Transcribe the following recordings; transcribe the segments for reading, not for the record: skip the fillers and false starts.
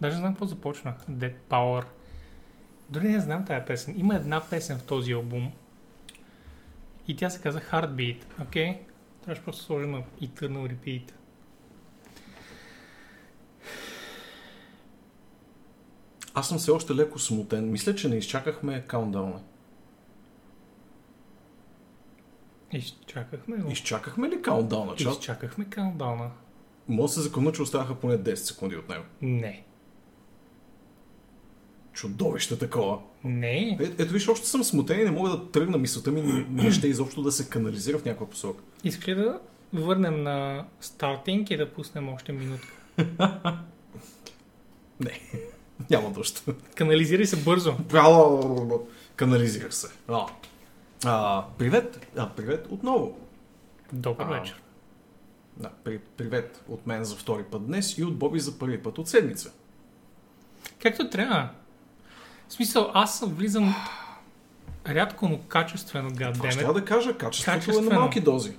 Даже знам какво започна. Dead Power. Дори не знам тая песен. Има една песен в този албум. И тя се каза Heartbeat. Окей? Okay? Трябваше просто сложим на Eternal Repeat. Аз съм все още леко смутен. Мисля, че не изчакахме Countdown. Изчакахме ли? Изчакахме ли Countdown? Изчакахме Countdown. Може да се закълна, че оставаха поне 10 секунди от него. Не. Чудовище такова. Не. Ето виж, още съм смутен и не мога да тръгна мисълта ми. Не ще изобщо да се канализира в някаква посока. Искаш ли да върнем на стартинг и да пуснем още минутка? Не. Няма дощо. Канализирай се бързо. Канализирах се. Привет. Привет отново. Добър вечер. Да, привет от мен за втори път днес и от Боби за първи път от седмица. Както трябва. В смисъл, аз влизам рядко, но качествено, гаддеме. Това ще да кажа, качеството е на малки дози.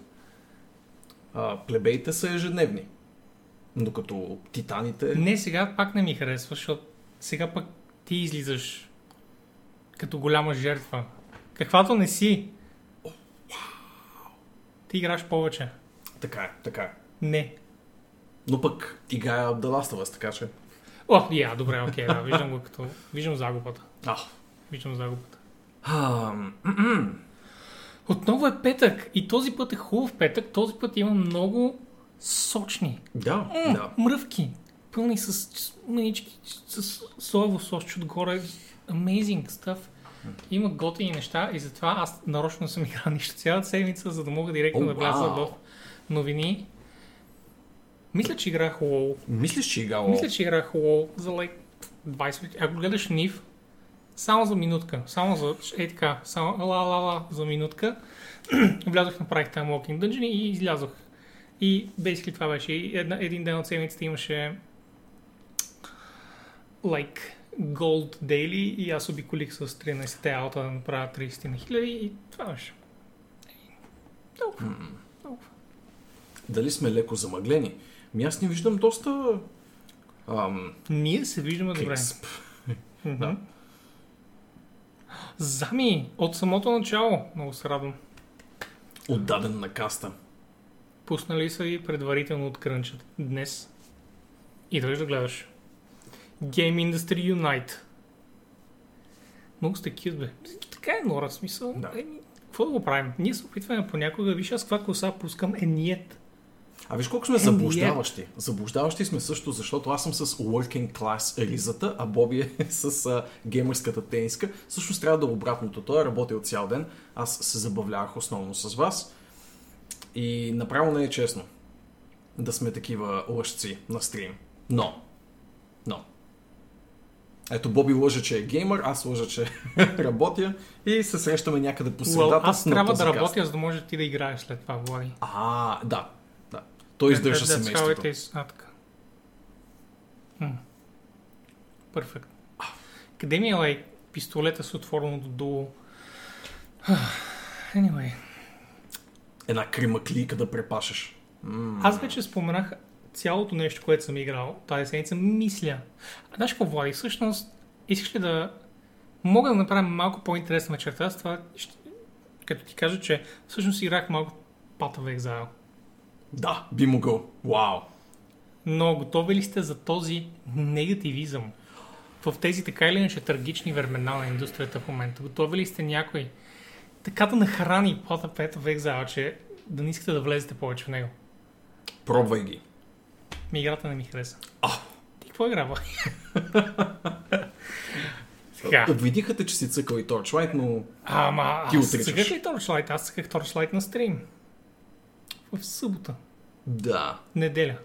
Плебеите са ежедневни. Докато титаните... Не, сега пак не ми харесва, защото сега пък ти излизаш като голяма жертва. Каквато не си. Ти играш повече. Така е. Не. Но пък играя The Last of Us, така че... добре, окей, да, виждам го като... Виждам загубата. Отново е петък и този път е хубав петък, този път има много сочни. Да. Мръвки, пълни с манички, с соево сос отгоре. Amazing stuff. Има готини неща и затова аз нарочно съм играл нищо цялата седмица, за да мога директно да вляза в новини. Мисля, че играх WoW. Мисля, че играх WoW за 20 минути. Ако гледаш Нив, само за минутка, за минутка, влязох, направих там Walking Dungeon и излязох. И basically това беше. Един ден от седмицата имаше Gold Daily и аз обиколих с 13-те аута да направя 30 на 1000 и това беше. Толкова. Дали сме леко замъглени? Аз не виждам доста... Ние се виждаме добре. Да. Зами! От самото начало. Много се радвам. Отдаден на каста. Пуснали са и предварително от крънчата днес. И държи да гледаш. Game Industry Unite. Много сте кют, бе. Така е, Нора, смисъл. Да. Какво да го правим? Ние се опитваме понякога. Виж, аз каква коса пускам еният. Виж колко сме заблуждаващи. Заблуждаващи сме също, защото аз съм с working class ризата, а Боби е с геймърската тениска. Също трябва да обратното. Той е работил цял ден. Аз се забавлявах основно с вас. И направо не е честно да сме такива лъжци на стрим. Но. Ето Боби лъжа, че е геймър, аз лъжа, че работя и се срещаме някъде по средата. Аз трябва да работя, за да можеш ти да играеш след това, Влади. Да. Той издържа семейството. Перфект. Къде ми е пистолета с отвореното долу? Anyway. Една кримаклийка да препашеш. Аз вече споменах цялото нещо, което съм играл тази седмица, мисля. Знаеш какво, Влади, всъщност искаш ли да мога да направя малко по-интересна вечерта с това, като ти кажа, че всъщност играх малко Path of Exile. Да, би могъл. Вау! Но готови ли сте за този негативизъм в тези така или иначе трагични времена на индустрията в момента? Готови ли сте някой така да нахрани Path of Exile, че да не искате да влезете повече в него? Пробвай ги. Играта не ми хареса. Ти какво играва? Обвидиха те, че си цъкал и Torchlight, но ти отричаш. Аз цъках и Torchlight. Аз цъках Torchlight на стрим. В събота. Да. Неделя.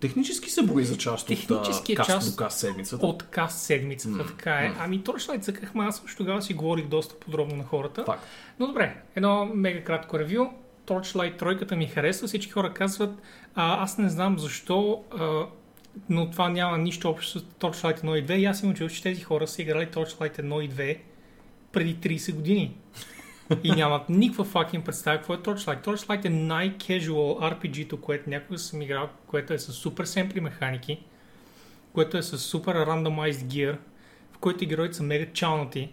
Технически се брои за част от каст седмицата. От каст седмицата, така е. Torchlight цъкахме. Аз също тогава си говорих доста подробно на хората. Факт. Но добре, едно мега кратко ревю. Torchlight 3-ката ми харесва. Всички хора казват, аз не знам защо, но това няма нищо общо с Torchlight 1 и 2. И аз имам чул, че тези хора са играли Torchlight 1 и 2 преди 30 години. И нямат никаква fucking представя какво е Torchlight. Torchlight е най-casual RPG-то, което някога съм играл, което е с супер семпли механики. което е с супер randomized gear, в който героите са мега чалнати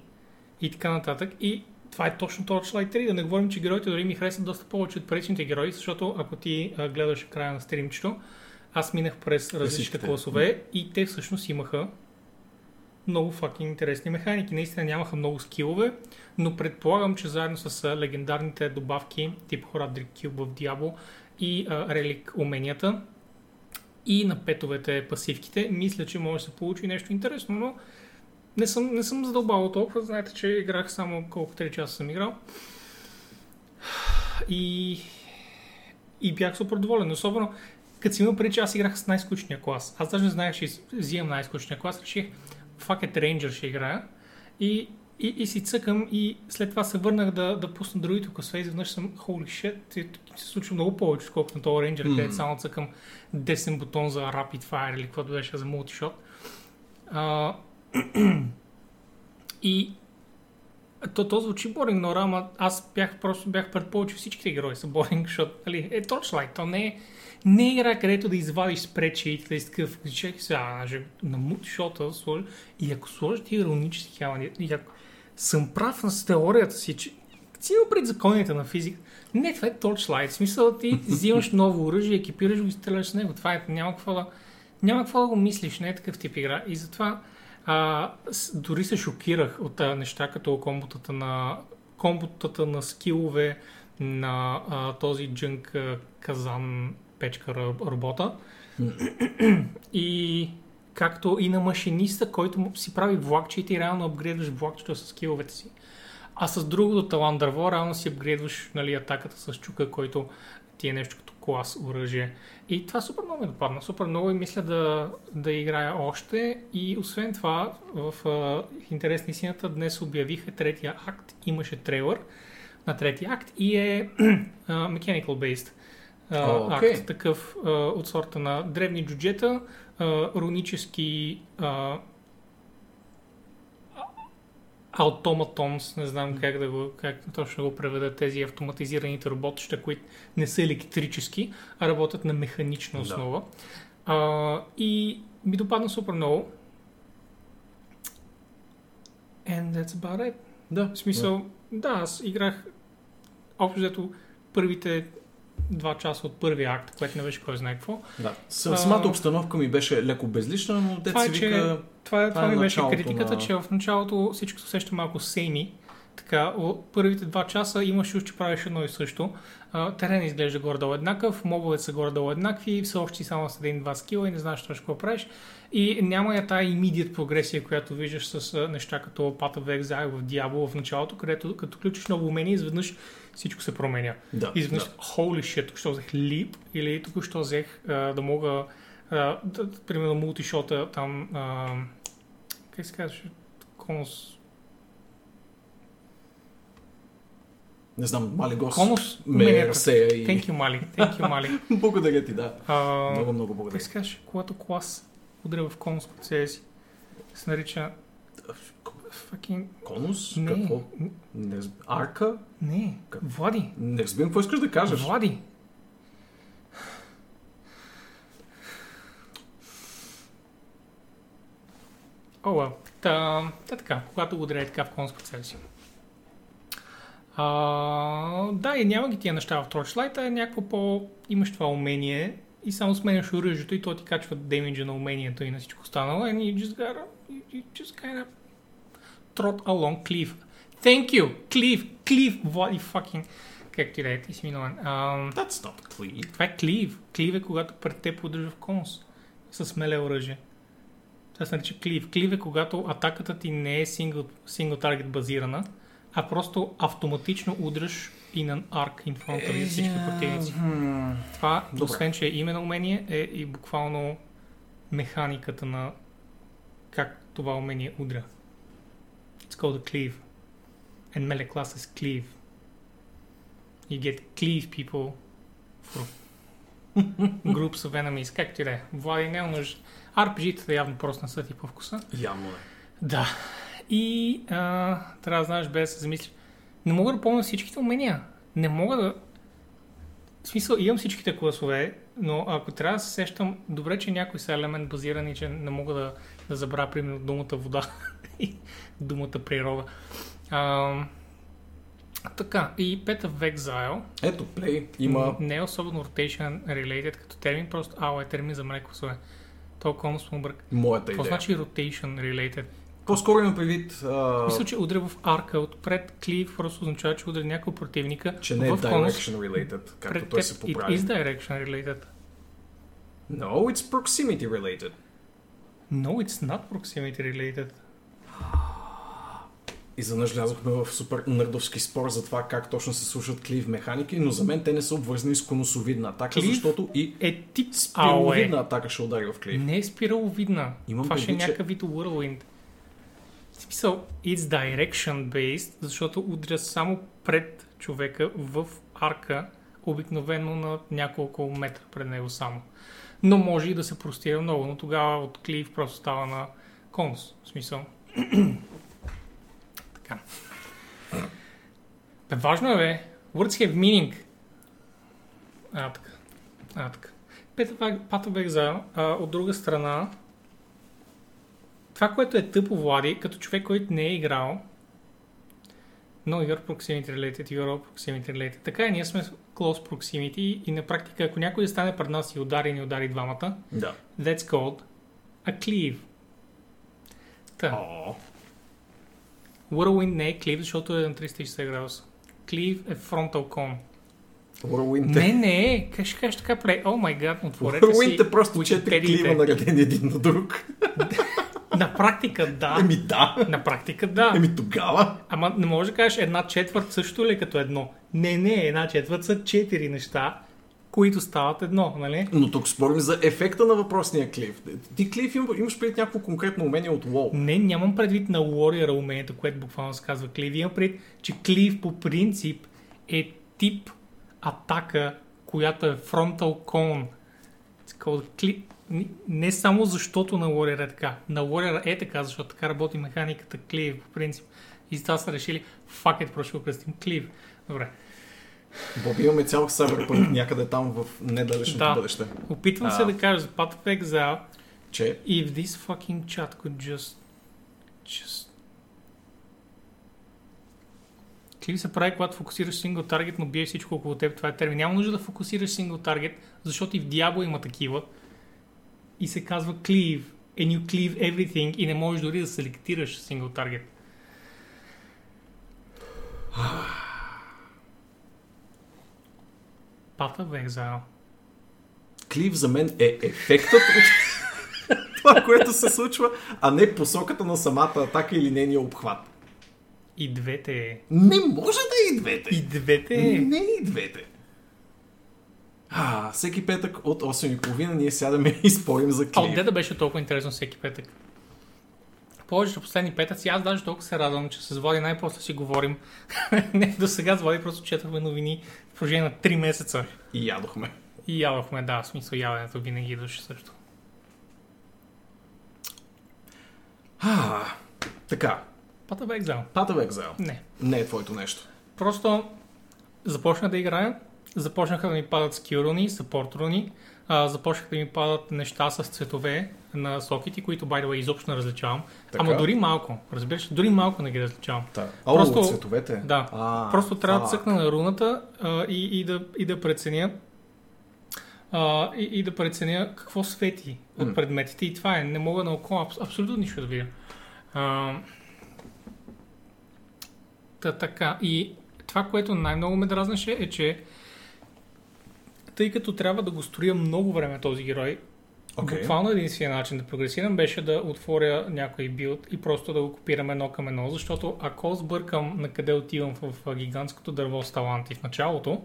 и така нататък. И това е точно Torchlight 3, да не говорим, че героите дори ми харесват доста повече от предишните герои, защото ако ти гледаш края на стримчето, аз минах през различните класове и те всъщност имаха много факин интересни механики. Наистина нямаха много скилове, но предполагам, че заедно с легендарните добавки тип Horadric Cube в Diablo и релик уменията и на петовете пасивките, мисля, че може да се получи нещо интересно, но не съм задълбавал толкова. Знаете, че играх само колко 3 часа съм играл и бях супер доволен, особено като си имал преди, че аз играх с най-скучния клас. Аз даже не знаех, че взимам най-скучния клас, реших Fuck it, Ranger ще играя и си цъкам, и след това се върнах да пусна другите класове и изведнъж съм holy shit, се случва много повече, отколкото на този Ranger, където само цъкам десен бутон за Rapid Fire или каквото беше за Multishot. И то звучи боринг, но рама аз бях предположил, че всичките герои са боринг, защото Torchlight, то не е игра, където да извадиш спречите и такъв, чеки сега, на мутшота сложи, и ако сложите иронически, и ако съм прав на теорията си, че цяло пред законите на физика, не, това е Torchlight, в смисъл ти взимаш ново оръжие, екипираш го и стреляш с него, това е, няма какво да го мислиш, не е такъв тип игра, и затова дори се шокирах от неща, като комботата на скилове на този джънк казан печка робота и както и на машиниста, който си прави влакчите и реално апгрейдваш влакчето с скиловете си. А с другото талант дърво реално си апгрейдваш атаката с чука, който ти е нещо като клас оръжие. И това супер много ми допадна, супер много и мисля да играя още. И освен това, в интерес на истината, днес обявиха третия акт, имаше трейлър на третия акт и е mechanical based. Акт, такъв от сорта на древни джуджета, рунически automatons, не знам как точно го преведа, тези автоматизираните роботища, които не са електрически, а работят на механична основа. Да. И ми допадна супер много. And that's about it. Да. В смисъл, да аз играх общо взето първите 2 часа от първия акт, което не беше кой знае какво. Да. Самата обстановка ми беше леко безлична, но те си вика... Това ми беше критиката, че в началото всичко се усеща малко сейми. Така, от първите 2 часа имаш уж, че правиш едно и също. Терен изглежда горе-долу еднакъв, мобовете са горе-долу еднакви, все още само с 1-2 скила и не знаеш точно какво правиш. И няма я тая immediate прогресия, която виждаш с неща като Path of Exile в Diablo в началото, където като ключиш ново умение, изведнъж всичко се променя. Да, изведнъж, holy shit, току-що взех leap или току-що взех да мога, примерно мултишота там, как се казваш, не знам, Мали Гос ме разсея и... Thank you, Мали. Благодаря ти, да. Много благодаря. Как се казваш, когато клас удря в конус под себе си, се нарича... Конус? Не. Какво? Арка? Не. Влади. Не разбирам какво искаш да кажеш. Влади. Ола. Така, когато удря така в конус под себе си. Да, и няма ги тия неща в Torchlight, а някакво имаш това умение и само сменяш оръжието и то ти качва демиджа на умението и на всичко останало. And you just gotta trot along Cliff. Thank you, Cliff, what the fucking... Както и да е, ти си минуван. That's not Cliff. Това е Cliff. Cliff е когато пред те подържа в конус с меле оръжие. Това се нарича Cliff. Cliff е когато атаката ти не е single target базирана, а просто автоматично удръж и на арк инфронта за всички противници. Това, освен че е именно умение, е и буквално механиката на как това умение удря. It's called a cleave. And melee class is cleave. You get cleave people from groups of enemies. Както и да е. Влади, не е нужда. RPG-тата явно просто не са ти по вкуса. Явно е. Да. И трябва да знаеш, без да се замислиш. Не мога да помня всичките умения. Не мога да... В смисъл, имам всичките класове, но ако трябва да се сещам, добре, че някой са елемент базирани, че не мога да забравя, примерно, думата вода и думата природа. Така, и Path of Exile. Ето, Play има... Не е особено rotation related като термин, просто е термин за мрекосове. Толкова му спомбърк. Моята идея. Това значи rotation related? По-скоро имам предвид... Мисля, че удря в арка отпред клиф, просто означава, че удря някой противника. Че не е direction related, както той се поправи. It is direction related. No, it's proximity related. No, it's not proximity related. И занъж влязохме в супер нърдовски спор за това как точно се слушат клив механики, но за мен те не са обвързани с конусовидна атака, клиф защото и е тип спираловидна атака ще удари в клив. Не е спираловидна. Това ще е някакъв вид whirlwind. В смисъл, it's direction based, защото удря само пред човека в арка, обикновено на няколко метра пред него само. Но може и да се простира много, но тогава от клиф просто става на конус. В смисъл... Бе, важно е, бе. Words have meaning. Така. Path of Exile, от друга страна, това, което е тъпо, Влади, като човек, който не е играл, но you're proximity related, you're proximity related. Така е, ние сме close proximity и на практика, ако някой стане пред нас и удари, ни удари двамата, да. That's called a cleave. Та. Whirlwind не е клив, защото е на 360 градуса. Клив е фронтал кон. Не е. Ще кажеш така, плей. О май гад, отворете си. Whirlwind е просто 4 клива наредени един на друг. На практика да. Еми да. На практика да. Еми тогава. Ама не можеш да кажеш една четвърт също ли като едно? Не, една четвърт са 4 неща, които стават едно, нали? Но тук спорим за ефекта на въпросния клиф. Ти клиф имаш предвид някакво конкретно умение от WoW. Не, нямам предвид на Warrior умението, което буквално се казва клиф. Имам предвид, че клиф по принцип е тип атака, която е frontal cone. Не само защото на Warrior е така. На Warrior е така, защото така работи механиката клиф по принцип. И това са решили, fuck it, проще го кръстим клиф. Добре. Боби, имаме цял Cyberpunk някъде там в недалечното бъдеще. Опитвам се да кажа за Path of Exile, че if this fucking chat could just... Клип се прави, когато фокусираш сингл таргет, но биеш всичко около теб, това е термин. Няма нужда да фокусираш сингл таргет, защото и в Diablo има такива и се казва cleave, and you cleave everything и не можеш дори да селектираш сингл таргет. Path of Exile. Клив за мен е ефектът от това, което се случва, а не посоката на самата атака или нейния обхват. И двете е. Не може да и двете. И двете е. Не и двете. Всеки петък от 8.30 ние сядаме и спорим за клив. Отде да беше толкова интересно всеки петък? Повечето последни петъци, аз даже толкова се радвам, че с Влади най-после си говорим. Не, до сега с Влади просто четахме новини в продължение на 3 месеца. И ядохме. Да, в смисъл яденето винаги идваше също. Така. Path of Exile. Не е твоето нещо. Просто започнах да играя, започнаха да ми падат skill руни, support руни, започнаха да ми падат неща с цветове на сокети, които, by the way, изобщо не различавам. Така? Ама дори малко, разбираш, дори малко не ги различавам. Просто цветовете? Да, просто трябва да цъкна на руната и да преценя и да преценя какво свети от предметите и това е. Не мога на око абсолютно нищо да видя. Така, и това, което най-много ме дразнеше е, че тъй като трябва да го строя много време този герой, буквално единствения начин да прогресирам беше да отворя някой билд и просто да го копирам едно към едно, защото ако сбъркам на къде отивам в гигантското дърво с таланти в началото,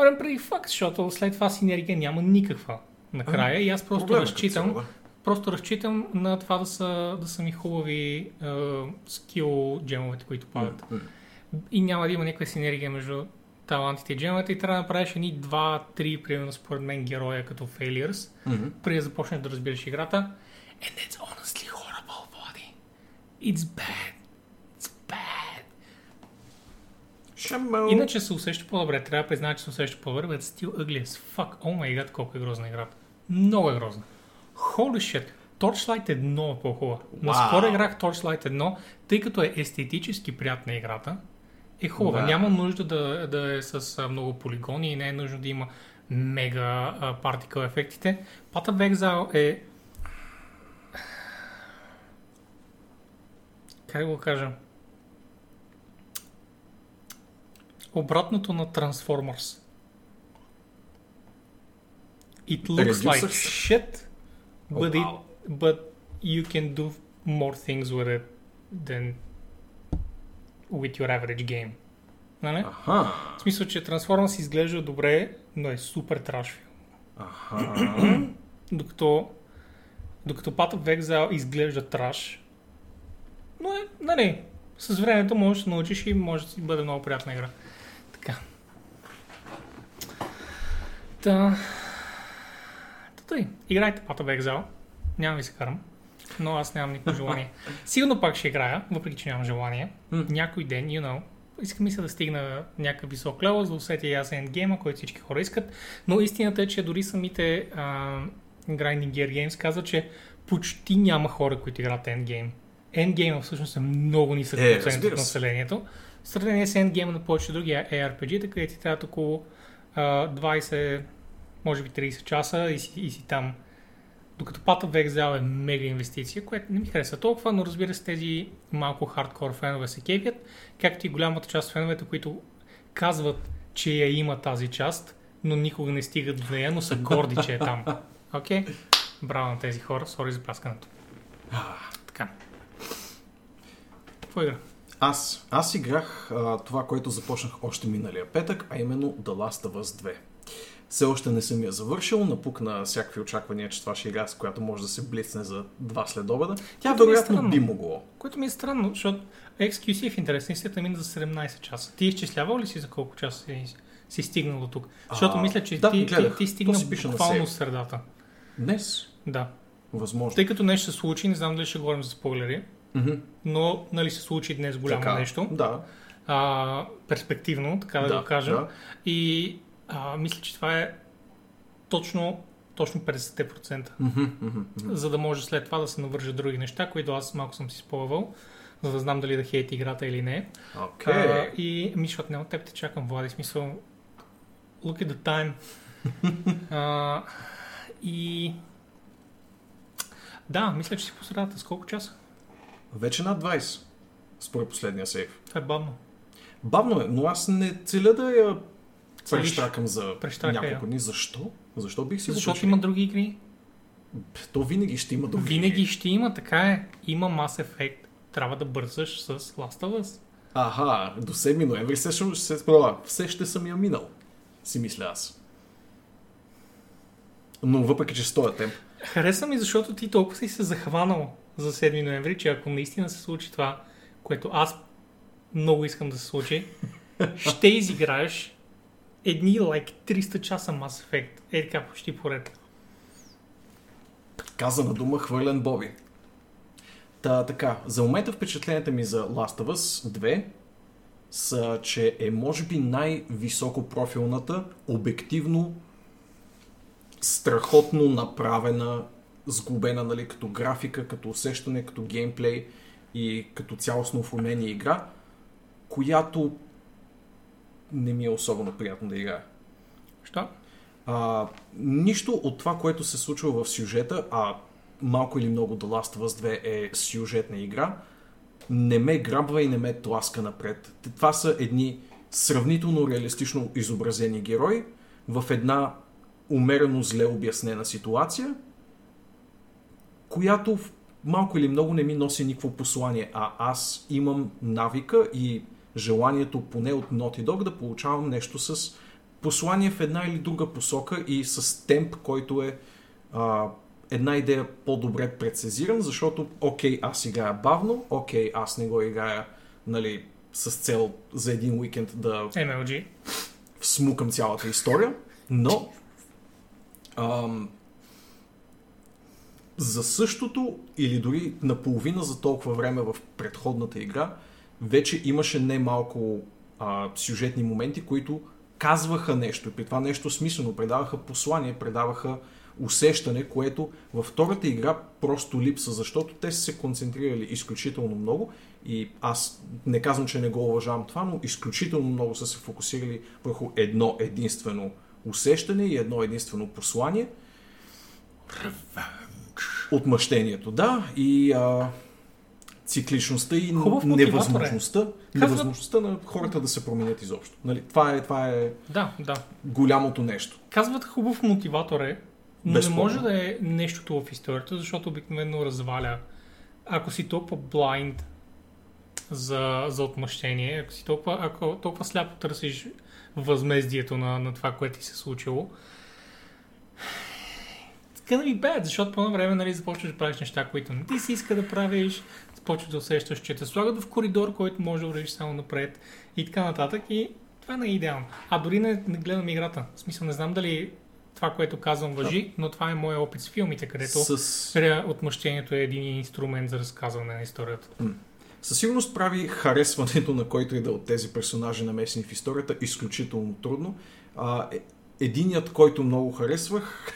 орен преди факт, защото след това синергия няма никаква накрая и аз просто разчитам на това да са ми хубави скил джемовете, които падат. И няма да има някаква синергия между талантите и джемовете и трябва да направиш едни 2-3 примерно според мен героя като failures, преди да започнеш да разбираш играта. And it's honestly horrible, Vody. It's bad. Иначе се усеща по-добре. Трябва да призная, че се усеща по-добре. But still ugly as fuck. Oh my god, колко е грозна играта. Много е грозна. Holy shit. Torchlight 1 е по-хубава. Wow. Наскоро играх Torchlight 1, тъй като е естетически приятна играта. Е хубава. Да. Няма нужда да е с много полигони и не е нужно да има мега партикъл ефектите. Path of Exile е... Как го кажа? Обратното на Transformers. It looks like shit, but, oh, wow. But you can do more things with it than with your average game. Нали? Аха. В смисъл, че Transformers изглежда добре, но е супер трашвил. Аха. Докато Path of Exile изглежда траш, но е, нали, с времето можеш да се научиш и може да си бъде много приятна игра. Така. Та... Тъй, играйте Path of Exile. Няма ви се карам, но аз нямам никакво желание. Сигурно пак ще играя, въпреки че нямам желание. Някой ден, you know, искам и се да стигна някакъв висок левел, за да усетя и аз ендгейма, който всички хора искат. Но истината е, че дори самите Grinding Gear Games казват, че почти няма хора, които играят ендгейм. Endgame всъщност е много нисък процент от населението. В сравнение с Endgame на повече други ARPG-та, където ти трябват около 20, може би 30 часа и си там. Докато Path of Exile е мега инвестиция, което не ми харесва толкова, но разбира се, тези малко хардкор фенове се кефят, както и голямата част от феновете, които казват, че я има тази част, но никога не стигат до нея, но са горди, че е там. Окей? Okay? Браво на тези хора, сори за пляскането. Така. Какво игра? Аз играх това, което започнах още миналия петък, а именно The Last of Us 2. Все още не съм я завършил, напукна всякакви очаквания, че това ще игра, с която може да се блицне за 2 следобеда. Тя вероятно би могло. Което ми е странно, защото XQC в интересна истина мина за 17 часа. Ти изчислявал ли си за колко часа си стигнал до тук? Защото мисля, че да, ти стигна буквално в средата. Днес? Да. Възможно. Тъй като нещо се случи, не знам дали ще говорим за спойлери, но нали се случи днес голямо така, нещо. Да. Перспективно, така да го кажем. Да. И... мисля, че това е точно 50%. За да може след това да се навържат други неща, които аз малко съм си спойвал, за да знам дали да хейт играта или не. И Мишот, не от теб те чакам, Влади, смисъл look at the time. И да, мисля, че си посредата. С колко часа? Вече над 20, според последния сейф. Това е бавно. Бавно е, но аз не целя да я прещракам за няколко дни. Защо? Защо бих си го починил? Защото има други игри. То винаги ще има други игри. Винаги ще има, така е. Има Mass Effect. Трябва да бързаш с Last of Us. Аха, до 7 ноември все ще съм я минал. Си мисля аз. Но въпреки, че с този темп. Хареса ми, защото ти толкова си се захванал за 7 ноември, че ако наистина се случи това, което аз много искам да се случи, ще изиграеш едни, 300 часа Mass Effect. Е, така, почти поред. Каза на дума хвърлен Боби. Та, така, за момента впечатленията ми за Last of Us 2 са, че е, може би, най-високо профилната, обективно, страхотно направена, сглобена, нали, като графика, като усещане, като геймплей и като цялостно оформление игра, която не ми е особено приятно да играе. Що? Нищо от това, което се случва в сюжета, а малко или много The Last of Us 2 е сюжетна игра, не ме грабва и не ме тласка напред. Това са едни сравнително реалистично изобразени герои в една умерено зле обяснена ситуация, която малко или много не ми носи никакво послание, а аз имам навика и желанието поне от Naughty Dog да получавам нещо с послание в една или друга посока и с темп, който е една идея по-добре прецизиран, защото окей, аз играя бавно, окей, аз не го играя, нали, с цел за един уикенд да MLG всмукам цялата история, но за същото или дори наполовина за толкова време в предходната игра вече имаше немалко сюжетни моменти, които казваха нещо и при това нещо смислено, предаваха послание, предаваха усещане, което във втората игра просто липса, защото те са се концентрирали изключително много и аз не казвам, че не го уважавам това, но изключително много са се фокусирали върху едно единствено усещане и едно единствено послание. Отмъщението, да, и цикличността и невъзможността на хората да се променят изобщо. Нали? Това е голямото нещо. Казват хубав мотиватор е, но безспорно не може да е нещото в историята, защото обикновено разваля. Ако си толкова блайнд за отмъщение, ако толкова сляпо търсиш възмездието на това, което ти се случило, къде ми бед, защото по едно време започваш да правиш неща, които не ти си иска да правиш, започваш да усещаш, че те слагат в коридор, който може да вървиш само напред и така нататък, и това не е идеално. А дори не гледам играта. В смисъл, не знам дали това, което казвам, важи, но това е моя опит с филмите, където отмъщението е един инструмент за разказване на историята. Със сигурност прави харесването на който и да от тези персонажи намесени в историята изключително трудно. Единият, който много харесвах,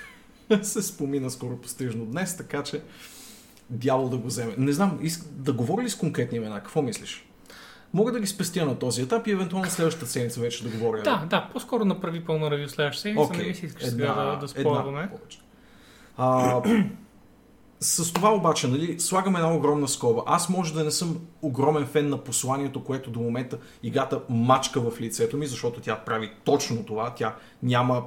се спомина скоро постижно днес, така че дявол да го вземе. Не знам, да говори ли с конкретни имена? Какво мислиш? Мога да ги спестя на този етап и евентуално следващата седмица вече да говоря. Да, по-скоро направи пълно ревю следващата седмица, не ми си искаш сега да спорваме. С това обаче, слагаме една огромна скоба. Аз може да не съм огромен фен на посланието, което до момента играта мачка в лицето ми, защото тя прави точно това. Тя няма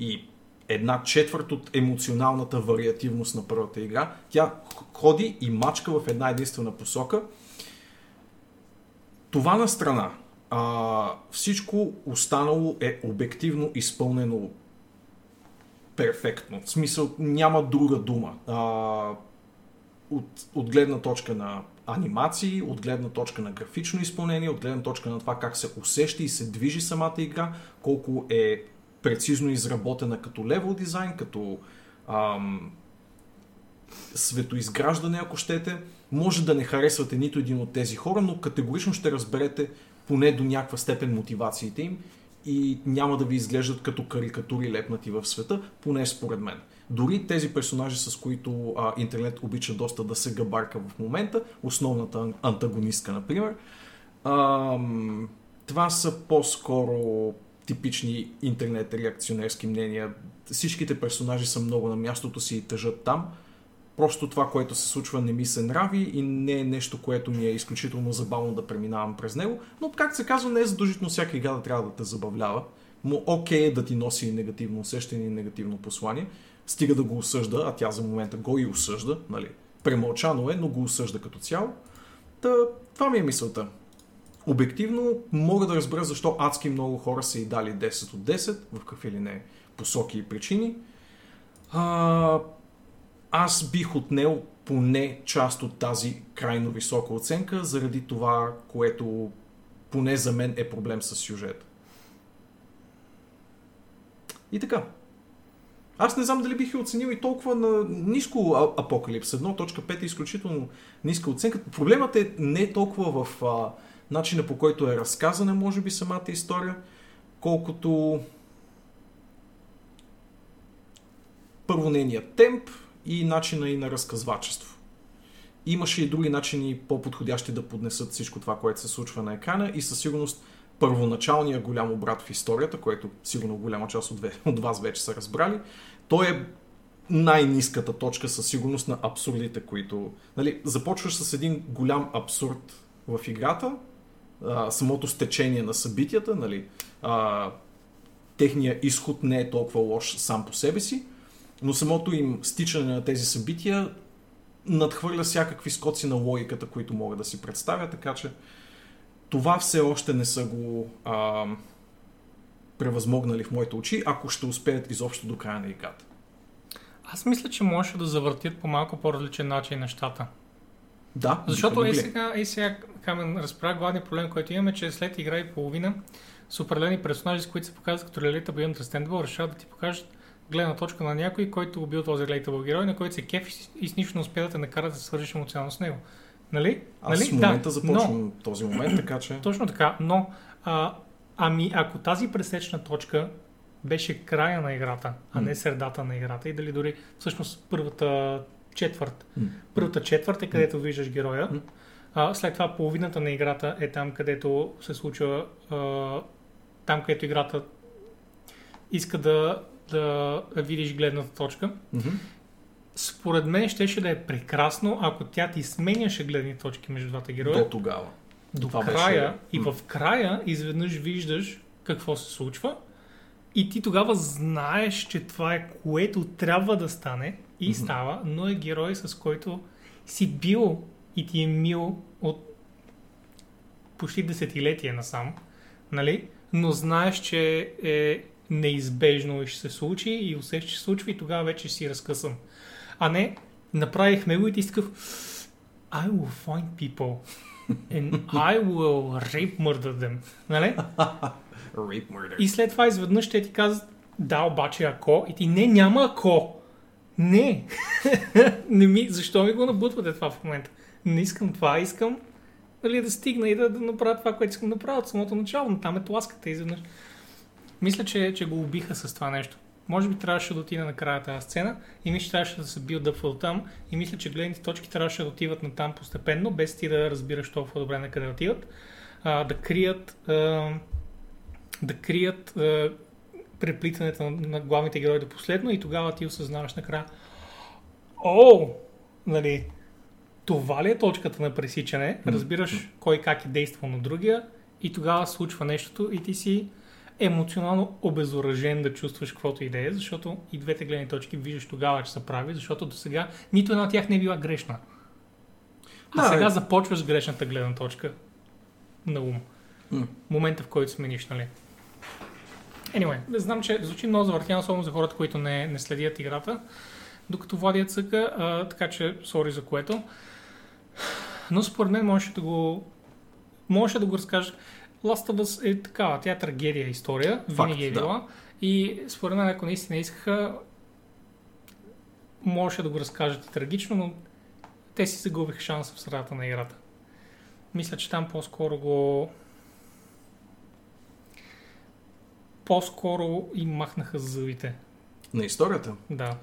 и една четвърт от емоционалната вариативност на първата игра. Тя ходи и мачка в една единствена посока. Това на страна, всичко останало е обективно изпълнено перфектно. В смисъл, няма друга дума. От гледна точка на анимации, от гледна точка на графично изпълнение, от гледна точка на това как се усеща и се движи самата игра, колко е прецизно изработена като левел дизайн, като светоизграждане, ако щете. Може да не харесвате нито един от тези хора, но категорично ще разберете поне до някаква степен мотивациите им и няма да ви изглеждат като карикатури лепнати в света, поне според мен. Дори тези персонажи, с които интернет обича доста да се габарка в момента, основната антагонистка, например, това са по-скоро типични интернет реакционерски мнения. Всичките персонажи са много на мястото си и тъжат там. Просто това, което се случва, не ми се нрави и не е нещо, което ми е изключително забавно да преминавам през него, но както се казва, не е задължително всяка игра да трябва да те забавлява, но окей е да ти носи негативно усещане и негативно послание, стига да го осъжда, а тя за момента го и осъжда, премълчано е, но го осъжда като цяло. Това ми е мисълта. Обективно мога да разбера защо адски много хора са и дали 10 от 10, в какви ли не посоки и причини. Аз бих отнел поне част от тази крайно висока оценка, заради това, което поне за мен е проблем с сюжет. И така. Аз не знам дали бих я оценил и толкова на ниско Апокалипс. 1.5 е изключително ниска оценка. Проблемът е не толкова в начина, по който е разказана, може би, самата история, колкото първо нейният темп и начина и на разказвачество. Имаше и други начини по-подходящи да поднесат всичко това, което се случва на екрана и със сигурност първоначалният голям обрат в историята, което сигурно голяма част от вас вече са разбрали, то е най-ниската точка със сигурност на абсурдите, които... започваш с един голям абсурд в играта, самото стечение на събитията, техният изход не е толкова лош сам по себе си, но самото им стичане на тези събития надхвърля всякакви скоци на логиката, които могат да си представя, така че това все още не са го превъзмогнали в моите очи, ако ще успеят изобщо до края на играта. Аз мисля, че можеше да завъртят по малко по-различен начин нещата. Да, защото сега Камен разправя главния проблем, който имаме, че след игра и половина с определени персонажи, с които се показват като Relatable Understandable, решават да ти покажат гледна точка на някой, който убил този Relatable герой, на който се кефи и с нищо не успя да те накара да се свържиш емоционално с него. Аз в момента започвам този момент, така че... Точно така, но Ами ако тази пресечна точка беше края на играта, а не средата на играта, и дали дори всъщност първата четвърт. Първата четвърт е където виждаш героя, след това половината на играта е там, където се случва, там където играта иска да видиш гледната точка. Според мен щеше да е прекрасно, ако тя ти сменяше гледни точки между двата героя. До тогава. До това края. Беше... И в края изведнъж виждаш какво се случва и ти тогава знаеш, че това е което трябва да стане и става, но е герой, с който си бил и ти е мил от почти десетилетие насам, нали? Но знаеш, че е неизбежно и ще се случи и усещаш, че се случва и тогава вече си разкъсам. А не, направихме го и ти исках I will find people and I will rape murder them. Нали? Rape murder. И след това изведнъж ще ти казват да, обаче ако, и ти не, няма ако. Не. Защо ми го набутвате това в момента? Не искам това, искам да стигна и да направя това, което искам да направя от самото начало, но там е тласката изведнъж. Мисля, че го убиха с това нещо. Може би трябваше да отида на края тази сцена и мисля, че трябваше да се билдъпва там и мисля, че гледните точки трябваше да отиват на там постепенно, без ти да разбираш толкова добре на къде отиват. Да крият преплитането на главните герои до последно и тогава ти осъзнаваш накрая нали, това ли е точката на пресичане? Разбираш кой как е действал на другия и тогава случва нещото и ти си емоционално обезоръжен да чувстваш каквото идея, защото и двете гледни точки виждаш тогава, че са прави, защото до сега нито една от тях не е била грешна. Сега започваш с грешната гледна точка на ум. Момента, в който смениш, нали? Anyway, знам, че звучи много завъртяно, особено за хората, които не следят играта, докато Владия цъка, така че сори за което. Но според мен можеше да го разкажеш. Last of Us е такава, тя е трагедия, история, винаги е била и според мен, ако наистина искаха, можеше да го разкажат и трагично, но те си загубиха шанса в средата на играта. Мисля, че там по-скоро им махнаха зъбите. На историята? Да.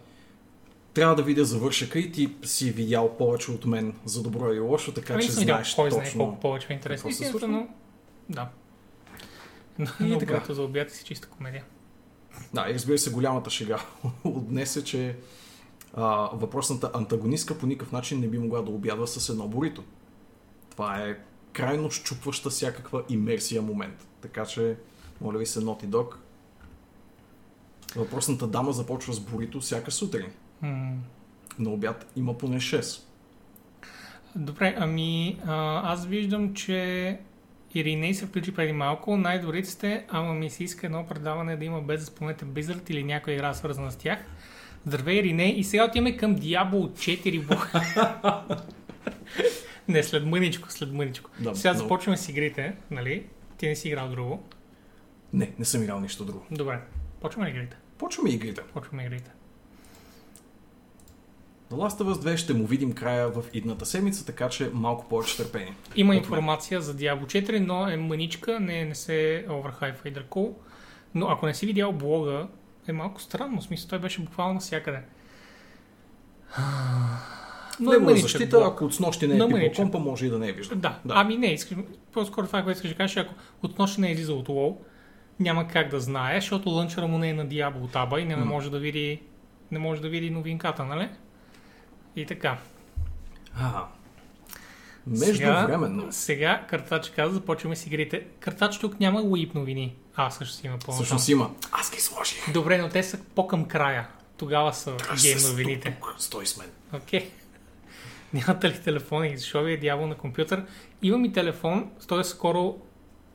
Трябва да видя завършъка и ти си видял повече от мен за добро и лошо, така че знаеш кой точно. Кой знае колко повече интересно е историята, но... Да. Но когато за обяд си чиста комедия. Да, и разбира се, голямата шега от днес е, че въпросната антагонистка по никакъв начин не би могла да обядва с едно бурито. Това е крайно щупваща всякаква имерсия момент. Така че, моля ви се, Naughty Dog, въпросната дама започва с бурито всяка сутрин. На обяд има поне 6. Добре, ами аз виждам, че Ириней се включи преди малко. Най-дориците, ама ми се иска едно предаване да има без да спомнете Blizzard или някоя игра свързана с тях. Здравей, Ириней. И сега отиваме към Diablo 4. Не, след мъничко. Да, сега започваме с игрите, нали? Ти не си играл друго? Не, не съм играл нищо друго. Добре, почваме игрите. The Last of Us 2 ще му видим края в идната седмица, така че малко повече търпение. Има информация за Diablo 4, но е мъничка, не се овърхайфа и дракол. Но ако не си видял блога, е малко странно, в смисъл той беше буквално навсякъде. Но има защита, блог. Ако от снощи не е пипал компа, може и да не е виждал. Да. Ами не, по-скоро това, което искаш да кажеш, ако от снощи не е излизал от WoW, няма как да знае, защото лънчера му не е на Diablo таба и не може да види новинката, нали? И така. Междувременно. Сега Картач каза, започваме с игрите. Картач, тук няма уип новини. Също си има по-натам. Също си има. Аз ги сложих. Добре, но те са по-към края. Тогава са гейм новините. Стой с мен. Окей. Нямате ли телефони? Защо ви е дявол на компютър? Имам и телефон, т.е. скоро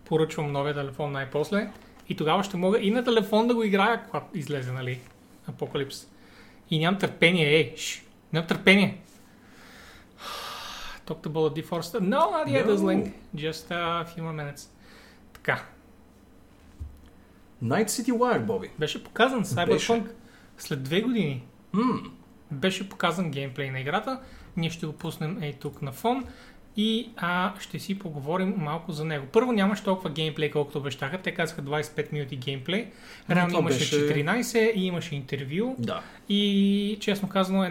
поръчвам новия телефон най-после. И тогава ще мога и на телефон да го играя, когато излезе, нали? Апокалипс. И нямам търпение, Нямам търпение. Talk to Bola Deforest. No, not yet, this link. Just a few more minutes. Така. Night City Wire, Боби. Беше показан Cyberpunk след 2 години. Беше показан геймплей на играта. Ние ще го пуснем тук на фон. и ще си поговорим малко за него. Първо нямаше толкова геймплей, колкото обещаха. Те казаха 25 минути геймплей. Реално имаше 14 и имаше интервю. Да. И честно казано,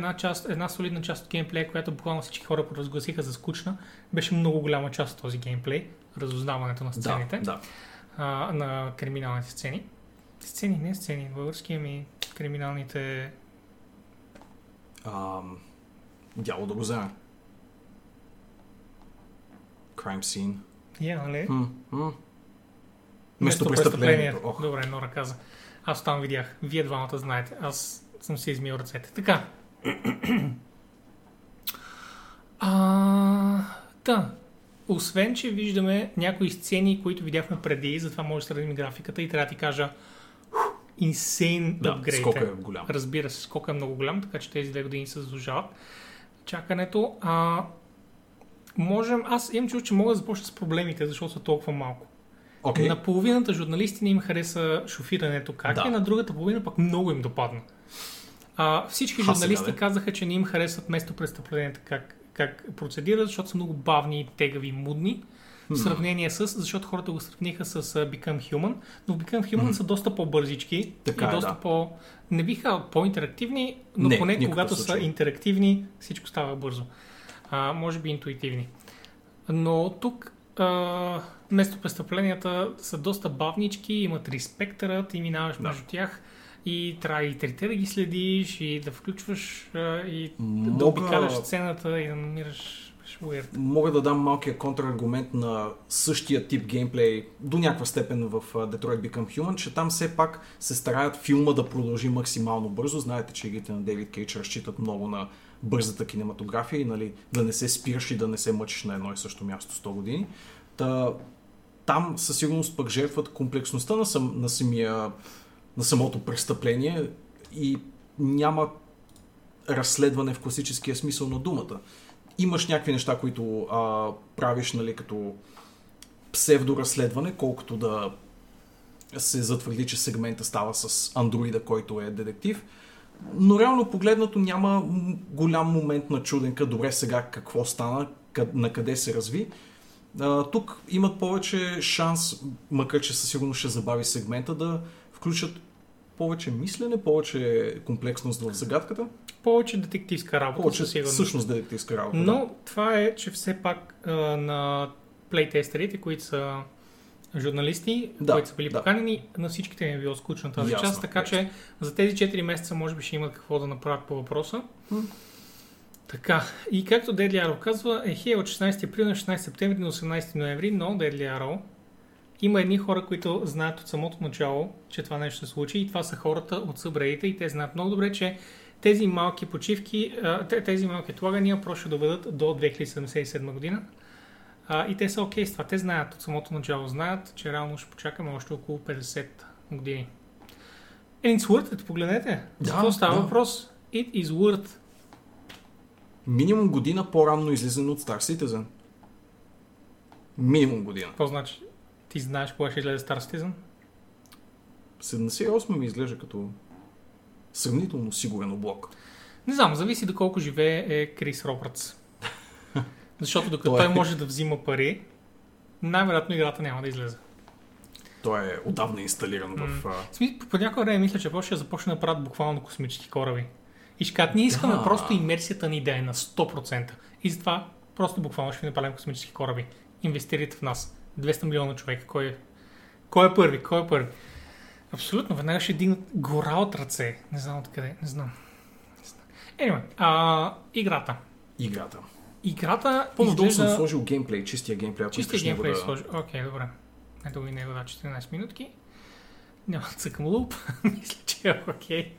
една солидна част от геймплея, която буквално всички хора поразгласиха за скучна, беше много голяма част от този геймплей. Разузнаването на сцените. Да, да. На криминалните сцени. Българския ми криминалните... Дяло да го взема. Crime scene. Нали? Место престъпление. Добре, Нора каза. Аз там видях. Вие двамата знаете. Аз съм си измил ръцете. Така. Да. Освен, че виждаме някои сцени, които видяхме преди, затова може да сравним графиката и трябва да ти кажа инсейн апгрейд. Скока е голям. Разбира се, скока е много голям, така че тези 2 години се заслужават. Чакането. Аз имам чувство, че мога да започна с проблемите, защото са толкова малко. Okay. На половината журналисти не им хареса шофирането как е, на другата половина пък много им допадна. Всички журналисти казаха, че не им харесват местопрестъпленията как процедират, защото са много бавни, тегави, мудни. В сравнение с, защото хората го сравниха с Become Human, но в Become Human са доста по-бързички. Така и доста по... Не биха по-интерактивни, но поне когато са интерактивни, всичко става бързо. Може би интуитивни. Но тук местопрестъпленията са доста бавнички, има 3 спектъра, ти минаваш между тях и трябва и 3-те да ги следиш и да включваш и да обикаляш сцената и да намираш шуерт. Мога да дам малкия контраргумент на същия тип геймплей до някаква степен в Detroit Become Human, че там все пак се стараят филма да продължи максимално бързо. Знаете, че игрите на Дейвид Кейдж разчитат много на бързата кинематография и нали, да не се спираш и да не се мъчиш на едно и също място 100 години. Там със сигурност пък жертват комплексността на самото престъпление и няма разследване в класическия смисъл на думата. Имаш някакви неща, които правиш нали, като псевдоразследване, колкото да се затвърди, че сегмента става с андроида, който е детектив. Но реално погледнато няма голям момент на чуденка, добре сега какво стана, на къде се разви. Тук имат повече шанс, макар че със сигурност ще забави сегмента, да включат повече мислене, повече комплексност в загадката. Повече детективска работа. Всъщност детективска работа. Но това е, че все пак на плейтестерите, които са журналисти, които са били поканени, на всичките им е било скучно тази част, така че за тези 4 месеца може би ще имат какво да направят по въпроса. Така, и както Deadly Arrow казва, от 16 април на 16 септември на 18 ноември, но Deadly Arrow има едни хора, които знаят от самото начало, че това нещо се случи и това са хората от събредите и те знаят много добре, че тези малки почивки, тези малки отлагания просто доведат до 2077 година. И те са окей с това. Те знаят от самото начало, знаят, че реално ще почакаме още около 50 години. And it's worth it, погледнете. За какво става въпрос? It is worth. Минимум година по-рано излизане от Star Citizen. Минимум година. Какво значи? Ти знаеш кога ще излезе Star Citizen? 78 ми изглежда като сравнително сигурен облак. Не знам, зависи доколко живее Крис Робъртс. Защото докато той може да взима пари, най-вероятно играта няма да излезе. Той е отдавна инсталиран в... По някое време мисля, че ще започне да правят буквално космически кораби. И ще кажат, ние искаме просто имерсията ни да е на 100%. И затова просто буквално ще направим космически кораби. Инвестирайте в нас. 200 милиона човека. Кой е първи? Абсолютно. Веднага ще дигнат гора от ръце. Не знам откъде. Anyway, играта. По-надолу изглежда... съм сложил геймплей, чистия геймплей. Сложил. Окей, добре. Ето ви него да 14 минутки. Няма да цъкам луп. Мисля, че е окей.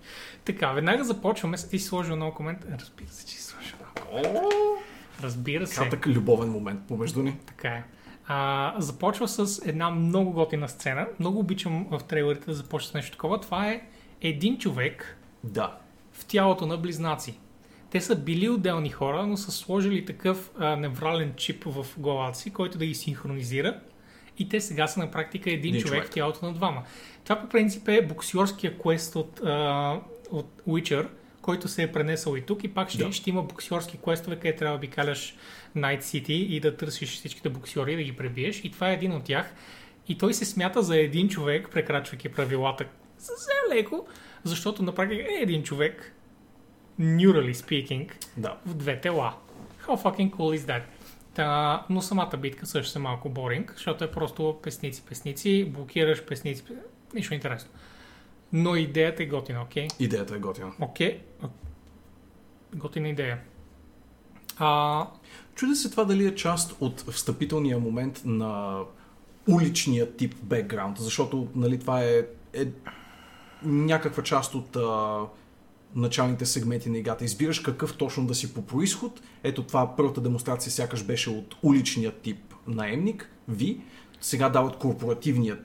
Така, веднага започваме. Ти си сложил нов комент. Разбира се, че си сложил нов комент. Разбира се. Кратък любовен момент помежду ни. Така е. Започва с една много готина сцена. Много обичам в трейлерите да започва с нещо такова. Това е един човек в тялото на близнаци. Те са били отделни хора, но са сложили такъв неврален чип в главата си, който да ги синхронизира. И те сега са на практика един човек в тялото на двама. Това по принцип е боксиорския квест от Witcher, който се е пренесъл и тук и пак ще има боксиорски квестове, къде трябва да обикаляш Night City и да търсиш всичките боксиори и да ги пребиеш. И това е един от тях. И той се смята за един човек, прекрачвайки правилата съвсем леко, защото на практика е един човек, neurally speaking, в две тела. How fucking cool is that? Та, но самата битка също е малко боринг, защото е просто песници, блокираш песници, нищо интересно. Но идеята е готина, окей? Идеята е готина. Окей. Готина идея. Чуди се това дали е част от встъпителния момент на уличния тип бекграунд, защото нали, това е някаква част от началните сегменти на играта. Избираш какъв точно да си по происход. Ето това първата демонстрация сякаш беше от уличния тип наемник, ви. Сега дават корпоративния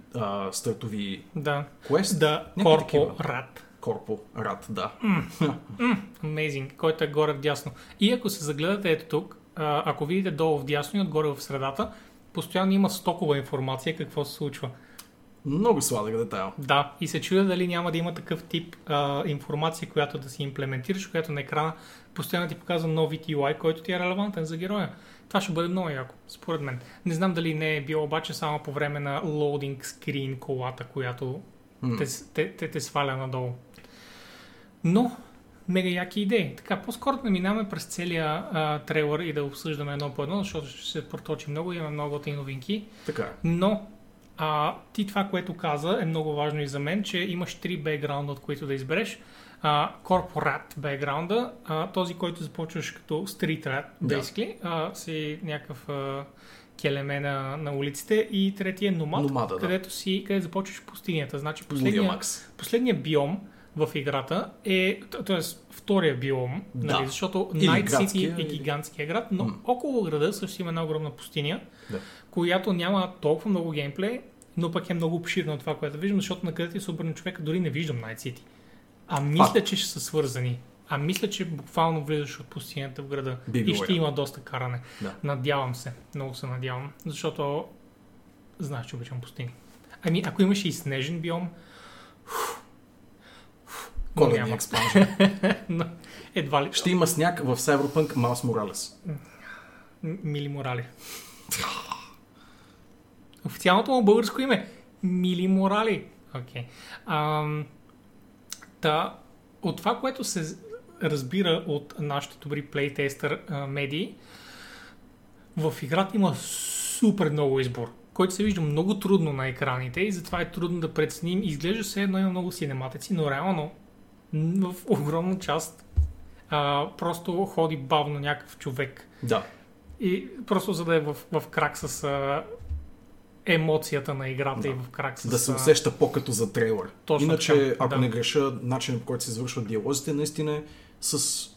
стартови квест. Да, корпорат, да. Amazing, който е горе вдясно. И ако се загледате ето тук, ако видите долу вдясно и отгоре в средата, постоянно има стокова информация какво се случва. Много сладък детайл. Да, и се чудя дали няма да има такъв тип информация, която да си имплементираш, която на екрана постоянно ти показва нови UI, който ти е релевантен за героя. Това ще бъде много яко, според мен. Не знам дали не е било обаче само по време на loading screen колата, която те сваля надолу. Но, мега яки идеи. Така, по-скоро да минаваме през целия трейлър и да обсъждаме едно по едно, защото ще се проточи много, имаме много готини новинки. Така. Но, ти това, което каза, е много важно и за мен, че имаш три бекграунда, от които да избереш. Корпорат бекграунда, този, който започваш като стрит рат, basically, си някакъв келеме на улиците, и третия е номада, където си започваш пустинята. Значи последния биом в играта е, т.е. втория биом, нали, защото Night City е гигантския град, но около града също има една огромна пустиня, която няма толкова много геймплей, но пък е много обширно това, което виждам, защото на където се обърна човека, дори не виждам Night City. А мисля, че ще са свързани. А мисля, че буквално влизаш от пустинята в града. И ще има доста каране. Да. Надявам се. Много се надявам. Защото знаеш, че обичам пустини. Ами, ако имаш и снежен биом... Големи експанжен. Едва ли... Ще има сняг в Cyberpunk Miles Morales. Мили Морали. Официалното му българско име. Мили Морали. Окей. Та, от това, което се разбира от нашите добри плейтестър медии, в играта има супер много избор, който се вижда много трудно на екраните и затова е трудно да преценим. Изглежда се едно, има много синематици, но реално в огромна част просто ходи бавно някакъв човек. Да. И просто за да е в крак с... емоцията на играта и в крак с... Да се усеща по-като за трейлър. Точно. Иначе, така, ако не греша, начинът, по който се извършват диалозите, наистина е с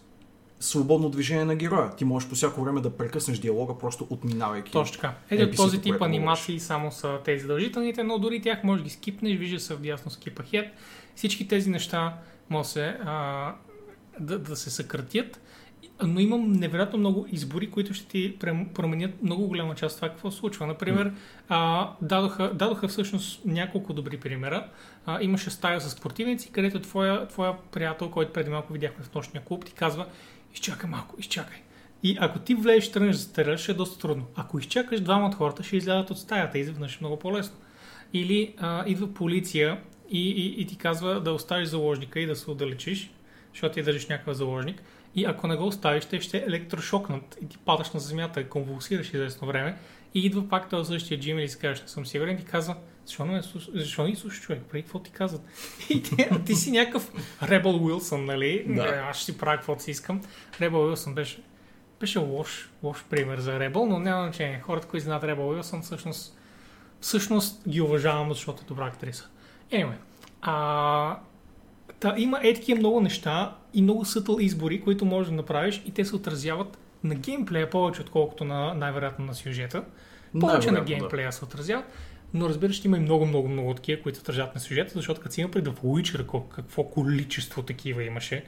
свободно движение на героя. Ти можеш по всяко време да прекъснеш диалога, просто отминавайки. Точно така. Ето този тип анимации само са тези задължителните, но дори тях можеш да ги скипнеш, вижда се в ясно skip ahead. Всички тези неща може да се съкратят, но имам невероятно много избори, които ще ти променят много голяма част това какво се случва. Например, дадоха всъщност няколко добри примера. Имаше стая с противници, където твоя приятел, който преди малко видяхме в нощния клуб, ти казва: изчакай малко, изчакай. И ако ти влезеш, тръгнеш да стреляш, ще е доста трудно. Ако изчакаш, двама от хората ще излядат от стаята и изведнъж много по-лесно. Или идва полиция и ти казва да оставиш заложника и да се отдалечиш, защото ти държиш някакъв заложник. И ако не го оставиш, те ще електрошокнат и ти падаш на земята, конвулсираш известно време и идва пак този същия Джим и си кажеш, не съм сигурен, ти казва: защо не слушаш, човек, преди какво ти казват? И ти си някакъв Ребел Уилсън, нали? Да. Аз ще си правя каквото си искам. Ребел Уилсън беше лош пример за Ребел, но няма значение. Хората, които знаят Ребел Уилсън, всъщност ги уважавам, защото е добра актриса. Anyway, има такива много неща и много сътъл избори, които можеш да направиш и те се отразяват на геймплея повече, отколкото най-вероятно на сюжета. Повече на геймплея се отразяват, но разбира се, има и много такива, които отразяват на сюжета, защото като си има преди в Witcher, какво количество такива имаше,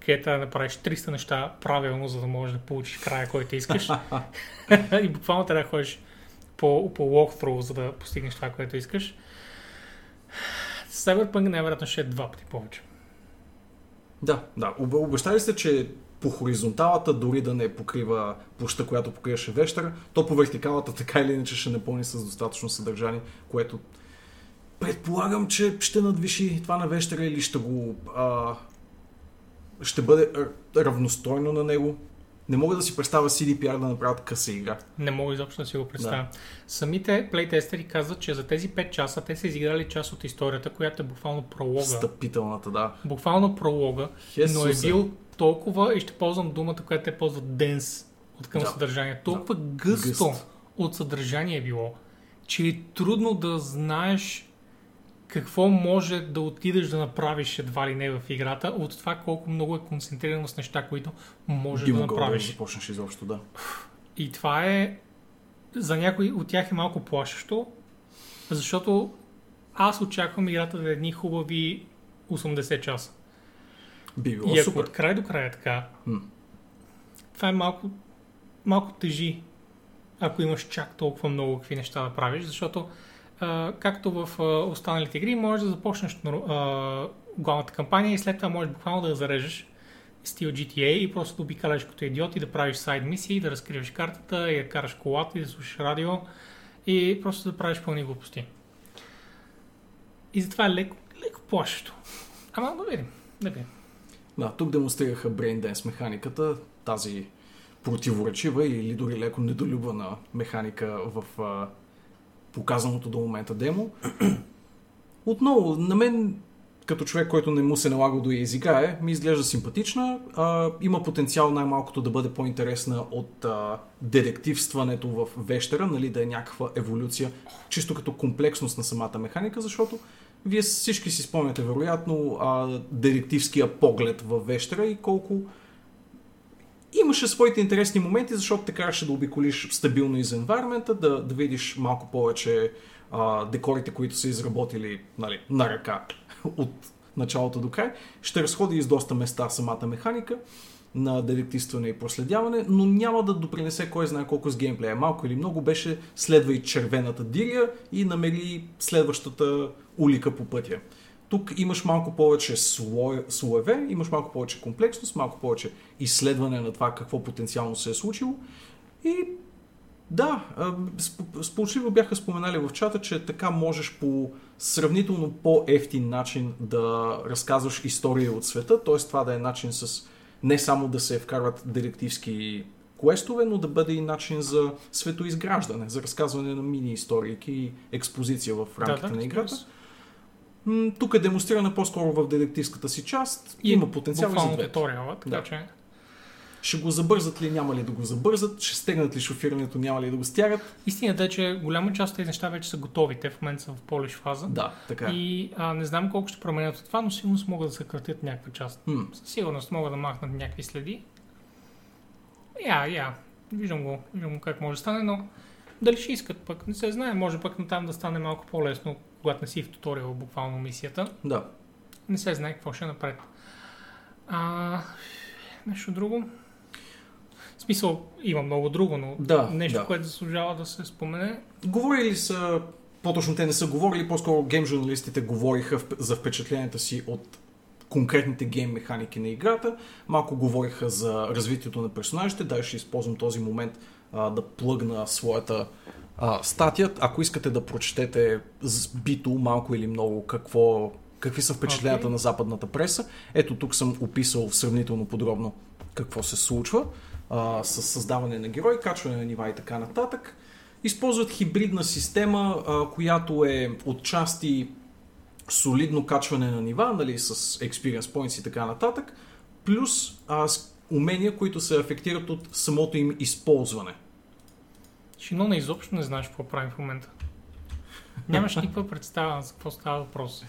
където да направиш 300 неща правилно, за да можеш да получиш края, който искаш. И буквално трябва да ходиш по walkthrough, за да постигнеш това, което искаш. Cyberpunk най-вероятно ще е два пъти повече. Да, да. Обещали сте, че по хоризонталата дори да не покрива площта, която покриваше Вещър, то по вертикалата така или иначе ще напълни с достатъчно съдържание, което предполагам, че ще надвиши това на Вещъра или ще го... ще бъде равностойно на него. Не мога да си представя CDPR да направят къса игра. Не мога изобщо да си го представя. Да. Самите плейтестери казват, че за тези 5 часа те са изиграли част от историята, която е буквално пролога. Встъпителната, да. Буквално пролога, но е бил толкова, и ще ползвам думата, която те ползват, денс от към съдържание. Толкова гъсто от съдържание е било, че е трудно да знаеш какво може да отидеш да направиш едва ли не в играта, от това колко много е концентрирано с неща, които можеш да направиш. Да започнеш изобщо, да. И това е... За някой от тях е малко плашещо, защото аз очаквам играта да е едни хубави 80 часа. Би било и ако супер. От край до край е така, това е малко тежи, ако имаш чак толкова много какви неща да правиш, защото както в останалите игри, можеш да започнеш главната кампания и след това можеш буквално да я зарежеш стил GTA и просто да обикаляш като идиот и да правиш сайд мисии, да разкриваш картата и да караш колата и да слушаш радио и просто да правиш пълни глупости. И затова е леко плашещо. Ама да видим. Да, тук демонстрираха Brain Dance механиката, тази противоречива или дори леко недолюбвана механика в показаното до момента демо. Отново, на мен, като човек, който не му се налага да я изиграе, ми изглежда симпатична. Има потенциал най-малкото да бъде по-интересна от детективстването в Вещера, нали, да е някаква еволюция, чисто като комплексност на самата механика, защото вие всички си спомняте, вероятно, детективския поглед в Вещера и колко имаше своите интересни моменти, защото те караше да обиколиш стабилно из енвайрмента, да видиш малко повече декорите, които са изработили, нали, на ръка от началото до край. Ще разходи из доста места самата механика на детективстване и проследяване, но няма да допринесе кой знае колко с геймплея. Малко или много беше следвай червената дирия и намери следващата улика по пътя. Тук имаш малко повече слоеве, имаш малко повече комплексност, малко повече изследване на това какво потенциално се е случило. И да, сполучливо бяха споменали в чата, че така можеш по сравнително по-ефтин начин да разказваш история от света, т.е. това да е начин с не само да се вкарват детективски квестове, но да бъде и начин за светоизграждане, за разказване на мини-историки и експозиция в рамките на играта. Тук е демонстрирана по-скоро в детективската си част. Има потенциал за двете. Да. Че... Ще го забързат ли, няма ли да го забързат? Ще стегнат ли шофирането, няма ли да го стягат? Истината е, че голяма част от тези неща вече са готови. Те в момента са в полиш фаза. Да, така. И не знам колко ще променят от това, но сигурно могат да съкратят някаква част. Със сигурност могат да махнат някакви следи. Виждам го как може да стане, но дали ще искат пък? Не се знае. Може пък натам да стане малко по-лесно, когато не си в туториал буквално мисията. Да. Не се знае какво ще напред. Нещо друго? В смисъл, има много друго, но което заслужава да се спомене. Говорили са, по-точно те не са говорили, по-скоро гейм-журналистите говориха за впечатленията си от конкретните гейм механики на играта. Малко говориха за развитието на персонажите. Даже ще използвам този момент да плъгна своята статия. Ако искате да прочетете сбито малко или много какви са впечатленията на западната преса, ето тук съм описал сравнително подробно какво се случва с създаване на герой, качване на нива и така нататък. Използват хибридна система, която е отчасти солидно качване на нива, нали, с experience points и така нататък, плюс умения, които се афектират от самото им използване. Шинона изобщо не знаеш какво правим в момента. Нямаш никаква представа за какво става въпрос.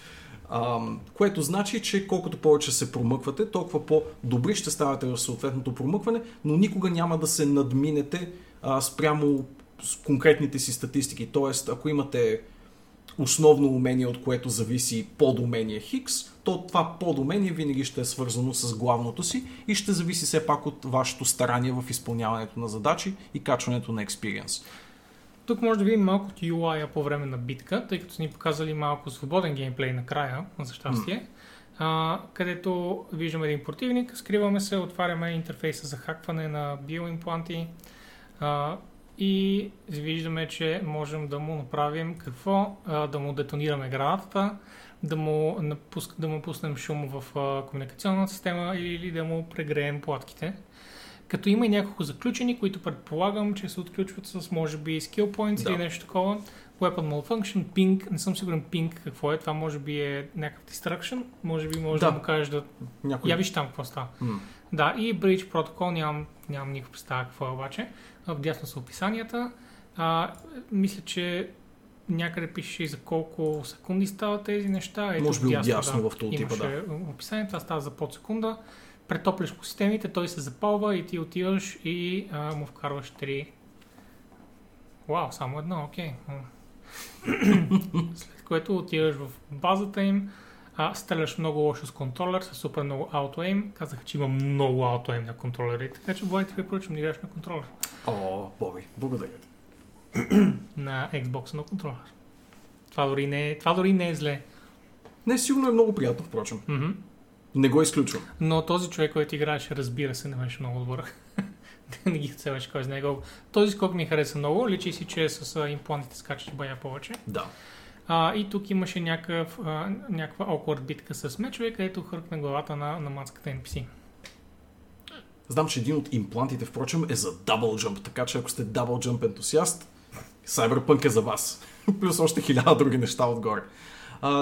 Което значи, че колкото повече се промъквате, толкова по-добри ще ставате в съответното промъкване, но никога няма да се надминете спрямо с конкретните си статистики. Тоест, ако имате основно умение, от което зависи подумение Хикс, то това подумение винаги ще е свързано с главното си и ще зависи все пак от вашето старание в изпълняването на задачи и качването на експириенс. Тук може да видим малко от UI-а по време на битка, тъй като са ни показали малко свободен геймплей накрая, за щастие. където виждаме един противник, скриваме се, отваряме интерфейса за хакване на биоимпланти и виждаме, че можем да му направим какво? Да му детонираме гранатата, да му пуснем шум в комуникационната система или да му прегреем платките. Като има и няколко заключени, които предполагам, че се отключват с може би skill points или нещо такова. Weapon malfunction, ping, не съм сигурен ping какво е, това може би е някакъв distraction, може би да му кажеш да явиш там какво става. Да, и Bridge Protocol, нямам никаква представа какво е обаче, вдясно са описанията. Мисля, че някъде пише за колко секунди става тези неща. Ето, може би вдясно в този типа, да. Описание, това става за подсекунда. Претопляш по системите, той се запалва и ти отиваш и му вкарваш 3. Вау, само едно, окей. След което отиваш в базата им, стреляш много лошо с контролер, с супер много auto-aim. Казах, че има много auto-aim на контролерите, така че бъдете препоръчвам да играеш на контролер. О, Боби, благодаря ти. На Xbox на контролер. Това дори не е зле. Не, сигурно е много приятно, впрочем. Mm-hmm. Не го изключвам. Но този човек, който играеше, разбира се, не беше много добър. Не ги целеше кой знае колко. Този скок ми хареса много. Личи си, че с имплантите скачаш бая повече. Да. И тук имаше някаква awkward битка с мечове, където хъркна главата на мацката NPC. Знам, че един от имплантите, впрочем, е за Double Jump. Така че ако сте Double Jump ентусиаст, Cyberpunk е за вас. Плюс още 1000 други неща отгоре.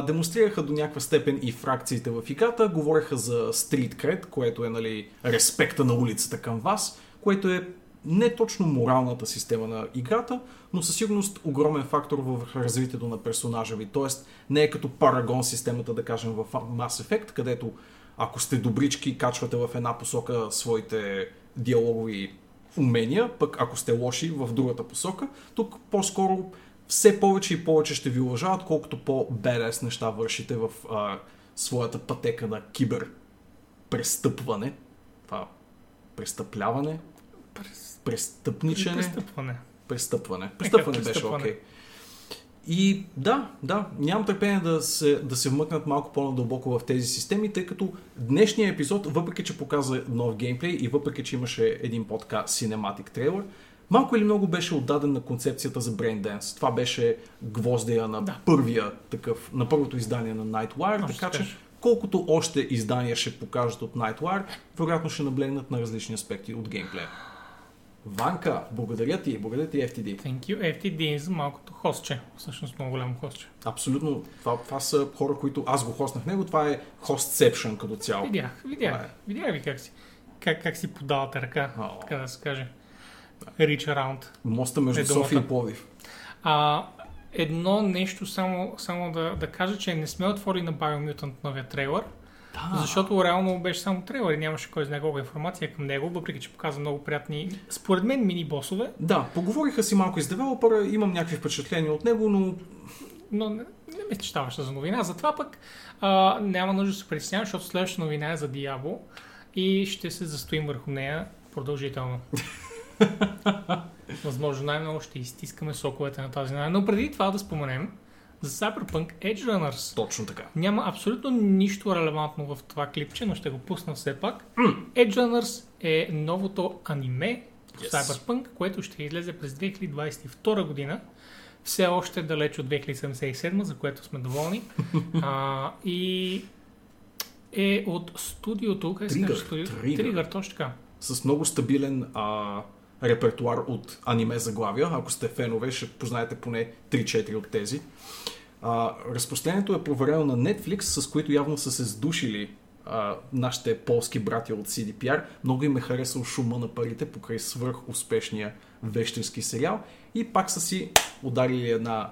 Демонстрираха до някаква степен и фракциите в играта, говореха за стрит кред, което е, нали, респекта на улицата към вас, което е не точно моралната система на играта, но със сигурност огромен фактор в развитието на персонажа ви. Тоест не е като Парагон системата, да кажем, в Mass Effect, където ако сте добрички, качвате в една посока своите диалогови умения, пък ако сте лоши в другата посока. Тук по-скоро все повече и повече ще ви уважават, колкото по-badass неща вършите в своята пътека на киберпрестъпване. Това престъпляване. Престъпничене. Престъпване беше окей. Okay. И да, нямам търпение да се вмъкнат малко по-надълбоко в тези системи, тъй като днешния епизод, въпреки че показа нов геймплей и въпреки че имаше един подкаст Cinematic трейлер, малко или много беше отдаден на концепцията за Brain Dance. Това беше гвоздея на на първото издание на Nightwire, така че колкото още издания ще покажат от Nightwire, вероятно ще наблегнат на различни аспекти от геймплея. Ванка, благодаря ти FTD. Thank you, FTD за малкото хостче, всъщност много голямо хостче. Абсолютно, това са хора, които аз го хостнах него, това е хостсепшън като цяло. Видях ви как си подавате ръка, така да се каже. Reach around. Моста между София и Пловдив. Едно нещо само да кажа, че не сме отворили на Biomutant новия трейлър, защото реално беше само трейлър и нямаше кой знае колко информация към него, въпреки че показва много приятни, според мен, мини-босове. Да, поговориха си малко с девелопера, имам някакви впечатления от него, но не ме стещаваше за новина. Затова пък няма нужда да се притеснявам, защото следващата новина е за Diablo и ще се застоим върху нея продължително. Възможно най-много ще изтискаме соковете на тази новина. Но преди това да споменем за Cyberpunk Edge Runners. Точно така. Няма абсолютно нищо релевантно в това клипче, но ще го пусна все пак. Edge Runners е новото аниме в Cyberpunk, което ще излезе през 2022 година. Все още далеч от 2077, за което сме доволни. И е от студиото Тригър, точно така. С много стабилен репертуар от аниме заглавия. Ако сте фенове, ще познаете поне 3-4 от тези. Разпространението е проверено на Netflix, с които явно са се сдушили нашите полски братя от CDPR. Много им е харесал шума на парите покрай свърхуспешния вещерски сериал и пак са си ударили една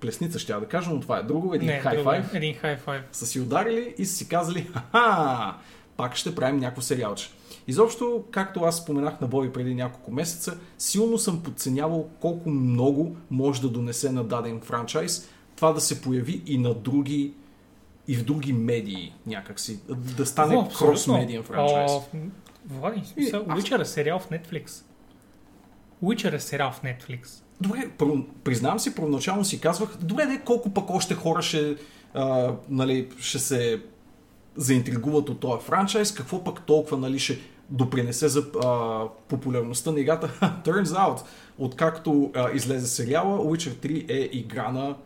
плесница, ще я да кажа, но това е друго. Един хай-файв. Са си ударили и са си казали ха-ха! Пак ще правим някакво сериалче. Изобщо, както аз споменах на Боби преди няколко месеца, силно съм подценявал колко много може да донесе на даден франчайз това да се появи и на други и в други медии някакси. Да стане крос-медиен франчайз. Witcher е сериал в Netflix. Добре, признавам си, първоначално си казвах, добре, колко пък още хора ще се заинтригуват от този франчайз, какво пък толкова, нали, ще допринесе за популярността на играта. Turns out, откакто излезе сериала, Witcher 3 е игра на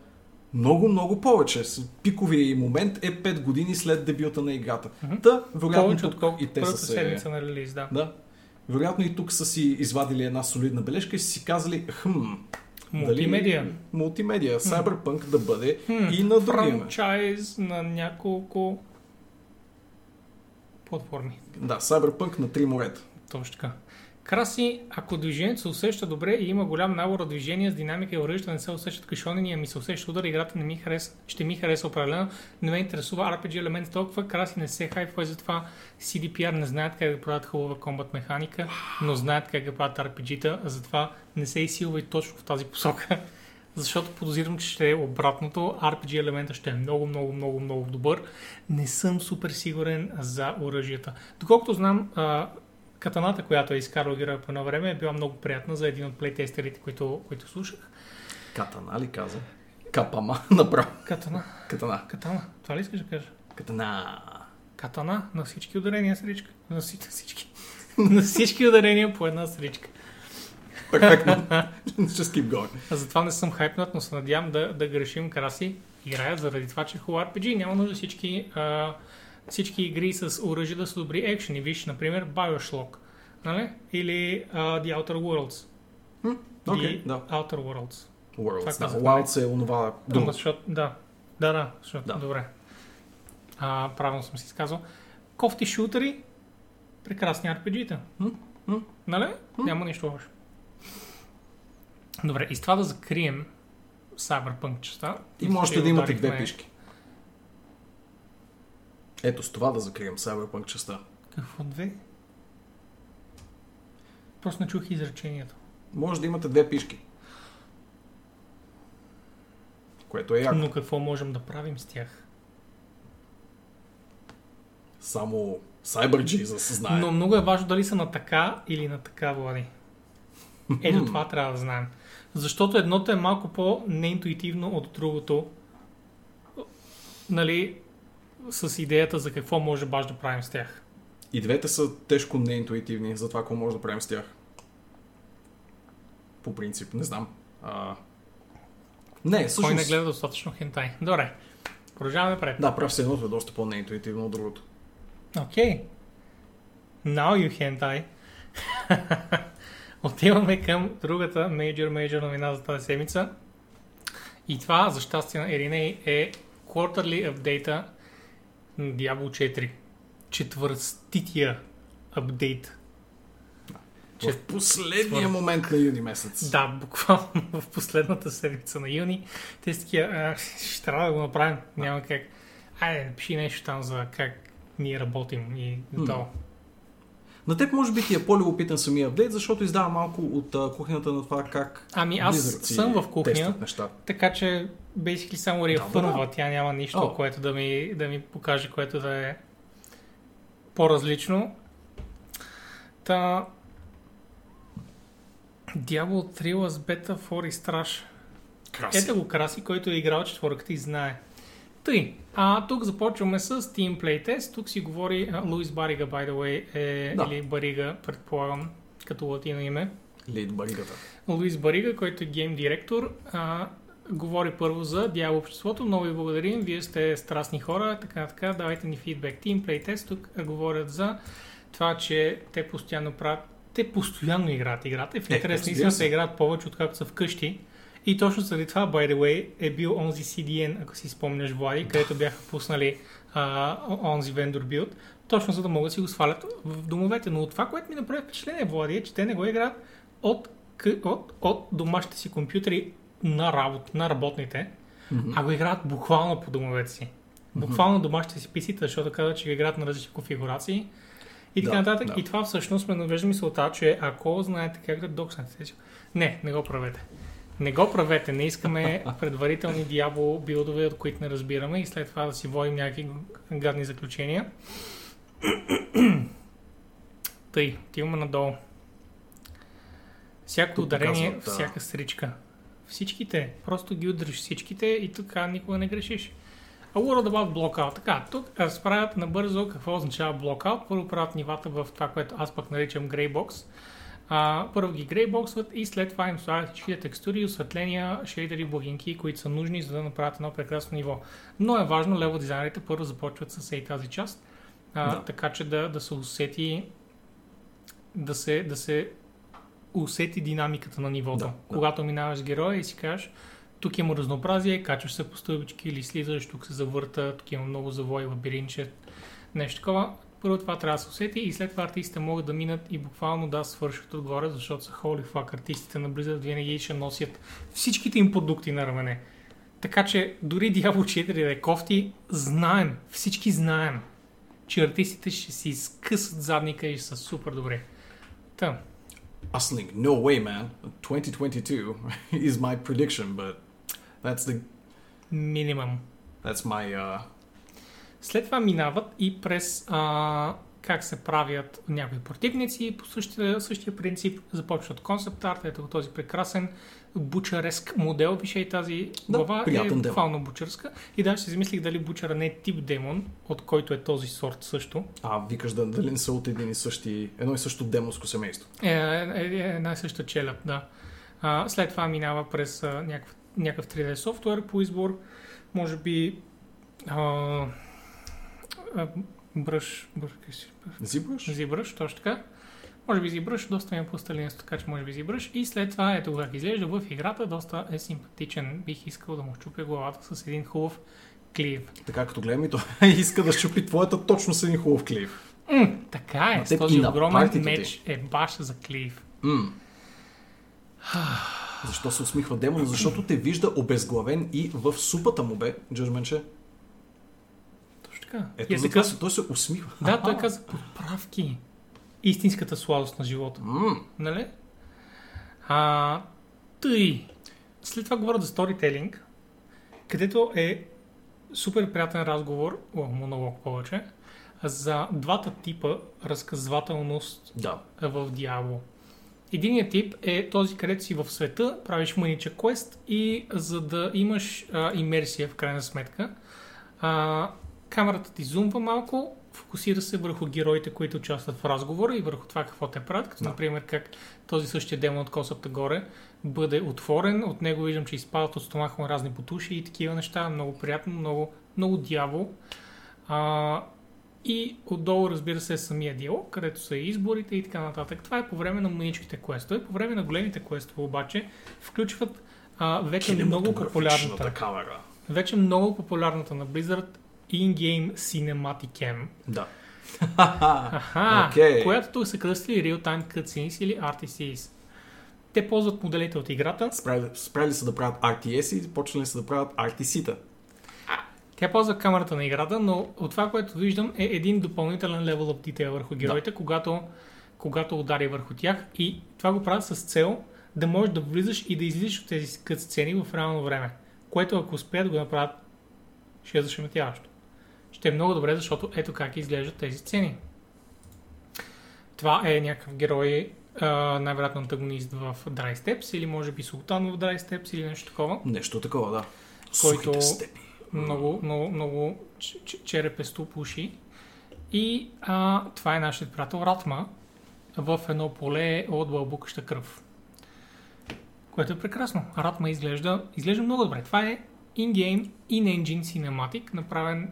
много повече. Пиковия момент е 5 години след дебюта на играта. Mm-hmm. Та, вероятно, тук и те са седмица на релиз, да. Вероятно и тук са си извадили една солидна бележка и си казали, мултимедия. Дали, мултимедия, Cyberpunk да бъде и на другия. Франчайз на няколко платформи. Да, Cyberpunk на 3 морета. Точно така. Краси, ако движението се усеща добре и има голям набор от движения с динамика и оръжие, да не се усещат кашонени, ами се усеща удар, играта не ми хареса, ще ми хареса определено, не ме интересува RPG елемент толкова, Краси не се хайпва, затова CDPR не знаят как да правят хубава комбат механика, но знаят как да правят RPG-та, затова не се изсилва и точно в тази посока, защото подозирам, че ще е обратното, RPG елемента ще е много добър, не съм супер сигурен за оръжията. Доколкото знам, катаната, която е изкарал героя по едно време, е била много приятна за един от плейтестерите, които слушах. Катана ли каза? Капама направо. Катана. Това ли искаш да кажа? Катана. На всички ударения сричка. На всички ударения по една сричка. Перфектно. Ще скип going. Затова не съм хайпнат, но се надявам да грешим. Краси играят заради това, че хубаво RPG. Няма нужда всички игри с оръжие да са добри екшени. Виж, например, BioShock, нали? Или The Outer Worlds. Okay, да. Outer Worlds, да. Wilds е онова дума. Да. Добре. Правилно съм си изказал. Кофти шутери, прекрасни RPG-та. Нали? Няма нищо лошо. Добре, и с това да закрием Cyberpunk частта. И можете да имате две пишки. Ето с това да закрием Cyberpunk частта. Какво две? Просто не чух изречението. Може да имате две пишки. Което е яко. Но какво можем да правим с тях? Само Cyberg за съзнание. Но много е важно дали са на така или на така, Влади. Ето това трябва да знаем. Защото едното е малко по-неинтуитивно от другото. Нали... с идеята за какво може баш да правим с тях. И двете са тежко неинтуитивни за това, какво може да правим с тях. По принцип, не знам. Не, всъщност... Кой не гледа достатъчно хентай. Добре, продължаваме напред. Да, прав се едното е доста по-неинтуитивно от другото. Окей. Now you hentai. Отиваме към другата major новина за тази седмица. И това, за щастие на Ириней, е quarterly update-а на Diablo 4. Четвърстития апдейт. В последния момент на юни месец. Да, буквално в последната седмица на юни. Те са такива, ще трябва да го направим. Няма как. Айде, напиши нещо там за как ние работим и готово. На теб може би ти е по-любопитен самия апдейт, защото издава малко от кухнята на това как... Ами аз съм в кухня, така че basically само реафърмва, тя няма нищо, което да ми покаже, което да е по-различно. Та... Diablo 3 was beta for Strash. Ето го Краси, който е играл четвърката и знае. Тъй, тук започваме с Team Playtest. Тук си говори Луис Барига, by the way, или Барига, предполагам, като латино име. Лид Баригата. Луис Барига, който е гейм директор, говори първо за Diablo обществото. Много ви благодарим, вие сте страстни хора, така, давайте ни фидбек. Team Playtest тук говорят за това, че те постоянно правят, те постоянно играят играта и в интересни истина се играят повече, откакто са вкъщи. И точно заради това, by the way, е бил онзи CDN, ако си спомняш, Влади, където бяха пуснали онзи vendor build, точно за да могат да си го свалят в домовете. Но това, което ми направи впечатление, Влади, е, че те не го играят от домашните си компютри на работните, а го играят буквално по домовете си. Буквално домашните си PC-та, защото казват, че го играят на различни конфигурации. И така нататък. Да. И това всъщност ме навежда мисълта, че ако знаете как да докснете, не го правете. Не го правете, не искаме предварителни Diablo билдове, от които не разбираме и след това да си водим някакви гадни заключения. Тъй, отиваме надолу. Всяко ударение, всяка сричка. Всичките, просто ги удриш всичките и така никога не грешиш. World About Blockout. Така, тук справят набързо какво означава Blockout. Първо правят нивата в това, което аз пък наричам Grey Box. Първо ги грейбоксват и след това им слагат всичките текстури, осветления, шейдери, блогинки, които са нужни, за да направят едно прекрасно ниво. Но е важно, левел дизайнерите първо започват с ей тази част, така че да се усети динамиката на нивото. Да, когато минаваш героя и си кажеш, тук има разнообразие, качваш се по стълбички или слизаш, тук се завърта, тук има много завои, лабиринче, нещо такова. Първо това трябва да се усети и след това артистите могат да минат и буквално да свършат отгоре, защото са holy fuck, артистите на Blizzard винаги ще носят всичките им продукти на рамене. Така че дори Diablo 4 да е кофти, знаем, всички знаем, че артистите ще си изкъсат задника и ще са супер добре. Та. Hustling, no way man, 2022 is my prediction, but that's the minimum. That's my... След това минават и през как се правят някои противници. По същия принцип започват концепт арт. Ето този прекрасен бучареск модел. Пише и тази глава е буквално бучарска. И даже си замислих дали бучара не е тип демон, от който е този сорт също. Викаш дали не са от едно и също демонско семейство. Една и съща челяд, да. След това минава през някакъв 3D софтуер по избор. Може би... ZBrush, точно така. Може би ZBrush, доста ми е по-сталинец, така че може би ZBrush. И след това, ето как изглежда в играта, доста е симпатичен. Бих искал да му щупя главата с един хубав клиев. Така като гледам и той иска да щупи твоята точно с един хубав клиев. Така е, с този огромен меч е баш за клиев. Защо се усмихва демон? Защото те вижда обезглавен и в супата му бе, джърменче. Ето за това той се усмива. Да, той каза подправки. Истинската сладост на живота. Нали? Тъй. След това говоря за сторителинг, където е супер приятен разговор, монолог повече, за двата типа разказвателност в Диабло. Единият тип е този, където си в света, правиш мъничък квест и за да имаш имерсия в крайна сметка, камерата ти зумва малко, фокусира се върху героите, които участват в разговора и върху това какво те правят, като например как този същия демон от косата горе бъде отворен, от него виждам, че изпадат от стомаха на разни потуши и такива неща, много приятно, много, много дявол. И отдолу разбира се самия диалог, където са изборите и така нататък. Това е по време на мъничките квестове. По време на големите квестове обаче включват вече много популярната на Blizzard In-game cinematic cam. Да. Която тук са кръстили real-time cutscenes или RTCs. Те ползват моделите от играта. Спрели са да правят RTS и почнали са да правят RTC-та. Тя ползва камерата на играта, но от това, което виждам, е един допълнителен level up detail върху героите, когато удари върху тях. И това го правят с цел да можеш да влизаш и да излизаш от тези cutscenes в реално време. Което ако успеят да го направят, ще е зашеметяващо. Ще е много добре, защото ето как изглеждат тези сцени. Това е някакъв герой, най-вероятно антагонист в Dry Steps, или може би Султан в Dry Steps, или нещо такова. Нещо такова, да. Който много, много, много черепесто пуши. И това е нашият приятел Ратма в едно поле от бълбукаща кръв. Което е прекрасно. Ратма изглежда много добре. Това е in-game, in-engine cinematic, направен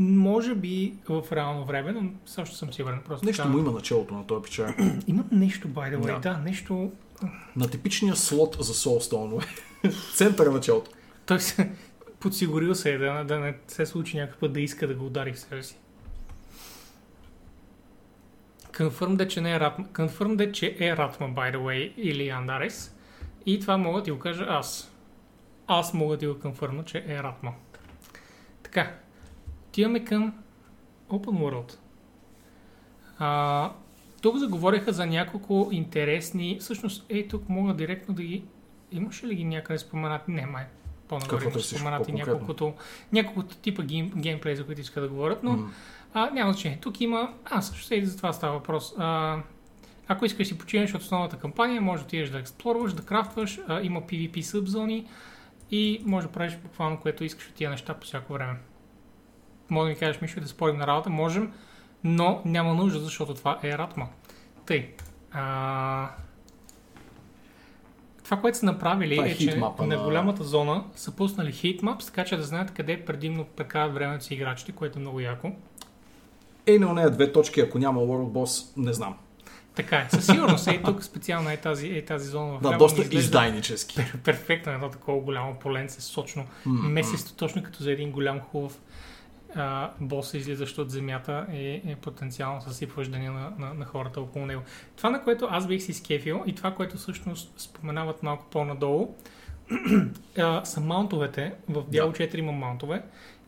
може би в реално време, но също съм сигурен. Просто нещо му има началото на този печар. Има нещо, by the way, нещо... На типичния слот за Soulstone. Центъра началото. Той се подсигурил се да не се случи някакъв път да иска да го удари в себе си. Confirmed е, че е Ратма, by the way, или Андарес. И това мога да ти го кажа аз. Аз мога да ти го конфърмна, че е Ратма. Така. Отиваме към Open World. Тук заговориха за няколко интересни... Всъщност, тук мога директно да ги... Имаш ли ги някъде споменати? Не, май. По-нагоре споменати няколкото типа геймплей, за които иска да говорят, но няма значение. Тук има... също и за това става въпрос. Ако искаш си починеш от основната кампания, може да отидеш да експлорваш, да крафтваш, има PvP субзони и може да правиш буквално което искаш от тия неща по всяко време. Може да ми кажеш, Мишо, да спорим на работа, можем, но няма нужда, защото това е Ратма. Тъй, това, което са направили е, че на голямата зона са пуснали хейтмапс, така че да знаят къде предимно прекарват времето си играчите, което е много яко. Е, на нея две точки, ако няма World Boss, не знам. Така е, със сигурност е тук специално е тази зона в Лямон. Да, доста издайнически. Перфектно, едно такова голямо поленце, сочно, месесто, точно като за един голям хубав бос, излизащ от земята и потенциално съсипваш деня на хората около него. Това, на което аз бих си скефил и това, което всъщност споменават малко по-надолу, са маунтовете. В Diablo 4 има маунтове.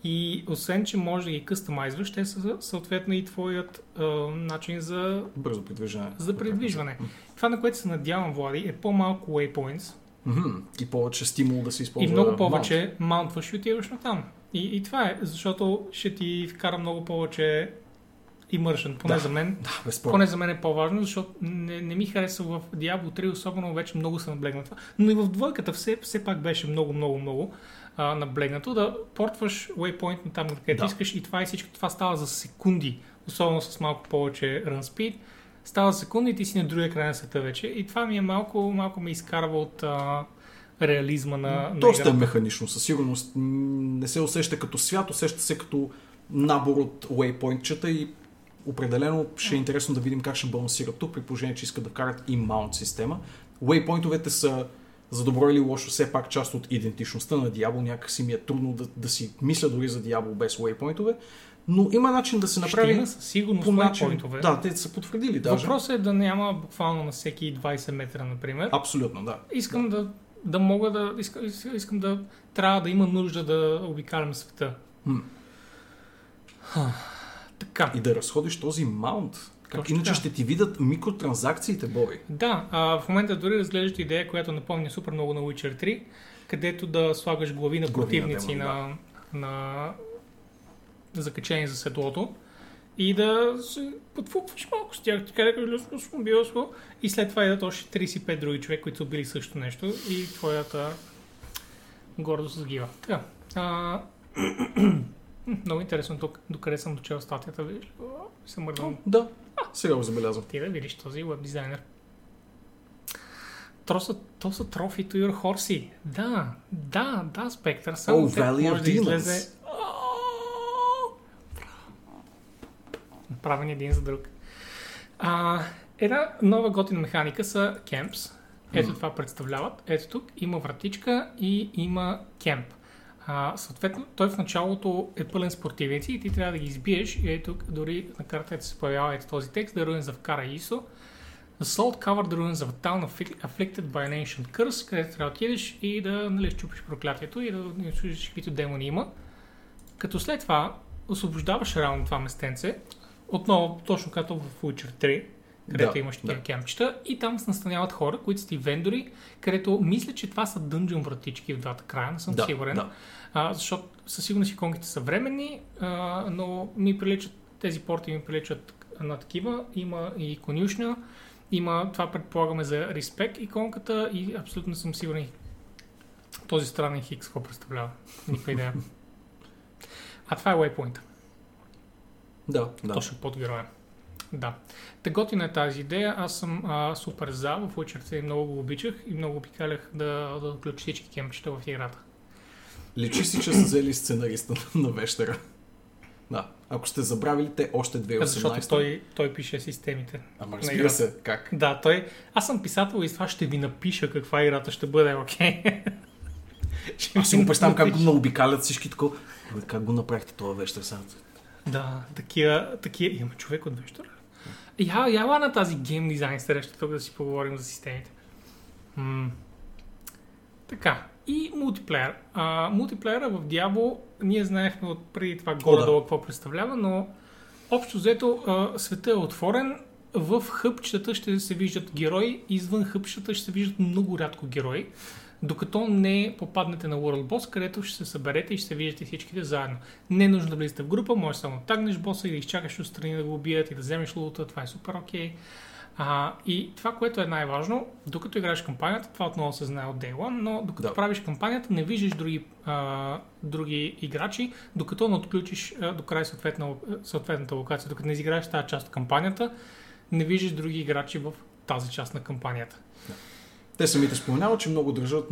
И освен, че може да ги къстомайзваш, те са съответно и твоят начин за бързо придвижване. Това, на което се надявам, Влади, е по-малко waypoints. И повече стимул да се използва. И много повече маунтваш и отиваш натам. И това е, защото ще ти вкара много повече immersion, поне за мен. Да, поне за мен е по-важно, защото не ми харесва в Diablo 3, особено вече много се наблегна това. Но и в двойката все пак беше много наблегнато, да портваш waypoint на там, където искаш, и това и всичко. Това става за секунди, особено с малко повече run speed. Става за секунди и ти си на другия край на света вече. И това ми е малко ме изкарва от реализма на доста играта. Механично, със сигурност. Не се усеща като свят, усеща се като набор от waypoint-чета и определено ще е интересно да видим как ще балансират тук, при положение, че искат да вкарат и маунт система. Waypoint-овете са, за добро или лошо, все пак част от идентичността на Diablo. Някакси ми е трудно да си мисля дори за Diablo без waypoint-ове, но има начин да се направи. Ще има със сигурност waypoint-ове. Да, те са потвърдили даже. Въпросът е да няма буквално на всеки 20 метра, например. Абсолютно, да. Искам да мога да... Искам да... Трябва да има нужда да обикалям света. Така. И да разходиш този маунт. Как иначе ще ти видят микротранзакциите, Боби. Да, в момента дори разглеждаш идея, която напомня супер много на Witcher 3, където да слагаш глави на противници на закачени за седлото и да се подфукваш малко с тях. Така да кажеш, и след това идат още 35 други човек, които са били също нещо и твоята гордост сгива. Така. Много интересно тук, докъде съм дочел статията, видиш ли? Се мърдам. Да, сега го забелязвам. Ти да видиш този веб дизайнер. То са Trophy to your horse. Да, Спектър. Само може да излезе. Правен един за друг. Една нова готина механика са кемпс. Ето това представляват. Ето тук има вратичка и има кемп. Съответно, той в началото е пълен спортивници и ти трябва да ги избиеш. И ето тук дори на картата се появява ето този текст: The Ruins of Kara-Iso, Assault Covered Ruins of a Town Afflicted by an Ancient Curse, където трябва да отидеш и да щупиш проклятието и да не чуеш каквито демони има. Като след това освобождаваш реално това местенце, отново точно като в Witcher 3, където имаш такива кемпчета, и там се настаняват хора, които са ти вендори, където мисля, че това са дънджен вратички в двата края, не съм сигурен. Защото със сигурност иконките са временни, но ми приличат, тези порти ми приличат на такива. Има и конюшня, има това, предполагаме, за респект иконката, и абсолютно съм сигурен този странен хикс какво представлява. Никаква идея. Това е waypoint-а. Да. Точно под героя. Да. Готина е тази идея. Аз съм супер за. В Witcher и много го обичах и много обикалях да отключи всички кемпчета в играта. Личи си, че са взели сценариста на Вещера. Да. Ако сте забравили, те още 2018. Защото той пише системите. Ама разбира се, как? Да, той... Аз съм писател и с това ще ви напиша каква играта ще бъде, окей. Аз си го представям как го наобикалят всички тако. Как го направихте това Вещер сега? Да, такива... Има човек от Вещера. Яла на тази гейм дизайн среща тук да си поговорим за системите. Така, и мултиплеер. Мултиплеера в Diablo ние знаехме от преди това горе-долу какво представлява, но общо взето света е отворен. В хъбчетата ще се виждат герои, извън хъбчетата ще се виждат много рядко герои, докато не попаднете на World Boss, където ще се съберете и ще се виждате всичките заедно. Не е нужно да влизате в група, можеш само да тагнеш боса и да изчакаш отстрани да го убият и да вземеш лута, това е супер окей. И това, което е най-важно, докато играеш кампанията, това отново се знае от Day One, но докато правиш кампанията, не виждаш други играчи, докато не отключиш до край съответната локация. Докато не изиграеш тази част от кампанията, не виждаш други играчи в тази част на кампанията. Да. Те самите споменават, че много държат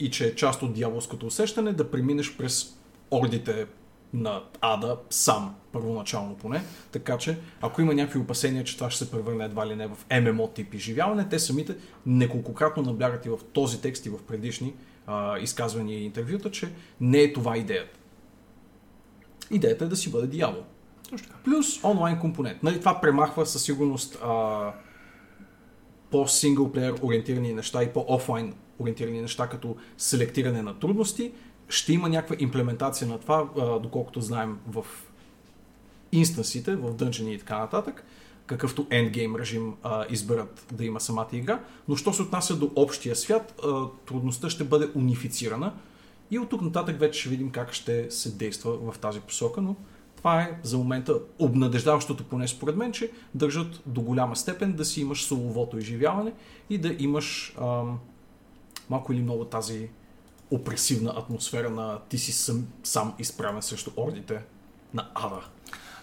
и че е част от дяволското усещане да преминеш през ордите на ада сам, първоначално поне, така че ако има някакви опасения, че това ще се превърне едва ли не в ММО тип изживяване, те самите неколкократно наблягат и в този текст и в предишни изказвания и интервюта, че не е това идеята. Идеята е да си бъде дявол. Плюс онлайн компонент. Нали, това премахва със сигурност по-синглплеер ориентирани неща и по-офлайн ориентирани неща, като селектиране на трудности. Ще има някаква имплементация на това, доколкото знаем в инстансите, в дънжени и така нататък, какъвто ендгейм режим изберат да има самата игра, но що се отнася до общия свят, трудността ще бъде унифицирана и от тук нататък вече ще видим как ще се действа в тази посока, но това е за момента обнадеждаващото, поне според мен, че държат до голяма степен да си имаш соловото изживяване и да имаш малко или много тази опресивна атмосфера на ти си сам изправен срещу ордите на ада.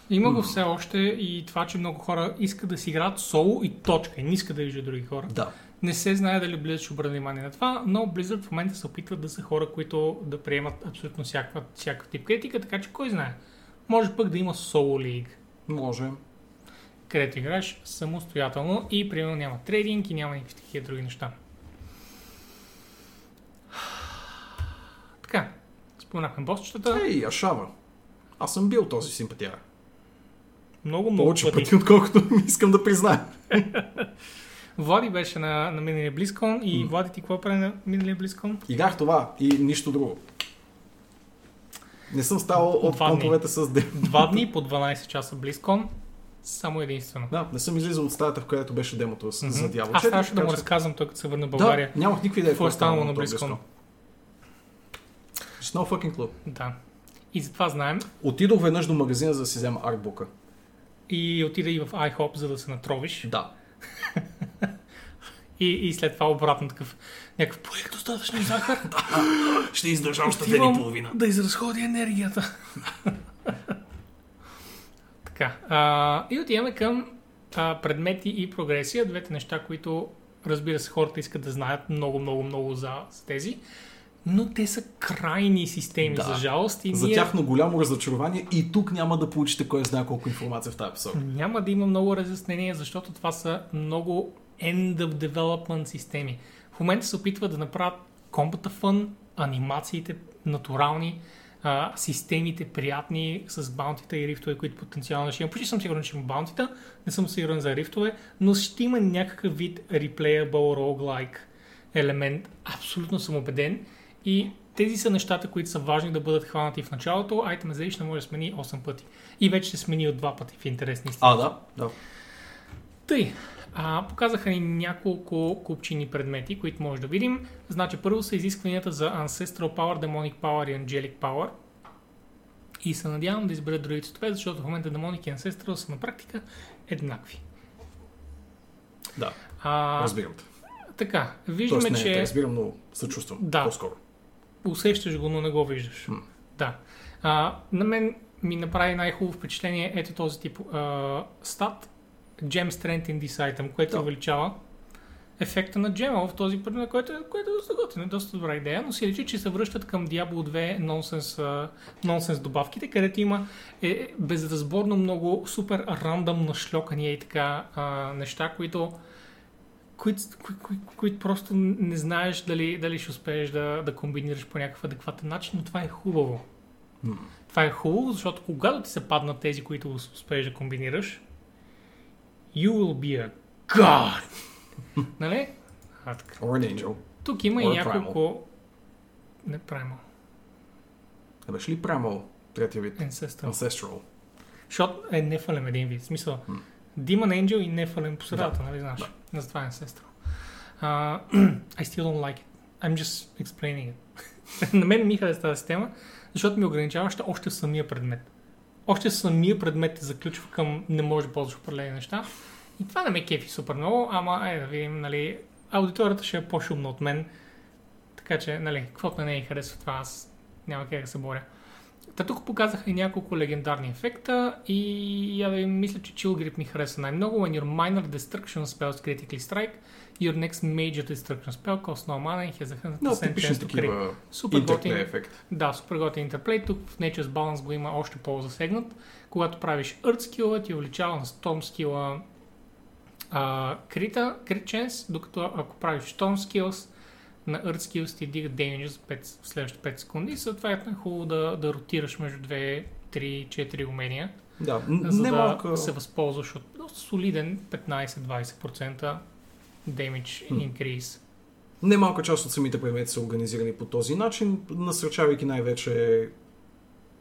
Има го все още и това, че много хора искат да си играят соло и точка и не искат да виждат други хора. Да. Не се знае дали Blizzard ще обърне внимание на това, но Blizzard в момента се опитват да са хора, които да приемат абсолютно всякакъв тип критика, така че кой знае. Може пък да има соло лиг. Може. Където играеш самостоятелно и примерно няма трейдинг и няма никакви такива други неща. Така, споменахме босчетата. Ей, Ашава. Аз съм бил този симпатияр. Много повече пъти, отколкото искам да призная. Влади беше на миналия Близкон и Влади, ти какво прави на миналия Близкон? Играх това и нищо друго. Не съм ставал от комповете с ден. 2 дни по 12 часа Близкон. Само единствено. Да, не съм излизал от стаята, в която беше демото за Диабол 4. Аз трябваше да му разказвам той, като се върна в България. Да, нямах никакви идея какво е станало на Близкон. It's no fucking club. Да. И затова знаем. Отидох веднъж до магазина, за да си взема артбука. И отида и в iHop, за да се натровиш. Да. и след това обратно такъв някакъв поех достатъчно захар. Да. Ще издържам още ден и половина. Да изразходи енергията. Така. И отиваме към предмети и прогресия. Двете неща, които разбира се хората искат да знаят много за тези. Но те са крайни системи, за жалост. И за тяхно голямо разочарование и тук няма да получите кой знае колко информация в тази посока. Няма да има много разяснения, защото това са много end of development системи. В момента се опитват да направят комбата фън, анимациите натурални, системите приятни с баунтите и рифтове, които потенциално ще има. Почти съм сигурен, че има баунтите, не съм сигурен за рифтове, но ще има някакъв вид replayable roguelike елемент. Абсолютно съм убеден. И тези са нещата, които са важни да бъдат хванати в началото. Айтем зелиш не може да смени 8 пъти. И вече се смени от 2 пъти в интересни истина. Да. Тъй, показаха ни няколко купчини предмети, които може да видим. Значи първо са изискванията за Ancestral Power, Demonic Power и Angelic Power. И се надявам да изберат другите цветове, защото в момента Demonic и Ancestral са на практика еднакви. Да, разбирам те. Така, виждаме, тоест, че... разбирам, но съчувствам по-скоро. Усещаш го, но не го виждаш. Да. На мен ми направи най-хубаво впечатление ето този тип стат. Gem Strength in this item, което увеличава ефекта на джема в този предмет, което е доста готино, доста добра идея, но си речи, че се връщат към Diablo 2 нонсенс добавките, където има безразборно много супер рандъм нашлёкания и така неща, които просто не знаеш дали ще успееш да комбинираш по някакъв адекватен начин, но това е хубаво. Това е хубаво, защото когато ти се паднат тези, които успееш да комбинираш, you will be a god! Нали? Or an angel. Тук има и няколко... Primal. Не Primal. Не беше ли Primal? Третия вид. Ancestral. Защото е нефален един вид. В смисъл, Demon Angel и нефален по средата, нали знаеш? That's why Ancestral. I still don't like it. I'm just explaining it. На мен ми хареса тази система, защото ми ограничаваш още в самия предмет. Още самия предмет те заключва към не можеш да ползваш определени неща И това не ме кефи супер много, ама да видим, нали, аудиторията ще е по-шумна от мен. Така че, нали, каквото не е харесва това, аз няма как да се боря. Та тук показаха и няколко легендарни ефекта и я ви мисля, че Chill Grip ми хареса най-много. When your minor destruction spell is critically strike, your next major destruction spell costs no mana and has a 100% chance to crit. Супер готин ефект. Да, супер готин интерплей. Тук в Nature's Balance го има още по-засегнат. Когато правиш Earth скила, ти увеличава на Storm скила крита, крит chance, докато ако правиш Storm skills, на Earth Skills ти дига damage за 5, в следващите 5 секунди и съответно е хубаво да ротираш между 2, 3, 4 умения, да, за да се възползваш от доста солиден 15-20% damage increase. Немалка част от самите предмети са организирани по този начин, насърчавайки най-вече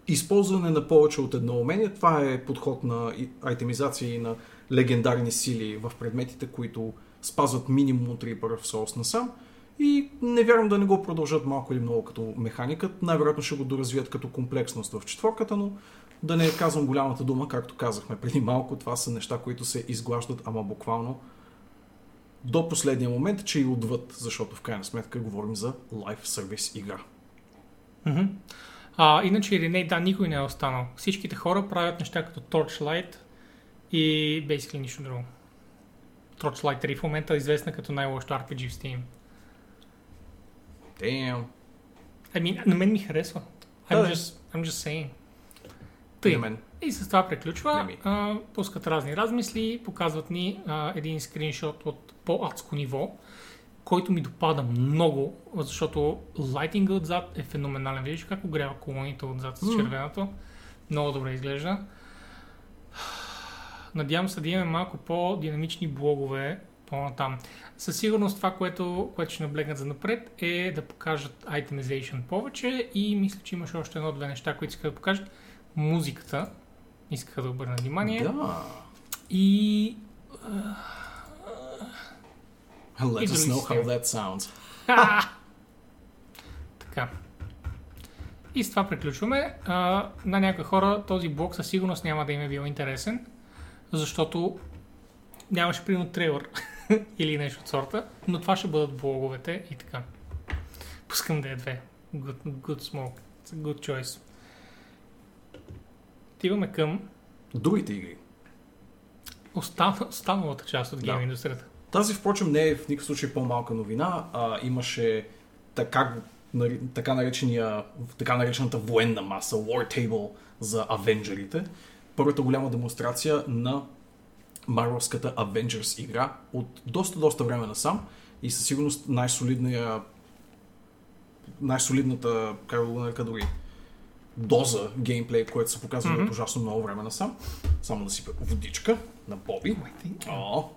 използване на повече от едно умение. Това е подход на айтемизация и на легендарни сили в предметите, които спазват минимум 3 първ соус насам. И не вярвам да не го продължат малко или много като механика. Най-вероятно ще го доразвият като комплексност в четворката, но да не казвам голямата дума, както казахме преди малко. Това са неща, които се изглаждат, ама буквално до последния момент, че и отвъд, защото в крайна сметка говорим за лайф сервис игра. Mm-hmm. Иначе Рене, да, никой не е останал. Всичките хора правят неща като Torchlight и basically нищо друго. Torchlight 3 в момента е известна като най-лошото RPG в Steam. Damn. На мен ми харесва. I'm just saying. Тъй, и с това приключва. Пускат разни размисли, показват ни един скриншот от по-адско ниво, който ми допада много, защото лайтинга отзад е феноменален. Виждаш как огрява колоните отзад с червеното. Много добре изглежда. Надявам се да имаме малко по-динамични блогове по-натам. Със сигурност това, което ще наблегнат за напред, е да покажат itemization повече и мисля, че имаше още едно-две неща, които искаха да покажат. Музиката, искаха да обърна внимание. Да. И... Let us know how that sounds. Така. И с това приключваме. На някои хора този блок със сигурност няма да им е бил интересен, защото нямаше примерно трейлър или нещо от сорта, но това ще бъдат блоговете и така. Пускам да е две. Good smoke. It's a good choice. Отиваме към другите игри. Останалата част от гейм индустрията. Тази, впрочем, не е в никакъв случай по-малка новина. Имаше така наречената военна маса, War Table за Авенджерите. Първата голяма демонстрация на Marvelската Avengers игра от доста време насам и със сигурност най-солидната, как го нарека дори, доза геймплей, което се показва от ужасно много време насам. Само да сипя водичка на Боби,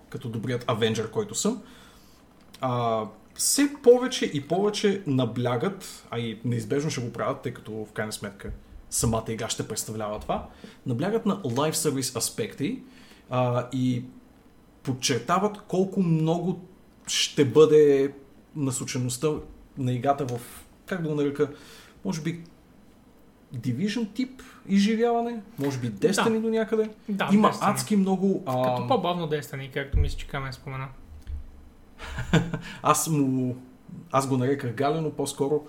като добрият Avenger, който съм. Все повече и повече наблягат, а и неизбежно ще го правят, тъй като в крайна сметка самата игра ще представлява това, наблягат на live service аспекти и подчертават колко много ще бъде насочеността на играта в, как да го нарека, може би Division тип изживяване, може би Destiny до някъде. Да, има Destiny. Адски много... Като по-бавно Destiny, както мисля, че Камен спомена. Аз го нареках галено, по-скоро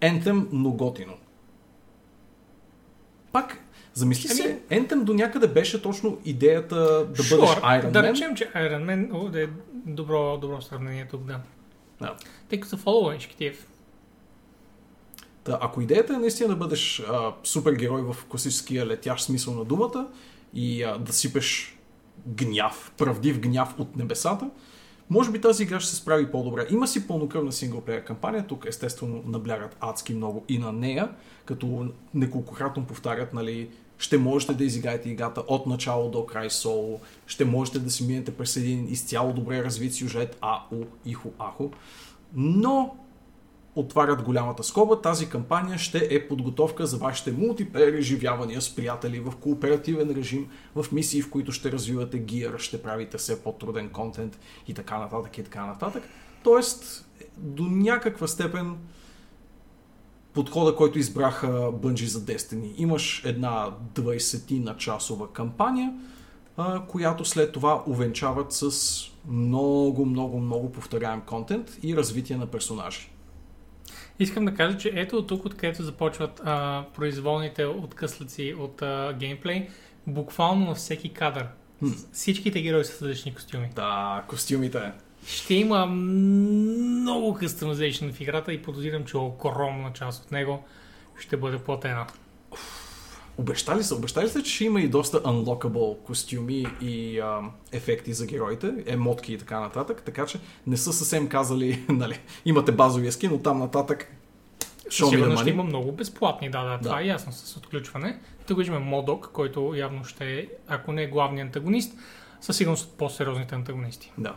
Anthem, но готино. Пак... Замисли се, Anthem до някъде беше точно идеята да бъдеш Iron Man. Да речем, че Iron Man да е добро сравнение тук, да. Тъй като са follow-up. Ако идеята е наистина да бъдеш супергерой в класическия летящ смисъл на думата и да сипеш гняв, правдив гняв от небесата, може би тази игра ще се справи по-добре. Има си пълнокръвна синглплеер кампания, тук естествено наблягат адски много и на нея, като неколкократно повтарят, нали, ще можете да изиграете играта от начало до край соло, ще можете да си минете през един изцяло добре развит сюжет, ахо. Но отварят голямата скоба, тази кампания ще е подготовка за вашите мултиплеер изживявания с приятели в кооперативен режим, в мисии, в които ще развивате гир, ще правите все по-труден контент и така нататък и така нататък. Тоест, до някаква степен подхода, който избраха Bungie за Destiny. Имаш една 20-на часова кампания, която след това увенчават с много повторяем контент и развитие на персонажи. Искам да кажа, че ето от тук, откъдето започват произволните откъслици от геймплей, буквално на всеки кадър. Всичките герои са с различни костюми. Да, костюмите. Ще има много къстъмизейшн в играта и подозирам, че огромна част от него ще бъде платена. Обещали се, че ще има и доста unlockable костюми и ефекти за героите, емотки и така нататък, така че не са съвсем казали, нали, имате базовия скин, но там нататък сигурно ще има много безплатни, да, това е ясно с отключване. Тук имаме Модок, който явно ще е, ако не е главният антагонист, със сигурност от по-сериозните антагонисти. Да.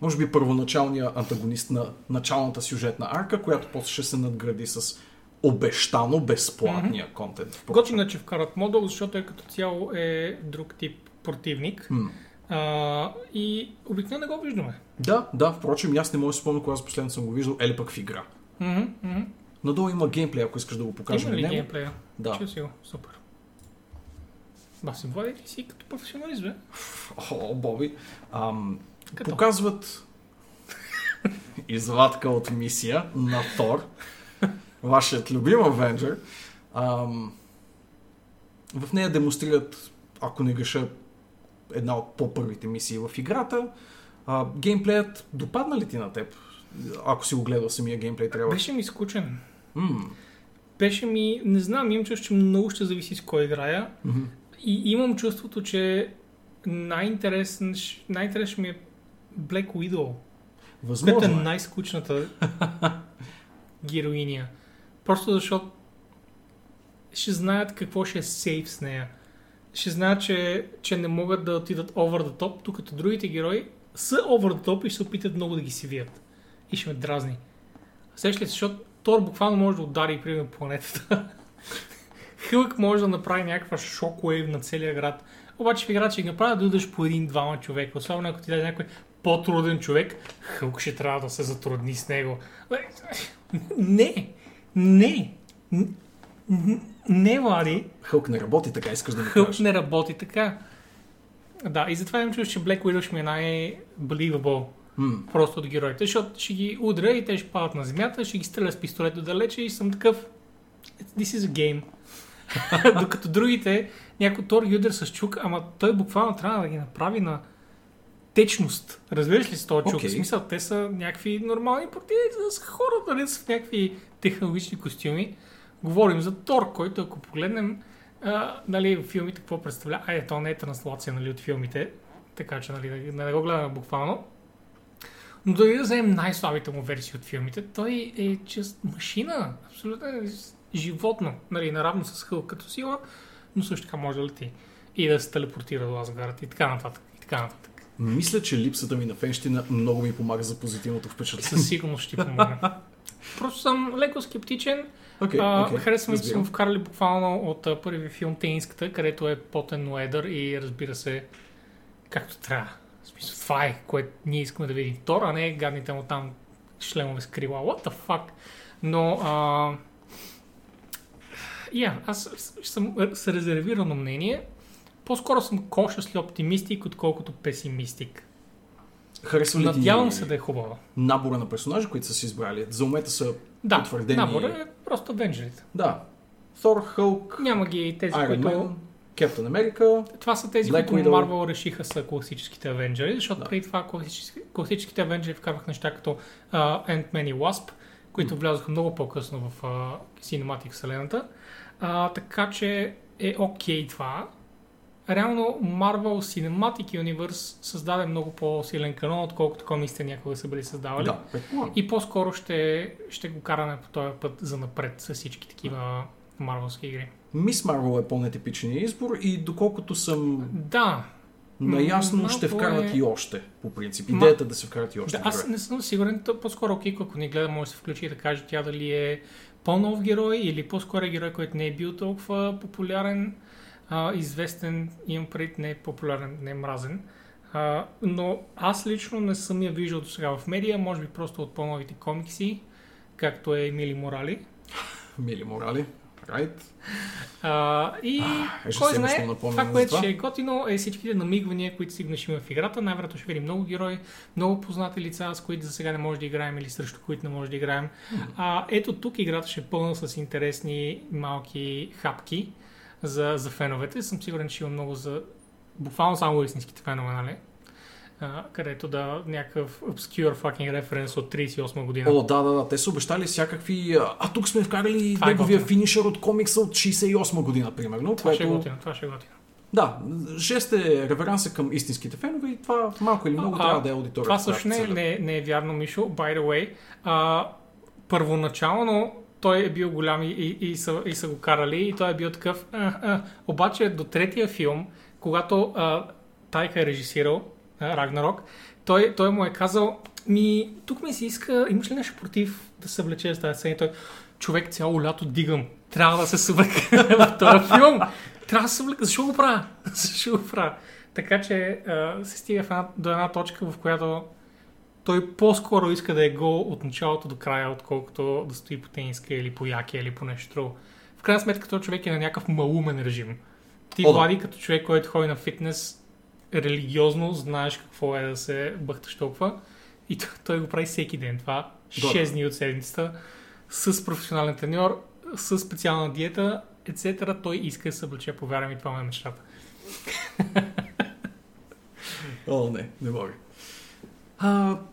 Може би първоначалният антагонист на началната сюжетна арка, която после ще се надгради с обещано безплатния контент. Готино, че вкарат Модок, защото той като цяло е друг тип противник. И обикновено го виждаме. Да, впрочем, аз не мога да спомня кога аз последно съм го виждал, или пък в игра. Надолу има геймплей, ако искаш да го покажем. Има ли геймплея? Да. Чу си го, супер. Ба, се влади ли си като професионалист, бе? О, Боби. Показват извадка от мисия на Тор, вашият любим Avenger. В нея демонстрират, ако не греша, една от по-първите мисии в играта. Геймплеят допадна ли ти на теб? Ако си го гледал самия геймплей, трябва... Беше ми скучен. Беше ми... Не знам, имам чувство, че много ще зависи с кой играя. И имам чувството, че най-интересен ми е Black Widow. Възможно е. Най-скучната героиня. Просто защото ще знаят какво ще е сейф с нея. Ще знаят, че не могат да отидат over the top, докато другите герои са over the top и ще се опитат много да ги си вият. И ще ме дразни. Сещаш ли, защото Тор буквално може да удари, примерно, планетата. Хълк може да направи някаква шокуейв на целия град. Обаче в играта ще ги направя да идваш по един-двама човека. Особено ако ти даде някой по-труден човек, Хълк ще трябва да се затрудни с него. Не, Влади. Хълк не работи така, искаш да ми кажеш. Хълк не работи така. Да, и затова им чуш, че Black Widow ще ми е най-believable. Просто от героите, защото ще ги удря и те ще падат на земята, ще ги стреля с пистолет отдалече и съм такъв This is a game. Докато другите, някой Тор ги удря с чук, ама той буквално трябва да ги направи на течност. Разбираш ли с този чук? В смисъл, те са някакви нормални противници с хора, дали са в някакви технологични костюми. Говорим за Тор, който ако погледнем в филмите какво представлява, то не е транслация от филмите, така че не го гледаме буквално. Но дори да вземем най-слабите му версии от филмите, той е чест машина, абсолютно животно, наравно с Хълк като сила, но също така може да лети и да се телепортира до Асгард и така нататък. Мисля, че липсата ми на фенщина много ми помага за позитивното впечатление. Със сигурност ще ти помогне. Просто съм леко скептичен. Харесвам, че съм вкарали буквално от първи филм тениската, където е потен уедър и разбира се както трябва. В смисъл, това е, което ние искаме да видим Тор, а не гадните му там шлемове с крила. What the fuck? Но, аз съм с резервирано мнение. По-скоро съм cautiously оптимистик, отколкото песимистик. Харесва ли ти надявам се да е хубава. Набора на персонажи, които са си избрали? За момента са потвърдени. Да, набора е просто Avengers-ите. Да. Thor, Hulk, няма ги тези, Iron Man, Captain America. Това са тези, Black които Marvel решиха са класическите Avengers, защото преди това класическите Avengers вкарвах неща като Ant-Man и Wasp, които влязоха много по-късно в Cinematic вселената. Така че е окей това. Реално Marvel Cinematic Universe създаде много по-силен канон, отколкото комиксите някога са били създавали. Да, и по-скоро ще го караме по този път за напред с всички такива марвелски игри. Мис Марвел е по-нетипичният избор и доколкото съм наясно, ще вкарват и още, по принцип. Идеята да се вкарват и още. Аз не съм сигурен, по-скоро Кико, ако не гледа, може да се включи и да каже тя дали е по-нов герой или по-скоро герой, който не е бил толкова популярен, известен, имам пред, не е популярен, не е мразен. Но аз лично не съм я виждал до сега в медия, може би просто от по-новите комикси, както е Мили Морали. Right. И кой знае, това, което ще е готино, е всичките намигвания, които сигурно ще има в играта. Най-вероятно ще видим много герои, много познати лица, с които за сега не може да играем или срещу които не може да играем. Ето тук играта ще е пълна с интересни малки хапки за феновете. Съм сигурен, че има много за буквално само истинските фенове, нали? Където да някакъв obscure fucking референс от 38 година. О, да, те са обещали всякакви... А тук сме вкарали неговия финишър от комикса от 68 година, примерно. Това ще е готино, това ще е готино. Да, жест е реверанса към истинските фенове и това малко или много трябва да е аудитория. Това също не е вярно, Мишо, by the way. Първоначално той е бил голям и са го карали и той е бил такъв... Обаче до третия филм, когато Тайка е режисирал Рагнарок, той му е казал: ми, тук ми се иска, имаш ли нещо против да се влече с тази сцена? Той: човек, цяло лято дигам, трябва да се съвлека в този филм, трябва да се съвлека, защо го правя? Така че се стига до една точка, в която той по-скоро иска да е гол от началото до края, отколкото да стои по тениска или по яки или по нещо друго. В крайна сметка той човек е на някакъв малумен режим. Ти Влади, като човек, който ходи на фитнес, религиозно знаеш какво е да се бъхташ толкова, и той го прави всеки ден това, 6 дни от седмицата, с професионален треньор, с специална диета, etc. Той иска да се облече, повярвам, и това ме е мечтата. О, не мога.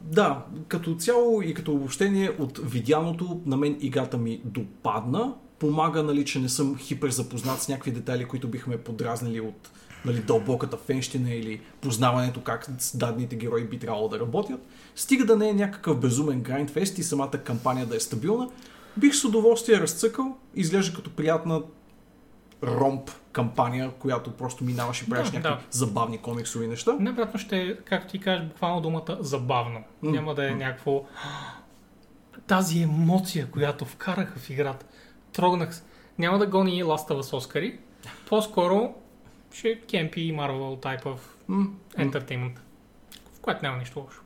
Да, като цяло и като обобщение от видяното, на мен играта ми допадна. Помага, нали, че не съм хипер запознат с някакви детайли, които бихме подразнили от, нали, дълбоката фенщина или познаването как дадените герои би трябвало да работят. Стига да не е някакъв безумен грайндфест и самата кампания да е стабилна, бих с удоволствие разцъкал. Изглежда като приятна ромп кампания, която просто минаваш и правиш някакви забавни комиксови неща. Невероятно ще е, както ти кажеш, буквално думата забавно. Няма да е някакво... Тази емоция, която вкараха в играта, трогнах се. Няма да гони и Last of Us Оскари. По-скоро ще кемпи и Marvel type of entertainment, в което няма нищо лошо.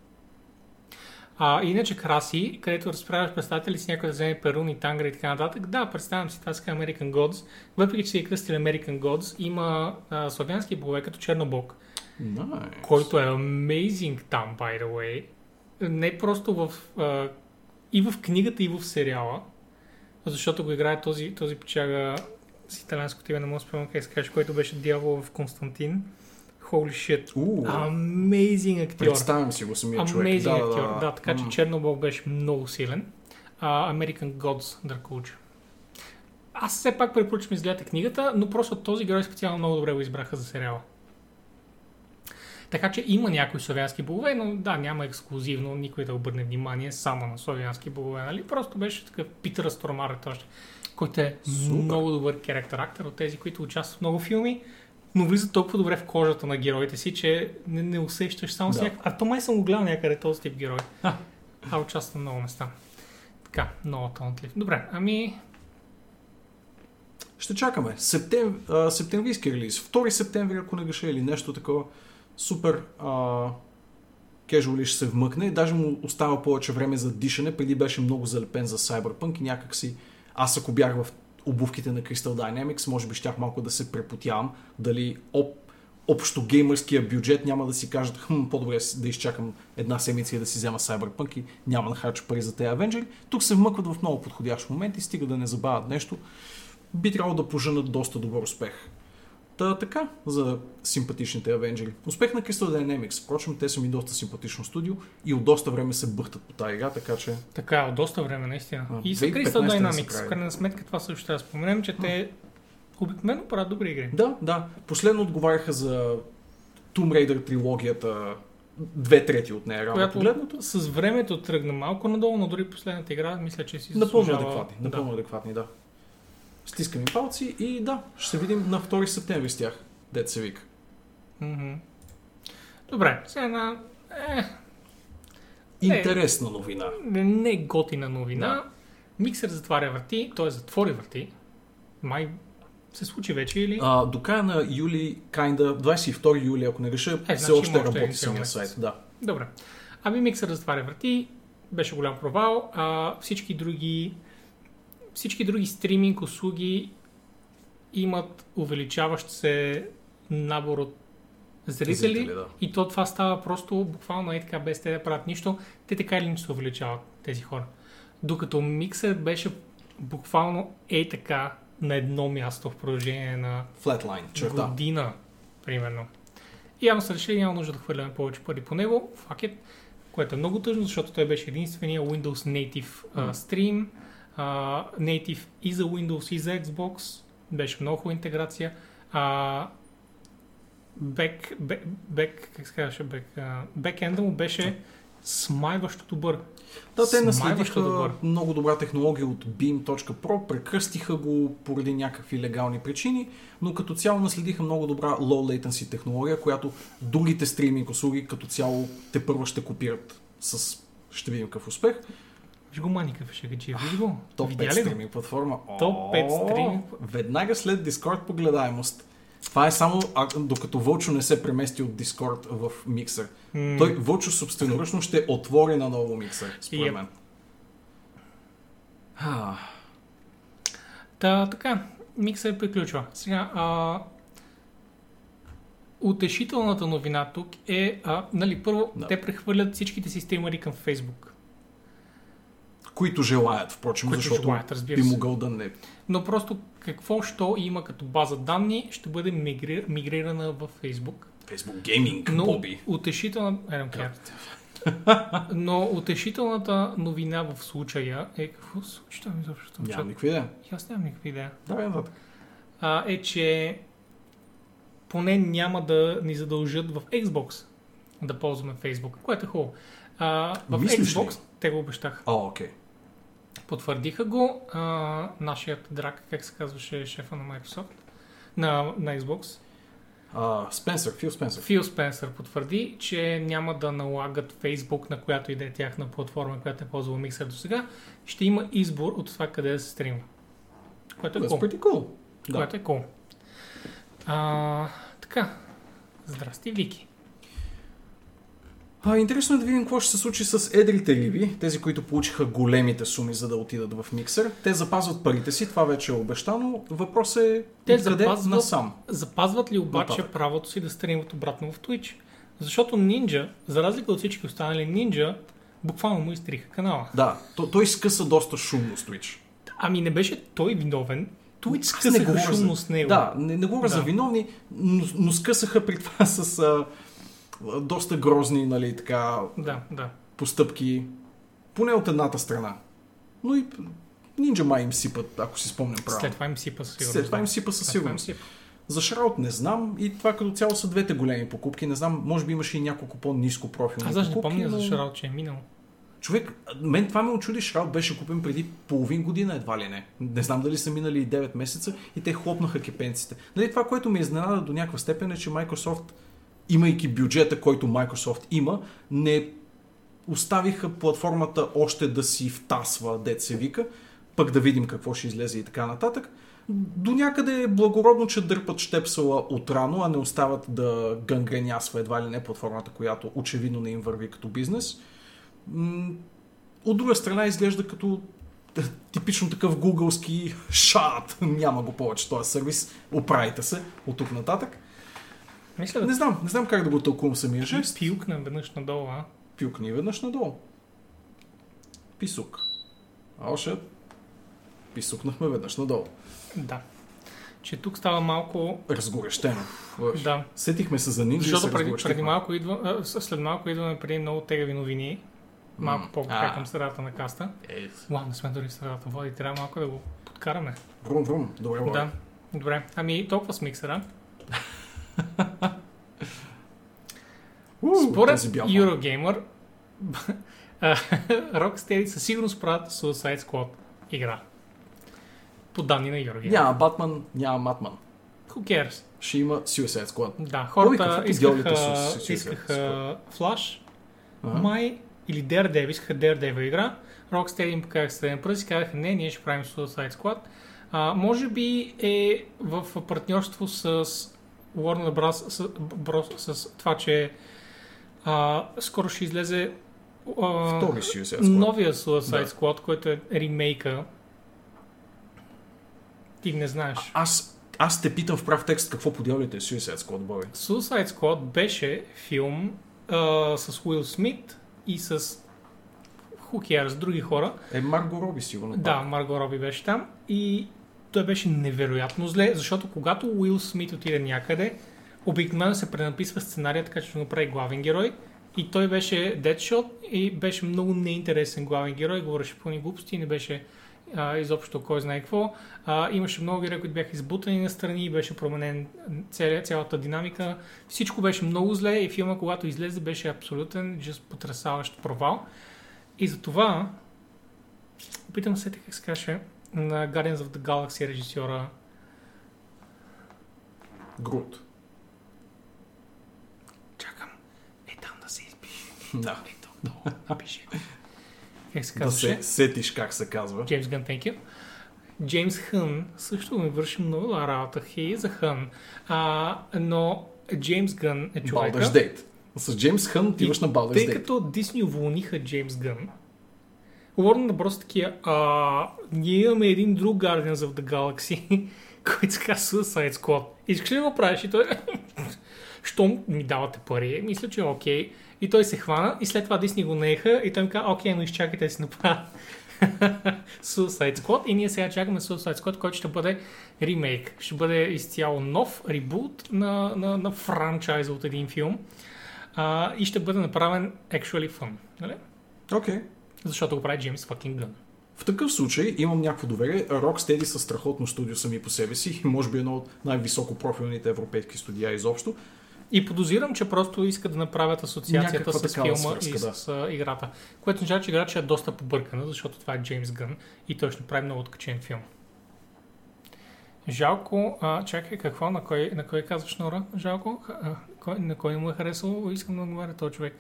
Иначе Краси, където разправяш представители си някой да вземе Перун и Тангра и така нататък. Да, представям си тази American Gods. Въпреки че се е кръстили American Gods, има славянски богове като Чернобог, който е amazing там, by the way. Не просто в... и в книгата, и в сериала. Защото го играе този печага с италянското име, не мога да спомня как се каже, който беше дявол в Константин. Holy shit. Amazing актьор. Представям си го самия човек. Amazing актьор, да. Така че Чернобог беше много силен. American Gods, Дъркулча. Аз все пак препоръчвам изгледате книгата, но просто този герой специално много добре го избраха за сериала. Така че има някои славянски богове, но да, няма ексклузивно никой да обърне внимание само на славянски богове, нали? Просто беше такъв Питър Стромар, който е много добър керактер актер от тези, които участват в много филми, но влизат толкова добре в кожата на героите си, че не усещаш само с някакъв... А то май съм го гледал някъде този тип герой. Участвам много места. Така, много талантлив. Добре, ами... ще чакаме. Септемврийски релиз. 2 септември, ако не греша, или нещо такова. Супер кежуали ще се вмъкне. Даже му остава повече време за дишане. Преди беше много залепен за Cyberpunk и някак си аз, ако бях в обувките на Crystal Dynamics, може би щях малко да се препотявам. Дали общо геймърския бюджет няма да си кажат: по-добре да изчакам една седмица и да си взема Cyberpunk и няма да харча пари за тези Avengers. Тук се вмъкват в много подходящ момент и стига да не забавят нещо, би трябвало да поженат доста добър успех. Та така, за симпатичните Avengers. Успех на Crystal Dynamics. Впрочем, те са ми доста симпатично студио и от доста време се бъртат по тази игра, така че... Така, от доста време, наистина. И за Crystal Dynamics, в крайна сметка, това също трябва да споменем, че те обикновено правят добри игри. Да. Последно отговаряха за Tomb Raider трилогията, 2/3 от нея рано погледнато. С времето тръгна малко надолу, но дори последната игра, мисля, че си заслужава... Напълно адекватни. Стискам им палци и да, ще се видим на 2 септември с тях, дет се вика. Добре, сега една... интересна новина. Не готина новина. Миксер затваря врати, т.е. затвори врати. Май се случи вече или? До края на юли, 22 юли, ако не реша, все още работи самия сайт. Да. Добре. Миксер затваря врати, беше голям провал, всички други всички други стриминг услуги имат увеличаващ се набор от зрители, да. И то това става просто буквално и така, без те да правят нищо. Те така или не се увеличават тези хора. Докато миксът беше буквално ей така на едно място в продължение на Flatline, година, примерно. И явно са решили, няма нужда да хвърляме повече пари по него, fuck it, което е много тъжно, защото той беше единствения Windows Native стрим, Native и за Windows и за Xbox, беше много хубава интеграция. Бекенда му беше смайващо добър. Да, те наследиха много добра технология от BIM.Pro, прекръстиха го поради някакви легални причини, но като цяло наследиха много добра low latency технология, която другите стриминг услуги като цяло те първо ще копират с, ще видим какъв успех. Виж го Маникъв, ще ги чие, виж го. Топ 5 стриминг платформа. Топ 5 стриминг. Веднага след Discord погледаемост. Това е само докато Вълчо не се премести от Discord в миксър. Той Вълчо собственоръчно ще отвори на ново миксър, според мен. Да, така, миксър приключва. Сега, утешителната новина тук е, първо, те прехвърлят всичките си стримари към Facebook. Които желаят, впрочем, които защото желаят, би могъл да не... Но просто какво що има като база данни ще бъде мигрирана в Facebook. Facebook Gaming, но Bobby. Но утешителната новина в случая е... Какво случи там изобщо? Нямам никаква идея. Аз нямам никаква идея. Е, че поне няма да ни задължат в Xbox да ползваме Facebook, което е хубаво. В Xbox те го обещаха. Окей. Потвърдиха го, нашият драк, как се казваше шефа на Microsoft, на Xbox. Фил Спенсър. Фил Спенсър потвърди, че няма да налагат Facebook на която и да е тяхна платформа, която е ползвала Mixer до сега. Ще има избор от това къде да се стримва. Което е cool. Което е cool. Така, здрасти, Вики. Интересно е да видим какво ще се случи с едрите риби, тези, които получиха големите суми, за да отидат в миксер. Те запазват парите си, това вече е обещано. Въпрос е откъде насам. Запазват ли обаче правото си да стримват обратно в Twitch? Защото Ninja, за разлика от всички останали Ninja, буквално му изтриха канала. Да, той скъса доста шумно с Twitch. Ами не беше той виновен. Twitch скъсаха шумно с него. Да, не говоря за виновни, но скъсаха при това с... доста грозни, нали, така, постъпки, поне от едната страна. Но и Ninja май им сипат, ако си спомням правилно. След това им сипа със сигурност. За Shroud не знам, и това като цяло са двете големи покупки. Не знам, може би имаше и няколко по-низко профилни покупки. Не помня за Shroud, че е минал. Човек, мен това ме очуди, Shroud беше купен преди половин година, едва ли не. Не знам дали са минали и 9 месеца и те хлопнаха кепенците. Нали, това, което ме изненада до някаква степен е, че Microsoft, имайки бюджета, който Microsoft има, не оставиха платформата още да си втасва, дет се вика, пък да видим какво ще излезе и така нататък. До някъде е благородно, че дърпат щепсала отрано, а не остават да гангренясва едва ли не платформата, която очевидно не им върви като бизнес. От друга страна изглежда като типично такъв гугълски шат. Няма го повече този сервис, оправите се от тук нататък. Да... Не знам как да го тълкувам самия жест. Пилкна веднъж надолу, Пилкни веднъж надолу. Писук. Още писукнахме веднъж надолу. Да. Че тук става малко... разгорещено. Да. Сетихме се за Нинджи и се разгорещихме. След малко идваме преди много тегави новини. Малко по-така към средата на каста. Уау, не сме дори в средата. Води, трябва малко да го подкараме. Врум. Добре. Да. Добре. Ами толкова с миксера. Според Eurogamer, Rocksteady със сигурност правят Suicide Squad игра. По данни на Eurogamer. Няма Batman, няма Matman. Who cares? Ще има Suicide Squad. Да, хората искаха Flash, Май или Daredevil, искаха Daredevil игра. Rocksteady им показаха среден пръст и казаха не, ние ще правим Suicide Squad. Може би е в партньорство с Warner Bros. С това, че скоро ще излезе новия Suicide Squad, който е ремейка Ти не знаеш. Аз те питам в прав текст какво по дяволите е Suicide Squad, Боби. Suicide Squad беше филм с Уил Смит и с Хукиар, с други хора. Марго Роби сигурно. Да, Марго Роби беше там и той беше невероятно зле, защото когато Уил Смит отиде някъде, обикновено се пренаписва сценария, така че ще го прави главен герой. И той беше Deadshot и беше много неинтересен главен герой, говореше пълни глупости, не беше изобщо кой знае какво. Имаше много герои, които бяха избутани настрани, беше променен цялата динамика. Всичко беше много зле и филма, когато излезе, беше абсолютен, потрясаващ провал. И затова опитам се как се каже на Guardians of the Galaxy режисьора Грут. Да, много напиши. Как се казваше? Да се сетиш как се казва. Джеймс Гън, thank you. Джеймс Хън също ми върши много работа. Хей за Хън. Но Джеймс Гън е човека. Baldur's Gate. С Джеймс Хън ти имаш на Baldur's Gate. Тъй като Дисни уволниха Джеймс Гън, говорим на просто такива, ние имаме един друг Guardians of the Galaxy, който се казва Suicide Squad. Искаш ли да го правиш? И той... Щом ми давате пари, мисля, че е окей. И той се хвана и след това Дисни го наеха и той ми каза, окей, но изчакайте да си направя Suicide Squad. И ние сега чакаме Suicide Squad, който ще бъде ремейк. Ще бъде изцяло нов ребут на франчайза от един филм. И ще бъде направен actually fun. Нали? Окей. Okay. Защото го прави Джеймс fucking Гън. В такъв случай имам някакво доверие. Rocksteady са страхотно студио сами по себе си. Може би едно от най-високо профилните европейски студия изобщо. И подозирам, че просто искат да направят асоциацията някаква с филма свързка, и с играта. Което означава, че играчът е доста побъркана, защото това е Джеймс Гън и той ще направи много откачен филм. Жалко, чакай, какво? На кой казваш, Нора? Жалко? На кой му е харесало? Искам да отговаря този човек.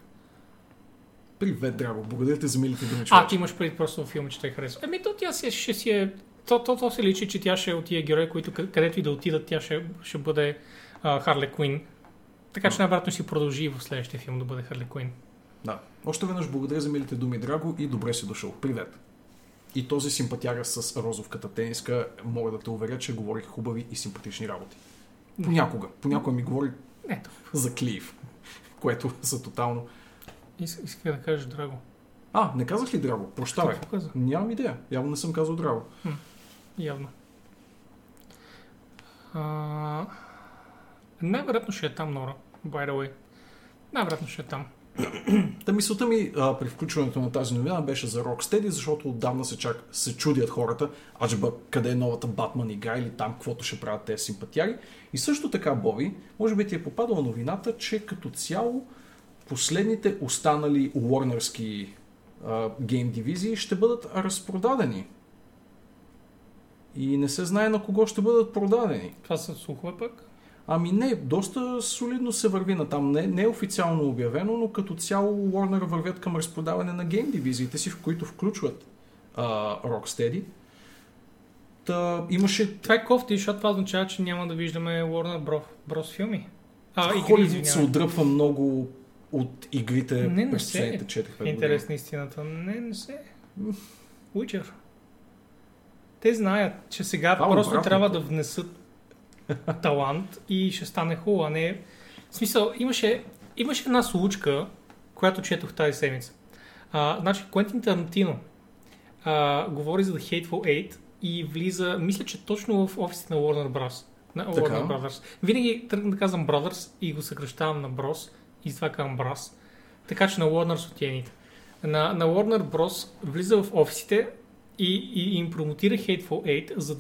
Привет, драго. Благодаря ти за милите думи, човек. Ти имаш преди просто във филма, че те е харесало. То тя ще си е... То се личи, че тя ще е от тия герои, които където и да отидат, тя ще бъде Харли Куин. Така че най-вероятно си продължи в следващия филм да бъде Харли Куин. Да. Още веднъж благодаря за милите думи, драго, и добре си дошъл. Привет. И този симпатяга с розовката тениска, мога да те уверя, че говорих хубави и симпатични работи. Понякога ми говори за Клиф, което са тотално... Исках да кажеш драго. Не казах ли драго? Прощавай. Нямам идея. Явно не съм казал драго. Явно. Най-вероятно ще е там, Нора. By the way. Най-вероятно ще е там. Та мисълта ми при включването на тази новина беше за Rocksteady, защото отдавна се чудят хората, аджба къде е новата Батман игра или там каквото ще правят тези симпатияри. И също така, Боби, може би ти е попадала новината, че като цяло последните останали уорнърски гейм дивизии ще бъдат разпродадени. И не се знае на кого ще бъдат продадени. Това са слухове пък? Не, доста солидно се върви на там. Не е официално обявено, но като цяло Warner вървят към разпродаване на гейм дивизиите си, в които включват Rocksteady. Имаше... Това е кофти, защото това означава, че няма да виждаме Warner Bros. Филми. Холивуд се отдръпва много от игрите през последните 4-5 години. Интересна истината. Не се. Witcher. Те знаят, че сега просто трябва да внесат талант и ще стане хубаво, не... В смисъл, имаше една случка, която четох тази седмица. Квентин Тарантино говори за The Hateful Eight и влиза, мисля, че точно в офисите на Warner Bros. Warner Brothers. Винаги тръгна да казвам Brothers и го съкръщавам на Bros и затова казвам Bros. Така че на Warner с отиените. На Warner Bros влиза в офисите и им промотира Hateful Eight, за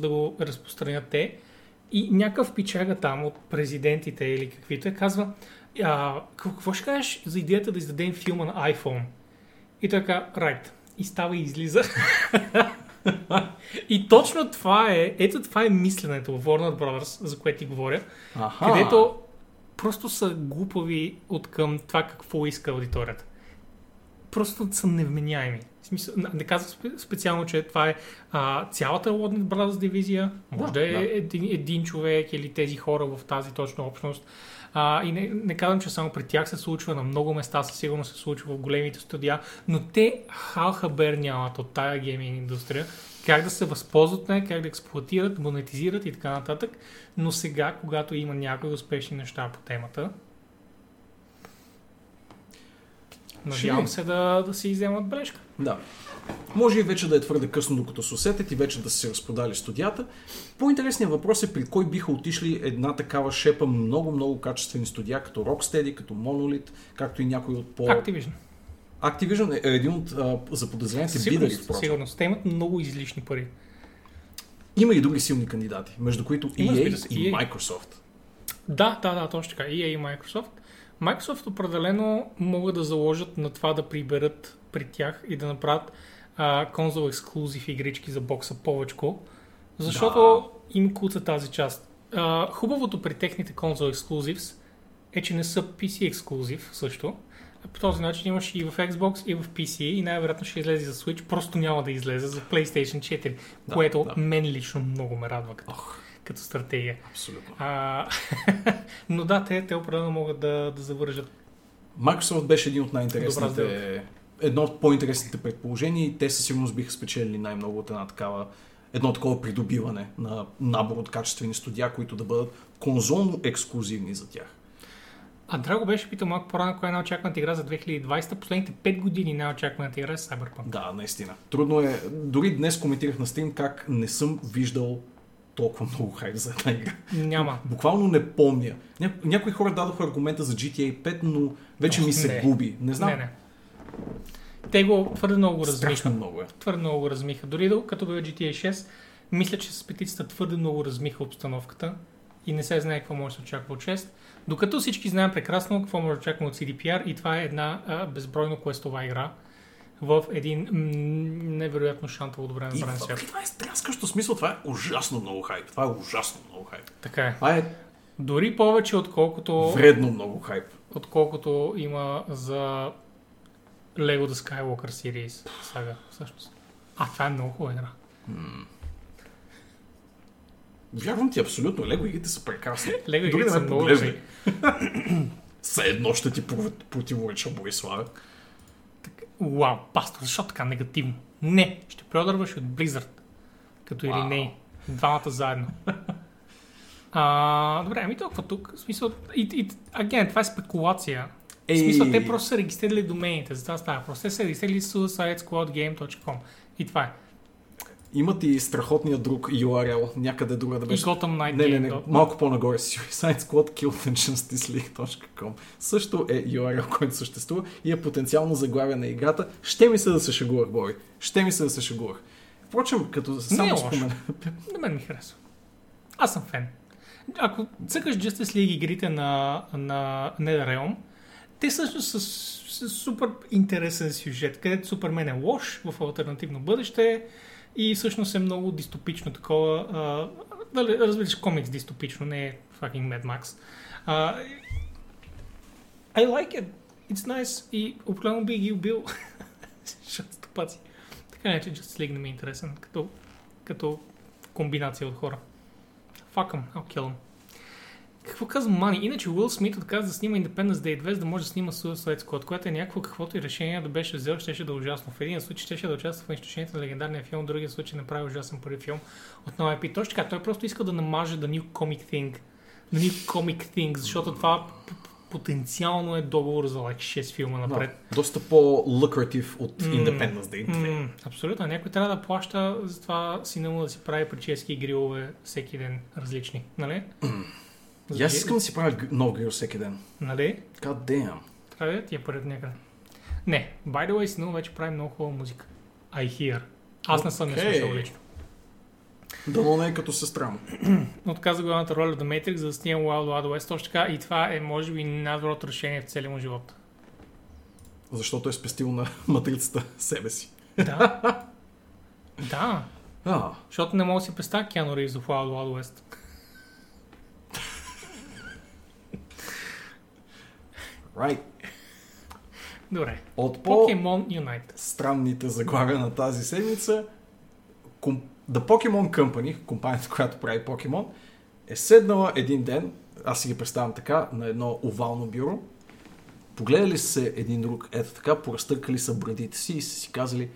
да го разпространят те. И някакъв пичага там от президентите или каквито казва, какво ще кажеш за идеята да издадем филма на iPhone? И той казва, right. И става и излиза. И точно това е, ето това е мисленето в Warner Brothers, за което ти говоря, където просто са глупави от към това какво иска аудиторията. просто са невменяеми. В смисъл, не казвам специално, че това е цялата Warner Bros. Дивизия, може да е един човек или тези хора в тази точно общност. И не казвам, че само при тях се случва, на много места със сигурност се случва в големите студия, но те халхабер нямат от тая гейминг индустрия, как да се възползват, как да експлоатират, монетизират и така нататък, но сега, когато има някои успешни неща по темата, надявам се да се изземат бележка. Да. Може и вече да е твърде късно, докато се усетят и вече да се разпродали студията. По-интересният въпрос е при кой биха отишли една такава шепа много-много качествени студия, като Rocksteady, като Monolith, както и някой от по... Activision. Activision е един от заподозрените бидери. Сигурно, те имат много излишни пари. Има и други силни кандидати, между които EA и Microsoft. Да, точно така. EA и Microsoft. Microsoft определено могат да заложат на това да приберат при тях и да направят конзол ексклузив игрички за бокса повечко, защото им куца тази част. Хубавото при техните конзол ексклузивс е, че не са PC ексклузив също. По този начин имаш и в Xbox, и в PC, и най-вероятно ще излезе за Switch, просто няма да излезе за PlayStation 4, което мен лично много ме радва като стратегия. Абсолютно. Но да, те определено могат да завържат. Microsoft беше един от най-интересните, едно от по-интересните предположения и те със сигурност биха спечелили най-много от едно такова придобиване на набор от качествени студия, които да бъдат конзолно ексклузивни за тях. А Драго беше питал малко по-рано, коя е най-очакваната игра за 2020. Последните 5 години най-очакваната игра е Cyberpunk. Да, наистина. Трудно е. Дори днес коментирах на стрим как не съм виждал толкова много хайп за една игра. Няма. Буквално не помня. Някои хора дадоха аргумента за GTA 5, но вече ми се губи. Не знам. Не. Те го твърде много го размиха. Страшно много е. Твърде много го размиха. Дори като бе GTA 6, мисля, че с петицата твърде много размиха обстановката и не се знае какво може да се очаква от 6. Докато всички знаем прекрасно какво може да очакваме от CDPR и това е една безбройно квестова игра в един невероятно шантово добре направен свят. Това е стряскащо смисъл, това е ужасно много хайп. Така е. Това е дори повече отколкото... Вредно много хайп. Отколкото има за Lego The Skywalker Series сага всъщност. Това е много хубава игра. Вярвам ти абсолютно, Лего игрите са прекрасни. Лего игрите са много добри. Все едно ще ти противореча, Борислава. Уау, пастор, защо така негативно? Не, ще преодърваш от Blizzard. Като или не. Двамата заедно. Добре, ами толкова тук. В смисъл, again, това е спекулация. В смисъл, те просто са регистрирали домените, за това става. Просто те са регистрирали suicidesquadgame.com и това е. Имат и страхотния друг URL, някъде друга да беше. Не, малко по-нагоре си. Suicide Squad Kill the Justice League.com също е URL, който съществува и е потенциално заглавя на играта. Ще ми се да се шегувах, Бори. Впрочем, като само спомена... На мен ми харесва. Аз съм фен. Ако цъкаш Justice League игрите на NetherRealm, те също са супер интересен сюжет, където Супермен е лош в алтернативно бъдеще. И всъщност е много дистопично такова, разбираш, комикс дистопично, не е fucking Mad Max. I like it, it's nice и обикновено би ги убил. Шатстопаци. Така не, че Justice League не ми е интересен като комбинация от хора. Fuck em, I'll kill em. Какво казва Мани? Иначе Уил Смит отказа да снима Independence Day 2, за да може да снима Suicide Squad, което е някакво каквото и решение да беше взел, щеше да е ужасно. В един случай щеше да участва в унищожението на легендарния филм, в другия случай направи ужасен първи филм от нова IP. Точно така, той просто иска да намаже The New Comic Thing. The New Comic Thing, защото това потенциално е договор за 6 филма напред. Да, доста по-лукратив от Independence Day 2. Абсолютно, някой трябва да плаща за това сина му да си прави прически и грилове всеки ден различни, нали? Аз искам да си правя нов грил всеки ден. Нали? God damn. Трябва да ти я парят някъде. Не, by the way, си много вече прави много хубава музика. I hear. Аз не съм не слушал лично. Дано не е като сестра му. Отказа главната роля The Matrix, за да снима Wild Wild West, точно така. И това е, може би, най-доброто решение в целия му живот. Защото е спестил на матрицата себе си. Да. Защото не мога да си песта Киану Ривз в Wild Wild West. Right. Добре. От Pokemon Unite. Странните заглавия на тази седмица. The Pokemon Company, компанията, която прави Pokemon, е седнала един ден, аз си ги представям така, на едно овално бюро. Погледали се един друг, ето така, поразтъркали са брадите си и са си казали: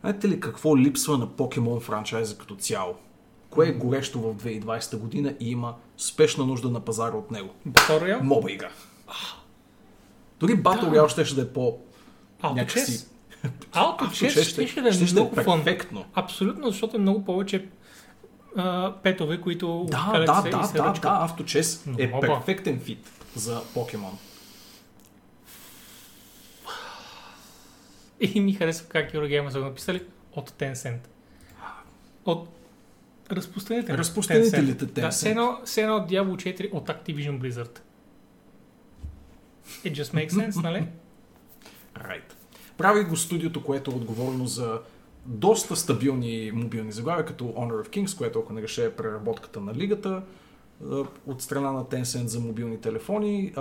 знаете ли какво липсва на Pokemon франчайза като цяло? Кое е горещо в 2020 година и има спешна нужда на пазара от него? Battle Royale? Моба игра. Дори Battle Royale щеше да е по... някакси... Auto Chess щеше да е много перфектно. Абсолютно, защото е много повече петове, които обикалят се и се ръчкат. Да, Auto Chess е перфектен фит за Покемон. И ми харесва как Eurogame са го написали от Tencent. От разпространителите. Разпространителите Tencent. Да, сено от Diablo 4 от Activision Blizzard. It just makes sense, нали? Right. Прави го студиото, което е отговорно за доста стабилни мобилни заглавия, като Honor of Kings, което ако не греша е преработката на лигата от страна на Tencent за мобилни телефони, и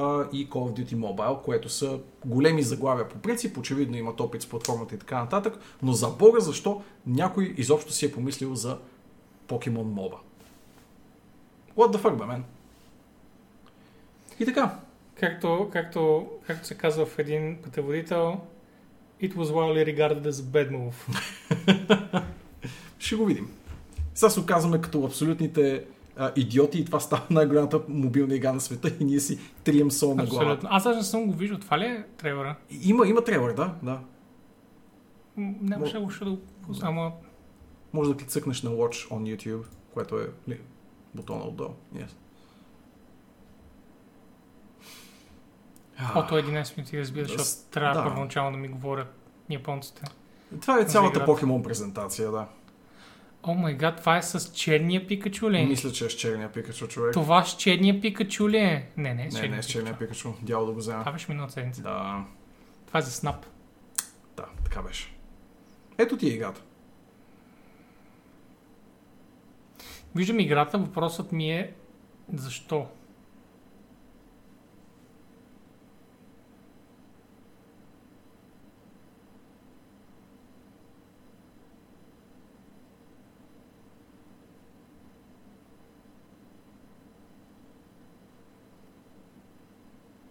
Call of Duty Mobile, което са големи заглавия по принцип, очевидно имат опит с платформата и така нататък, но за бога защо някой изобщо си е помислил за Pokemon MOBA. What the fuck, бе, мен? И така. Както се казва в един пътеводител, it was widely regarded as a bad move. Ще го видим. Сега се оказваме като абсолютните идиоти и това става най-голямата мобилна игра на света и ние си трием сол на главата. Абсолютно. Аз даже не съм го виждал. Това ли е трейлъра? Има трейлър, да. Няма ще да го познам. Може да клицъкнеш на Watch on YouTube, което е бутона отдолу. Yes. Ото 11 минути, разбира, защото трябва първоначално да ми говорят японците. Това е цялата Покемон презентация, да. О май гад, това е с черния Пикачу ли? Мисля, че е с черния Пикачу, човек. Това с черния Пикачу ли е? Не, с черния Пикачу. Дявол да го взема. Това беше миналата седмица. Да. Това е за Снап. Да, така беше. Ето ти е играта. Виждам играта, въпросът ми е защо?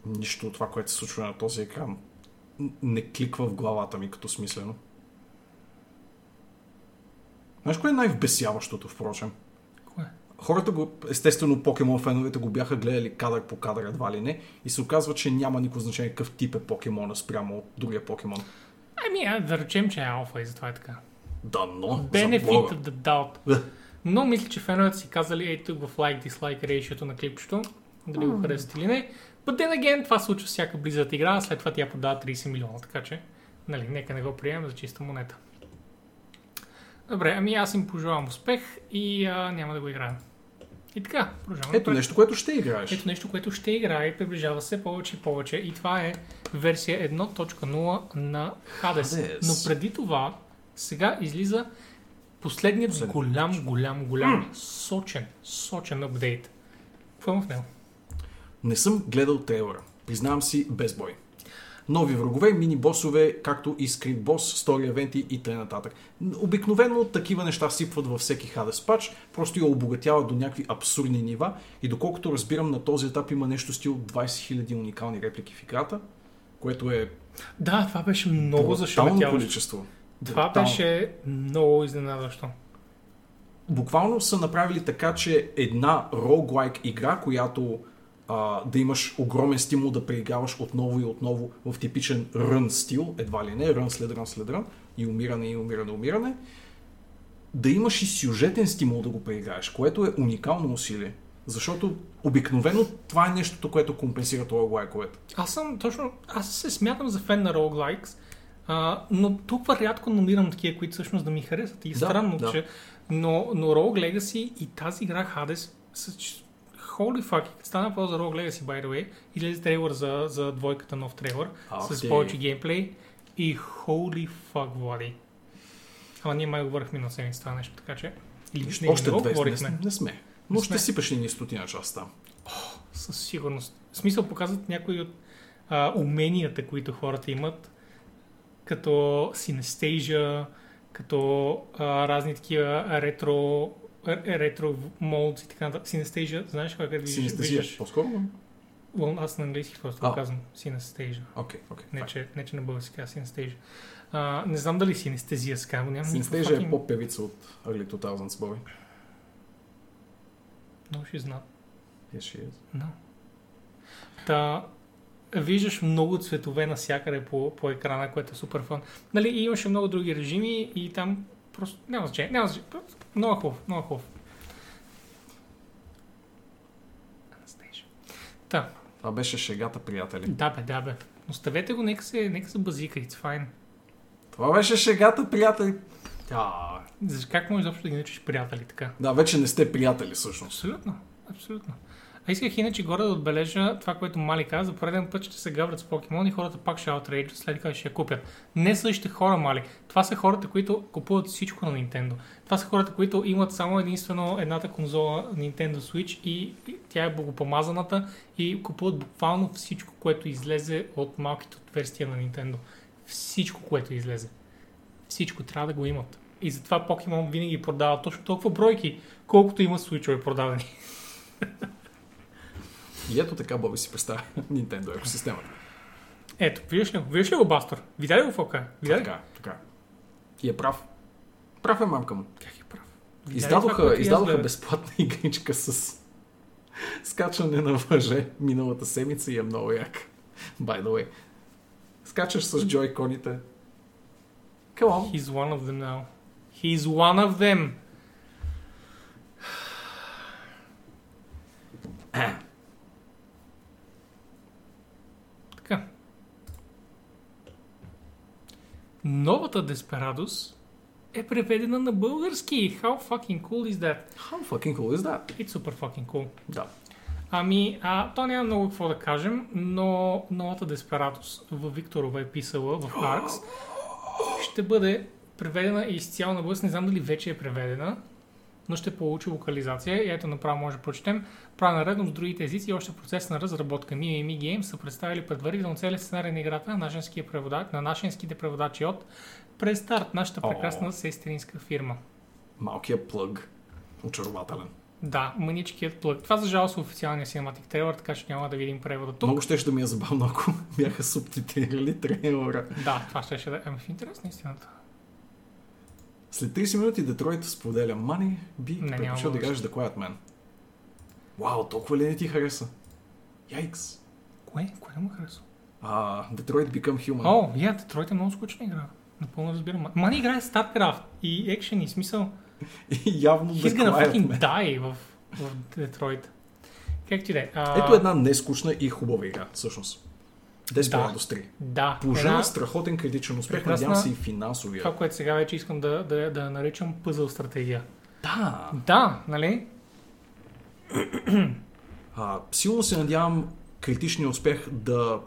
Нищо от това, което се случва на този екран не кликва в главата ми като смислено. Знаеш кое е най-вбесяващото, впрочем? Кое? Хората го, естествено, покемон феновете го бяха гледали кадър по кадър, едва ли не, и се оказва, че няма никакво значение какъв тип е покемона спрямо от другия покемон. Да речем, че е алфа и затова е така. Да, но... Benefit of the doubt. Но мисля, че феновете си казали, тук в like-dislike ratio-то на клипчето, дали го харесат или не. But then again, това случва всяка Blizzard игра, след това тя подава 30 милиона, така че, нали, нека не го приемем за чиста монета. Добре, аз им пожелавам успех и няма да го играем. И така, продължаваме. Ето нещо, което ще играеш. Ето нещо, което ще играе, приближава се повече и повече и това е версия 1.0 на Hades. Но преди това, сега излиза последният голям, сочен апдейт. Какво има в него? Не съм гледал трейлера. Признавам си без бой. Нови врагове, мини-босове, както и скрит-бос, стори-евенти и т.н. Обикновено такива неща сипват във всеки Hades патч, просто я обогатяват до някакви абсурдни нива и доколкото разбирам, на този етап има нещо стил 20 000 уникални реплики в играта, което е... Да, това беше много зашеметяващо. Това беше много изненадващо. Буквално са направили така, че една roguelike игра, която... да имаш огромен стимул да преиграваш отново и отново в типичен рън стил, едва ли не, рън след рън след рън и умиране, да имаш и сюжетен стимул да го преиграеш, което е уникално усилие, защото обикновено това е нещото, което компенсира роуглайковете. Аз се смятам за фен на роуглайкс, но толкова рядко намирам такива, които всъщност да ми харесат и странно, че но Rogue Legacy и тази игра Hades са... Holy fuck, стана по-за Rogue Legacy, by the way, излезе трейлър за двойката, нов трейлър, с повече геймплей и holy fuck, Влади. Ама ние май говорихме на седмица това нещо, така че... Още две не сме, но ще сипеш ли ни стотина част там? Със сигурност. В смисъл показват някои от уменията, които хората имат като Synesthesia, като разни такива ретро молдс и така нататък. Synesthesia, знаеш как да виждаш? По-скоро? Аз на английски просто казвам Synesthesia. Okay, не че на български казвам Synesthesia. Не знам дали Synesthesia с камо. Synesthesia е по-певица от Early 2000s, Bobby. No, she's not. Yes, she is. No. Та... Виждаш много цветове навсякъде по екрана, което е супер фан. Нали, и имаше много други режими и там просто няма значение. Много хубав, много хубав. Та. Това беше шегата, приятели. Да бе. Оставете го, нека се базика, it's fine. Това беше шегата, приятели. Как можеш да ги наричаш приятели така? Да, вече не сте приятели всъщност. Абсолютно. А исках иначе горе да отбележа това, което Мали каза. За пореден път ще се гаврят с Покемон и хората пак ще outrage, след като ще я купят. Не същите хора, Мали. Това са хората, които купуват всичко на Nintendo. Това са хората, които имат само единствено едната конзола Nintendo Switch и тя е богопомазаната и купуват буквално всичко, което излезе от малките отверстия на Nintendo. Всичко, което излезе. Всичко трябва да го имат. И затова Покемон винаги продава точно толкова бройки, колкото има Switch-ове продадени. И ето така, Боби, си представя Nintendo екосистемата. Ето, виждаш ли го, Бастор? Видя ли го фока? Така. И е прав. Прав е мамка му. Как е прав? Издадоха безплатна игричка с скачане на въже миналата седмица и е много як. By the way. Скачаш с джойконите. Come on. He's one of them now. He's one of them. Новата Desperados е преведена на български. How fucking cool is that? How fucking cool is that? It's super fucking cool. Да. Ами, то няма много какво да кажем, но новата Desperados във Викторова е писала в Маркс. Ще бъде преведена изцяло на български. Не знам дали вече е преведена, но ще получи локализация. И ето направо може да прочетем. Правя наредно с другите езици и още процес на разработка. Мия и MiGames са представили предварително целия сценарий на играта на нашенските преводачи от Престарт, нашата прекрасна сестринска фирма. Малкият плъг. Очарователен. Да, мъничкият плъг. Това за жалост официалния Cinematic трейлър, така че няма да видим превода тук. Много щеше да ми е забавно, ако бяха субтитрирали трейлъра. Да, това щеше да е в интерес на истината. След 30 минути Детройт споделя Мани, би предпочел да играеш The Quiet Man. Вау, толкова ли не ти хареса? Яйкс. Кое не му хареса? Detroit Become Human. Detroit е много скучна игра. Напълно разбирам. Мани играе StarCraft и екшен и смисъл. И явно The Quiet Man. Die в Детройт. Как ти да е? Ето една нескучна и хубава игра, всъщност. Desperados 3. Да. Пожелава страхотен критичен успех, надявам се и финансовия. Това, което сега вече искам да наричам пъзъл стратегия. Да, нали? Силно се надявам критичния успех да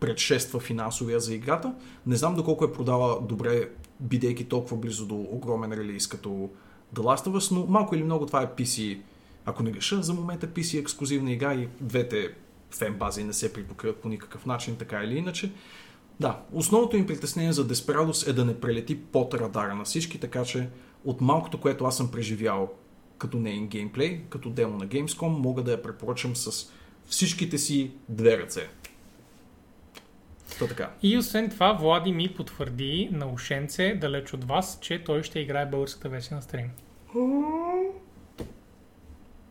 предшества финансовия за играта. Не знам доколко е продала добре, бидейки толкова близо до огромен релиз като The Last of Us, но малко или много това е PC, ако не греша, за момента PC ексклюзивна игра и двете фенбази не се припокриват по никакъв начин, така или иначе. Да, основното им притеснение за Desperados е да не прелети под радара на всички, така че от малкото, което аз съм преживял като нейн геймплей, като демо на Gamescom, мога да я препоръчам с всичките си две ръце. Така. И освен това, Влади ми потвърди на ушенце, далеч от вас, че той ще играе българската версия на стрим.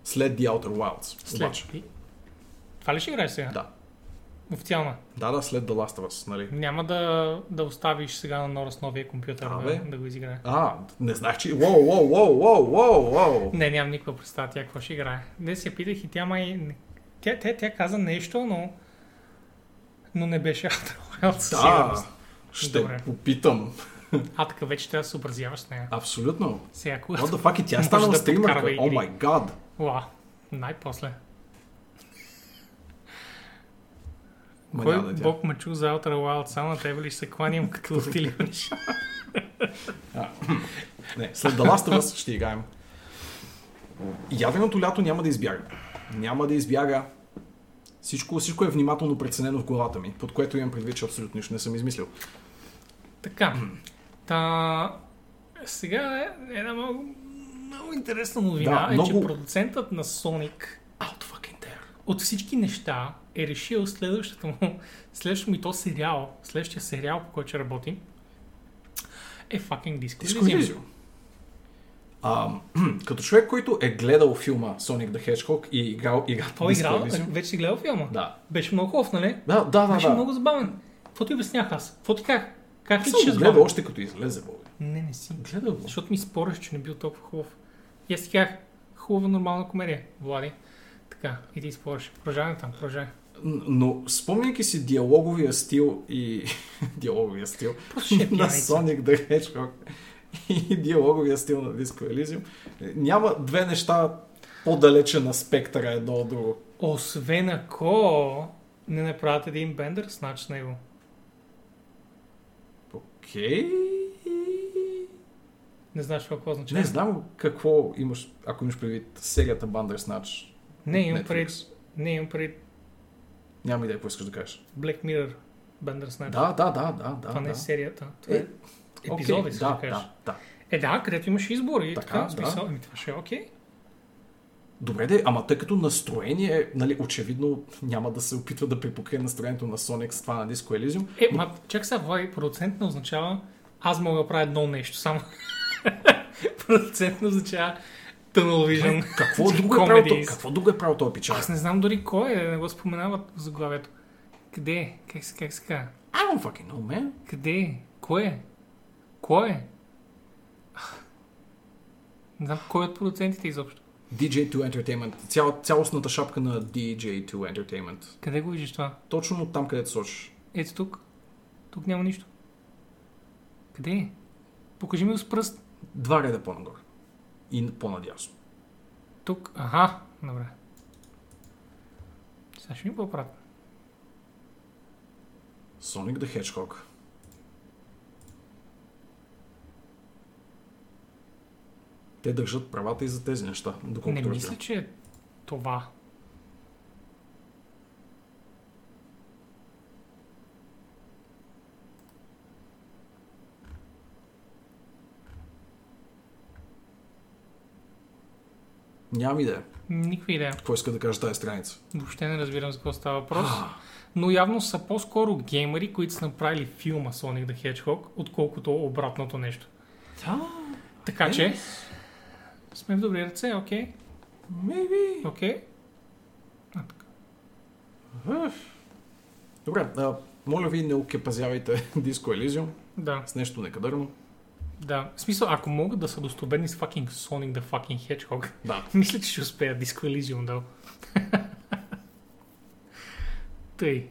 След The Outer Wilds. Това ли ще играеш сега? Да. Официално? Да, след The Last of Us, нали? Няма да оставиш сега на Нора с новия компютър да го изиграе. Не знаех, че... Воу! Не, нямам никаква представа тя какво ще играе. Не се питах и тя май... Тя каза нещо, но не беше Outer. Ще добре. Попитам. Така вече трябва да се образяваш с нея. Абсолютно. Сега, когато... What the fuck, и тя станала стримърка. О май гад! Уау, най-после. Кой бог ме чу за Outer Wilds? Само на тебе ли ще се кланям като отиливаш? Не, след The Last of Us ще играем. Ядреното лято няма да избяга. Всичко е внимателно преценено в главата ми, под което имам предвид, че абсолютно нищо не съм измислил. Така. Сега е една много интересна новина. Да, много... че продуцентът на Sonic от всички неща е решил следващото му сериал, следващия сериал, по който ще работи, е fucking Disco Elysium. Като човек, който е гледал филма Sonic the Hedgehog и играл Disco Elysium. Вече си гледал филма? Да. Беше много хубав, нали? Да. Беше много забавен. Какво ти обяснях аз? Какво ти как? Как ти ще гледал още като излезе, Бога? Не си. Гледал го. Защото ми спореш, че не бил толкова хубав. И аз ти казах, хубава нормална комедия, Влади. Така, и ти спориш. Продължаваме. Но спомняйки си диалоговия стил на Sonic the Hedgehog и диалоговия стил на Disco Elysium, няма две неща по-далече на спектъра едно от друго. Освен ако не направят един бендер, значи него. Окей. Не знаеш какво означава? Не знам какво имаш, ако имаш предвид серията Bandersnatch. Не, имам преди. Няма идея, какво искаш да кажеш. Black Mirror, Bandersnatch. Да. Това не е серията. Това е епизоди, искаш да кажеш. Да. Където имаш избори. Така. Ами това ще е окей. Добре, ама тъй като настроение, нали, очевидно няма да се опитва да припокрие настроението на Sonic с това на Disco Elysium. Чак сега, Влади, продуцент не означава аз мога да правя едно нещо само. Продуцент не означава Какво друго е правил този пичал? Аз не знам дори кой е, не го споменават в заглавието. Къде? Как се казва? I don't fucking know, man. Къде? Кой е? Не знам кой от продуцентите изобщо. DJ2 Entertainment. Цялостната шапка на DJ2 Entertainment. Къде го виждаш това? Точно от там, където сочиш. Ето тук. Тук няма нищо. Къде е? Покажи ми го с пръст. 2 реда по-нагоре. И по-надясно. Тук, добре. Сега ще ми поправя. Sonic the Hedgehog. Те държат правата и за тези неща. Не мисля, че е това. Нямам идея. Никаква идея. Какво иска да кажа тази страница? Въобще не разбирам за какво става въпрос. Но явно са по-скоро геймери, които са направили филма Sonic the Hedgehog, отколкото обратното нещо. Така че... сме в добри ръце, окей? Maybe. Окей? Добре, моля ви, не укепазявайте Disco Elysium. Да. С нещо некадърно. Да, в смисъл, ако могат да са достобени с fucking Sonic the fucking Hedgehog, да. Мисля, че ще успея Disco Elysium, да. Тъй.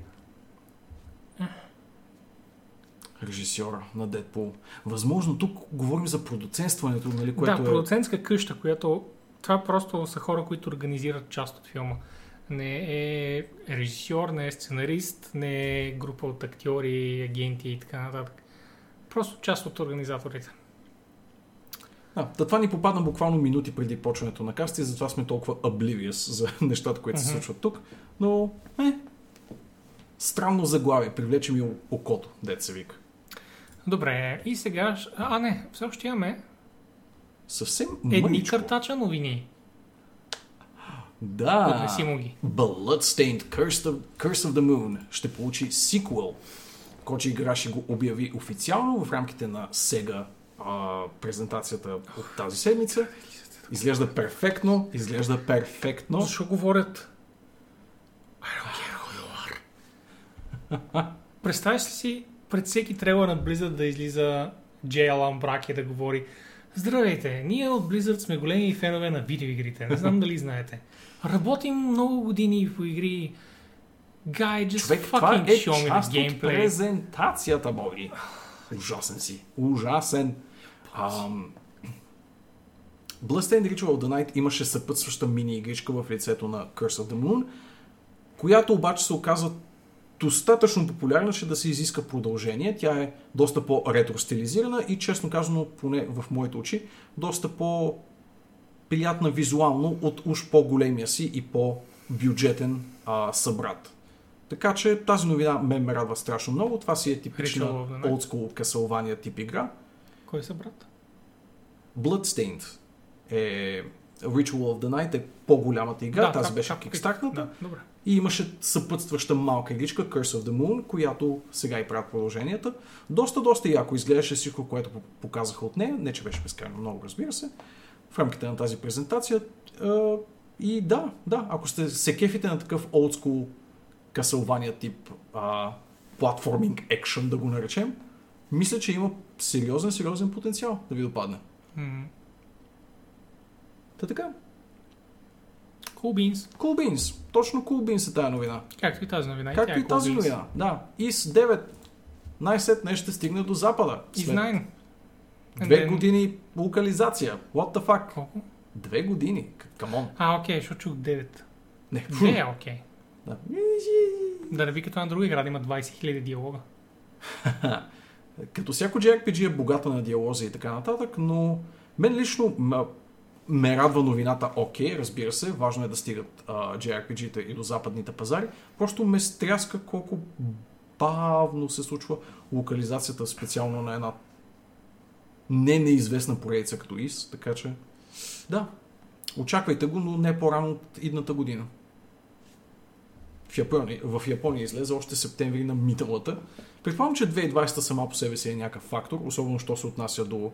Режисьора на Deadpool. Възможно тук говорим за продуцентстването, нали, което е... Да, продуцентска къща, която... Това просто са хора, които организират част от филма. Не е режисьор, не е сценарист, не е група от актьори, агенти и така нататък. Просто част от организаторите. Това ни попадна буквално минути преди почването на каста и затова сме толкова oblivious за нещата, които се случват тук. Но, странно заглавие. Привлече ми окото, дет се вика. Добре, и сега... все още имаме... съвсем мъничко. Едни картача новини. Да. Потресимо ги. Bloodstained Curse of the Moon ще получи сиквел. Кочи игра ще го обяви официално в рамките на Sega презентацията от тази седмица. Изглежда перфектно. Защо говорят? I don't care who you are. Представиш ли си пред всеки трейлър на Blizzard да излиза Джей Алан Брак и да говори: здравейте, ние от Blizzard сме големи фенове на видеоигрите. Не знам дали знаете. Работим много години по игри. Guy, just човек, това е част от презентацията, Боби. Ужасен си. Bloodstained Ritual of the Night имаше съпътстваща мини-игричка в лицето на Curse of the Moon, която обаче се оказа достатъчно популярна, че да се изиска продължение. Тя е доста по-ретро стилизирана и, честно казано, поне в моите очи, доста по-приятна визуално от уж по-големия си и по-бюджетен събрат. Така че тази новина мен ме радва страшно много. Това си е типична олдскул Castlevania тип игра. Кой са, брат? Bloodstained е... Ritual of the Night е по-голямата игра, да, тази беше кикстартната. Да, и имаше съпътстваща малка игричка Curse of the Moon, която сега и правят продълженията. Доста яко изглеждаше всичко, което показаха от нея. Не, че беше безкрайно много, разбира се. В рамките на тази презентация. И да, ако сте се кефите на такъв олдскул Castlevania тип платформинг екшън, да го наречем, мисля, че има сериозен потенциал да ви допадне. Та така. Cool Beans. Cool Beans. Точно Cool Beans е тая новина. Както и тази новина. Както и тази новина. Да. И с 9 най-сетне ще стигне до Запада. След 2 години локализация. What the fuck? Колко? 2 години. Камон. Окей, ще чух 9. Не, окей. Да не би като на друга игра да има 20 000 диалога. Като всяко JRPG е богата на диалози и така нататък, но мен лично... ме радва новината, разбира се, важно е да стигат JRPG-та и до западните пазари. Просто ме стряска колко бавно се случва локализацията, специално на една неизвестна поредица като ИС, така че да, очаквайте го, но не по-рано от идната година. В Япония излезе още септември на миналата. Предполагам, че 2020-та сама по себе си е някакъв фактор, особено що се отнася до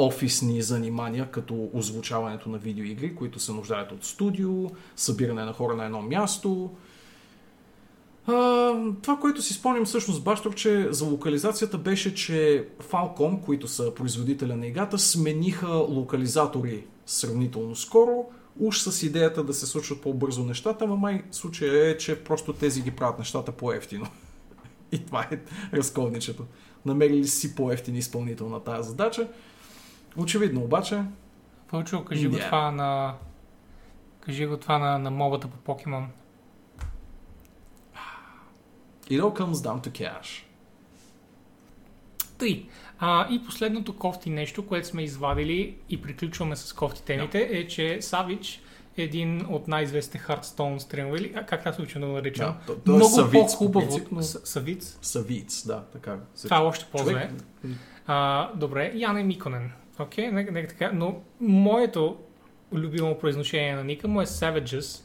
офисни занимания, като озвучаването на видеоигри, които се нуждаят от студио, събиране на хора на едно място. Това, което си спомням всъщност, Баштор, че за локализацията беше, че Falcom, които са производителя на играта, смениха локализатори сравнително скоро, уж с идеята да се случват по-бързо нещата, но май случая е, че просто тези ги правят нещата по-ефтино. И това е разковничето. Намерили си по-ефтин изпълнител на тази задача. Очевидно, обаче... Пълчо, кажи го това на... Кажи го това на мобата по Pokemon. It all comes down to cash. Тъй. И последното кофти нещо, което сме извадили и приключваме с кофти темите, е, че Савич е един от най-известните Hearthstone стримове, или как аз обичам да го наричам. Да, много Савиц, по-хубаво. Но... Савиц, да. Така. Това още по-зле. Добре, Яне Миконен. Нека така, но моето любимо произношение на ника му е Savages,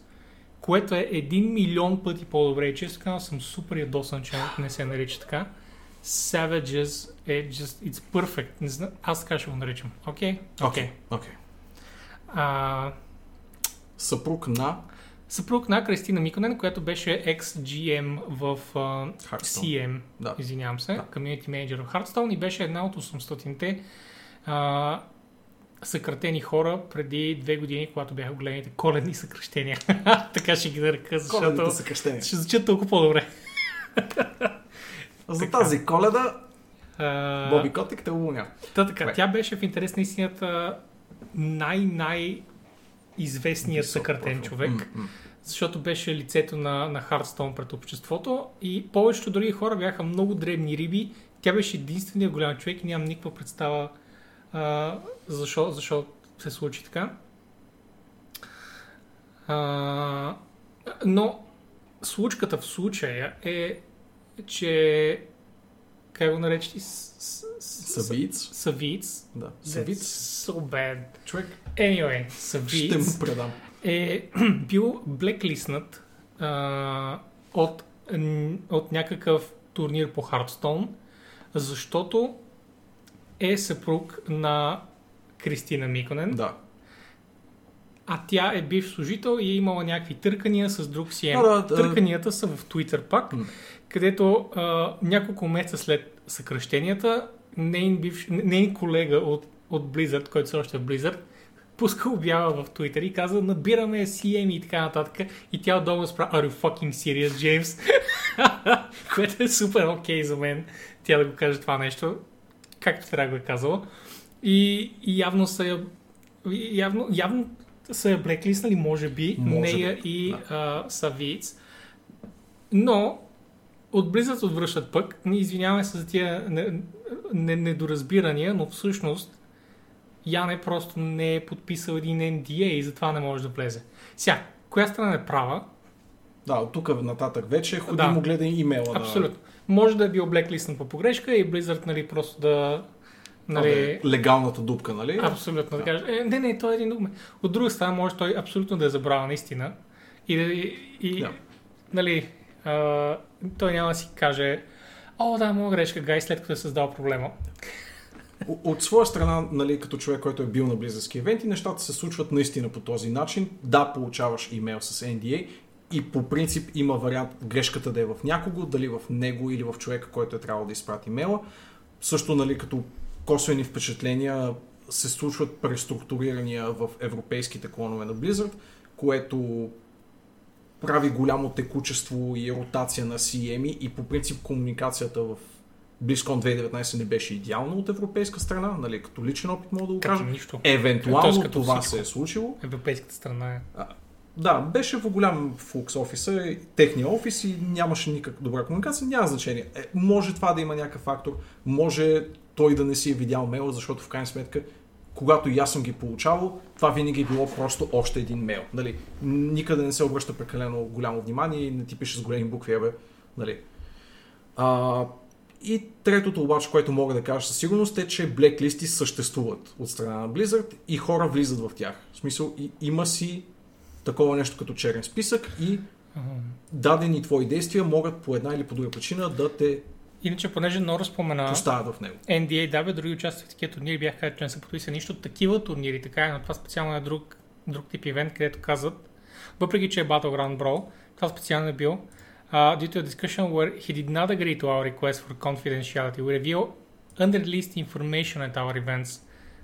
което е 1 милион пъти по-добре и често казвам, съм супер ядосан, че не се нарича така. Savages е just, it's perfect. Не знам, аз така ще го наричам. Окей. Съпруг на Кристина Миконен, която беше ex-GM в CM, да. Извинявам се, Community Manager в Hearthstone и беше една от 800-те съкратени хора преди 2 години, когато бяха големите коледни съкръщения. Така ще ги нарека, защото ще звучат толкова по-добре. За тази коледа Боби Котик те луня. Тя беше в интерес на истината най-най известният съкратен човек, защото беше лицето на Hearthstone пред обществото и повечето други хора бяха много дребни риби. Тя беше единственият голям човек и нямам никаква представа защо се случи така. Но случката в случая е, че как го наречи? Савиц. Да. Савиц. So bad. Човек. Anyway, Савиц. Ще му предам. Е бил блеклистнат от някакъв турнир по Hearthstone, защото е съпруг на Кристина Миконен. Да. А тя е бив служител и е имала някакви търкания с друг CM. Търканията са в Twitter пак, където няколко месеца след съкръщенията нейн колега от Blizzard, който се още е Blizzard, пуска обява в Twitter и каза: набираме CM и така нататък. И тя отдолу спра: Are you fucking serious, James? Което е супер окей за мен. Тя да го каже това нещо, както трябва го е казала. И явно са я блеклиснали, може би. Нея и Савиц. Но от Blizzard отвръщат пък. Ние извиняваме се за тия недоразбирания, но всъщност Яне просто не е подписал един NDA и затова не може да влезе. Сега, коя страна е права? Да, от тук нататък вече ходи да. Му гледа имейла. Абсолютно. Да... Може да е бил блеклистен по погрешка и Blizzard нали, просто да... Нали... Да, легалната дупка, нали? Абсолютно. Да. Да кажеш, не, той е един дупка. От друга страна може той абсолютно да е забравя наистина. И да. Нали, той няма да си каже о, да, моя грешка, гай, след като е създал проблема. От своя страна, нали, като човек, който е бил на близъцки евенти, нещата се случват наистина по този начин. Да, получаваш имейл с NDA и по принцип има вариант грешката да е в някого, дали в него или в човека, който е трябвало да изпрати имейла. Също, нали, като косвени впечатления се случват преструктурирания в европейските клонове на Blizzard, което прави голямо текучество и ротация на CM-и и по принцип комуникацията в BlizzCon 2019 не беше идеална от европейска страна, нали, като личен опит мога да го кажа. Евентуално като това всичко. Се е случило. Европейската страна е. Да, беше в голям флукс офиса, техния офис и нямаше никак добра комуникация, няма значение. Може това да има някакъв фактор, може той да не си е видял мейл, защото в крайна сметка, когато и аз съм ги получавал, това винаги е било просто още един мейл. Нали, никъде не се обръща прекалено голямо внимание и не ти пише с големи букви, нали. И третото обаче, което мога да кажа със сигурност е, че блеклисти съществуват от страна на Blizzard и хора влизат в тях. В смисъл, има си такова нещо като черен списък и дадени твои действия могат по една или по друга причина да те... Иначе, понеже Нора спомена, поставят в него. NDAW, други участват в такива турнири, бях казали, че не са подписали нищо от такива турнири, така е, но това специално е друг тип ивент, където казват, въпреки че е Battleground Brawl, това специално е бил, due to a discussion where he did not agree to our request for confidentiality, we reveal unreleased information at our events,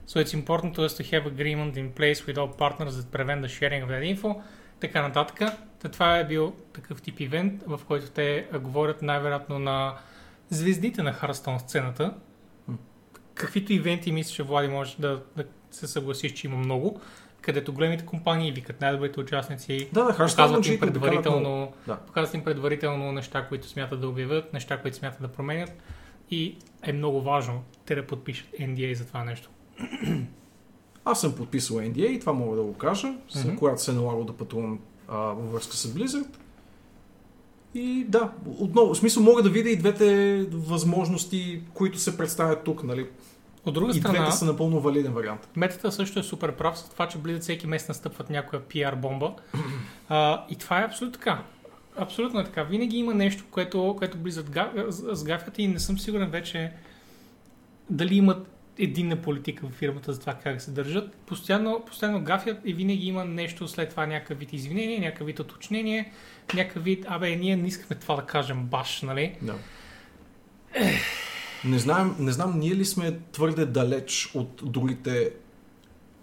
so it's important to us to have agreement in place with all partners that prevent the sharing of that info, така нататък. Това е бил такъв тип ивент, в който те говорят най-вероятно на звездите на Hearthstone сцената. Каквито ивенти мисля, че Влади може да се съгласиш, че има много, където големите компании викат най-добрите участници, показват им предварително неща, които смятат да обявят, неща, които смятат да променят и е много важно те да подпишат NDA за това нещо. Аз съм подписал NDA и това мога да го кажа, когато се налагал да пътувам във връзка с Blizzard. И да, отново, в смисъл мога да видя и двете възможности, които се представят тук, нали? От друга страна, и двете са напълно валиден вариант. Метата също е супер прав с това, че Blizzard всеки месец настъпват някоя PR бомба. И това е абсолютно така. Абсолютно така. Винаги има нещо, което Blizzard сгафят и не съм сигурен вече дали имат единна политика в фирмата за това как се държат. Постоянно гафят и винаги има нещо след това, някакъв вид извинение, някакъв вид уточнение, някакъв вид, ние не искаме това да кажем баш, нали? Да. Не знам, ние ли сме твърде далеч от другите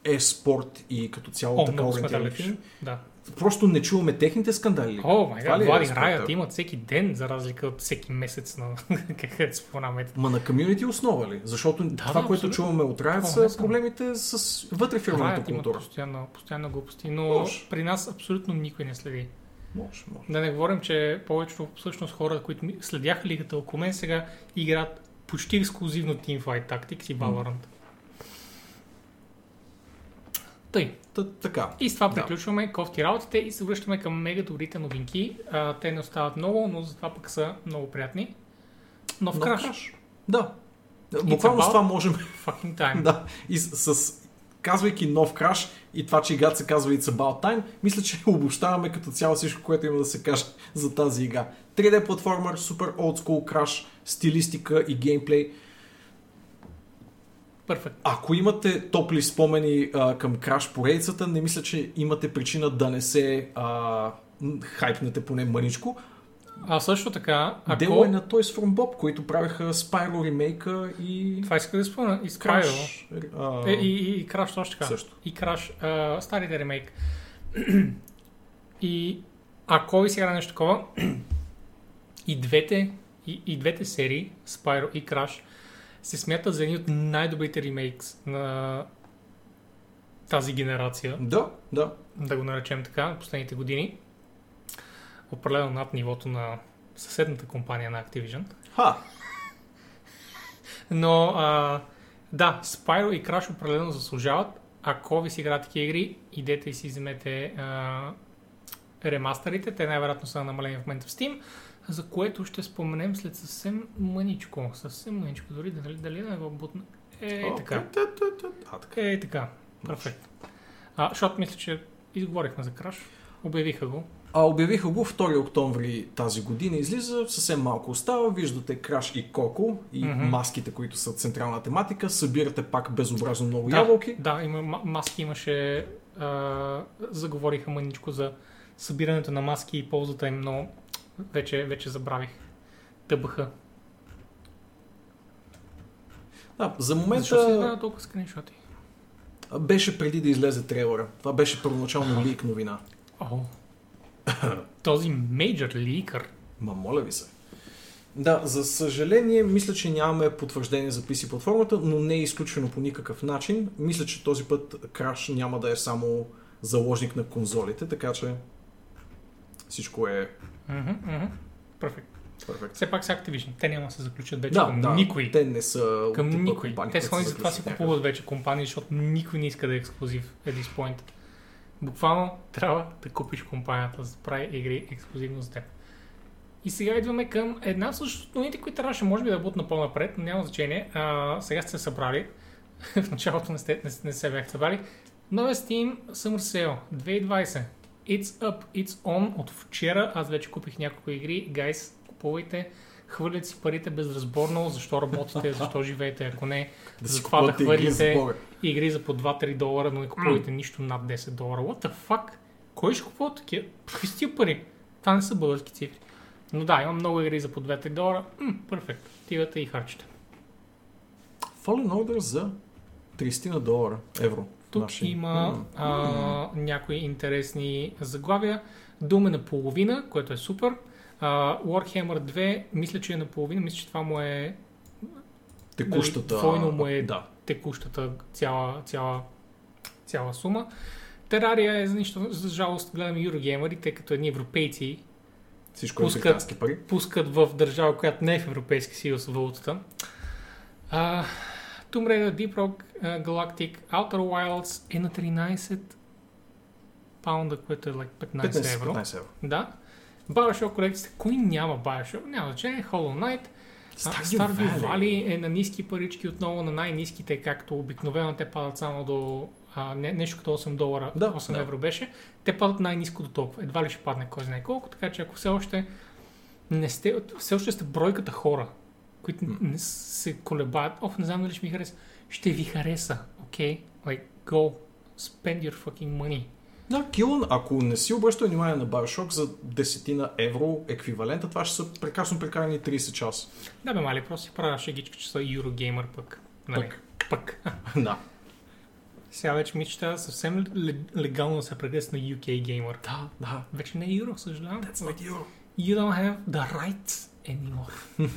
e-спорт и като цяло така ориентирани? Да. Просто не чуваме техните скандали. О, май гад, Влади Riot имат всеки ден, за разлика от всеки месец на какъвто споменаме. Ма на комьюнити основа ли? Защото това, което чуваме от Riot са проблемите с вътрефирманата култура. Постоянно глупости, но при нас абсолютно никой не следи. Може. Да не говорим, че повечето всъщност хора, които следяха лигата около мен сега, играят почти ексклюзивно Teamfight Tactics и Valorant. Така. И с това приключваме кофти работите и се връщаме към мега добрите новинки. Те не остават много, но затова пък са много приятни. Нов краш. Да. Буквално с това можем... Fucking time. Да. И казвайки нов краш и това, че играта се казва It's About Time, мисля, че обобщаваме като цяло всичко, което има да се каже за тази игра. 3D платформер, супер олдскул краш, стилистика и геймплей. Perfect. Ако имате топли спомени към краш поредицата, не мисля, че имате причина да не се хайпнете поне мъничко. А също така... Дело е на Toys from Bob, които правиха Spyro ремейка и... Това иска да спомня. И Crash. И Crash точно така. И Crash, старите ремейк. И ако ви сега нещо такова, и двете серии, Spyro и Crash, се смятат за едни от най-добрите ремейкс на тази генерация. Да. Да го наречем така, последните години. Определено над нивото на съседната компания на Activision. Но, да, Spyro и Crash определено заслужават. Ако ви си играят такива игри, идете и си вземете ремастерите. Те най-вероятно са намалени в момента в Steam, за което ще споменем след съвсем мъничко. Съвсем мъничко, дори дали да не го бутна. Така. Перфект. Защото мисля, че изговорихме за Crash. Обявиха го. Обявиха го 2 октомври тази година. Излиза, съвсем малко остава. Виждате Crash и Coco и маските, които са централна тематика. Събирате пак безобразно много ябълки. Да, има, маски имаше... заговориха мъничко за събирането на маски и ползата им, но вече забравих. Тъбаха. Да, за момента... Защо се изгледа толкова скриншоти? Беше преди да излезе трейлера. Това беше първоначално лик новина. Този мейджор ликър. Ма моля ви се. Да, за съжаление, мисля, че нямаме потвърждение за PC платформата, но не е изключено по никакъв начин. Мисля, че този път Crash няма да е само заложник на конзолите, така че всичко е... Перфект. Все пак са Activision. Те няма да се заключат вече към никой. Те не са към никой. Те са за това си купуват вече компании, защото никой не иска да е ексклузив at this point. Буквално трябва да купиш компанията, за да прави игри ексклузивно с теб. И сега идваме към една всъщност новините, които трябваше може би да бутна по-напред, но няма значение. Сега сте се събрали. В началото не се бяха събрали. Новия Steam Summer Sale 2020. It's up, it's on. От вчера аз вече купих няколко игри. Guys, купувайте, хвърлят си парите безразборно. Защо работите, защо живеете, ако не. За това да хвърлите игри за по 2-3 долара, но не купувайте нищо над 10 долара. What the fuck? Кой ще купува такива? Какви са тия пари? Това не са български цифри. Но да, имам много игри за по 2-3 долара. Перфект. Тивате и харчите. Fallen Order за 30 на долара. Евро. Тук има някои интересни заглавия. Doom е наполовина, което е супер. Warhammer 2, мисля, че е наполовина. Мисля, че това му е... Текущата... Двойно му е текущата цяла сума. Терария е за нищо. За жалост гледам Eurogamer, тъй като едни европейци пускат в държава, която не е в Европейски съюз валутата. Tomb Raider, Deep Rock Galactic, Outer Wilds е на 13 паунда, което е like 15 евро. 15 евро. Да. BioShock корекцията. Кой няма BioShock? Няма значение. Hollow Knight. Stardew Valley е на ниски парички, отново на най-ниските, както обикновено те падат само до нещо като 8 долара, 8 евро беше. Те падат най-ниско до толкова. Едва ли ще падне кой знае колко, така че ако все още сте бройката хора, които не се колебаят, не знам дали ще ми хареса, ще ви хареса, окей? Like, go, spend your fucking money. Да, Килън, ако не си обръща внимание на BioShock за 10 евро еквивалента, това ще са прекрасно прекарани 30 часа. Да бе, мали, просто си правя шегичка, че са Eurogamer пък. Пък. Да. Сега вече мечта съвсем легално да се прегрес на UK Gamer. Да. Вече не е Euro, съжалявам. That's not Euro. You don't have the right anymore.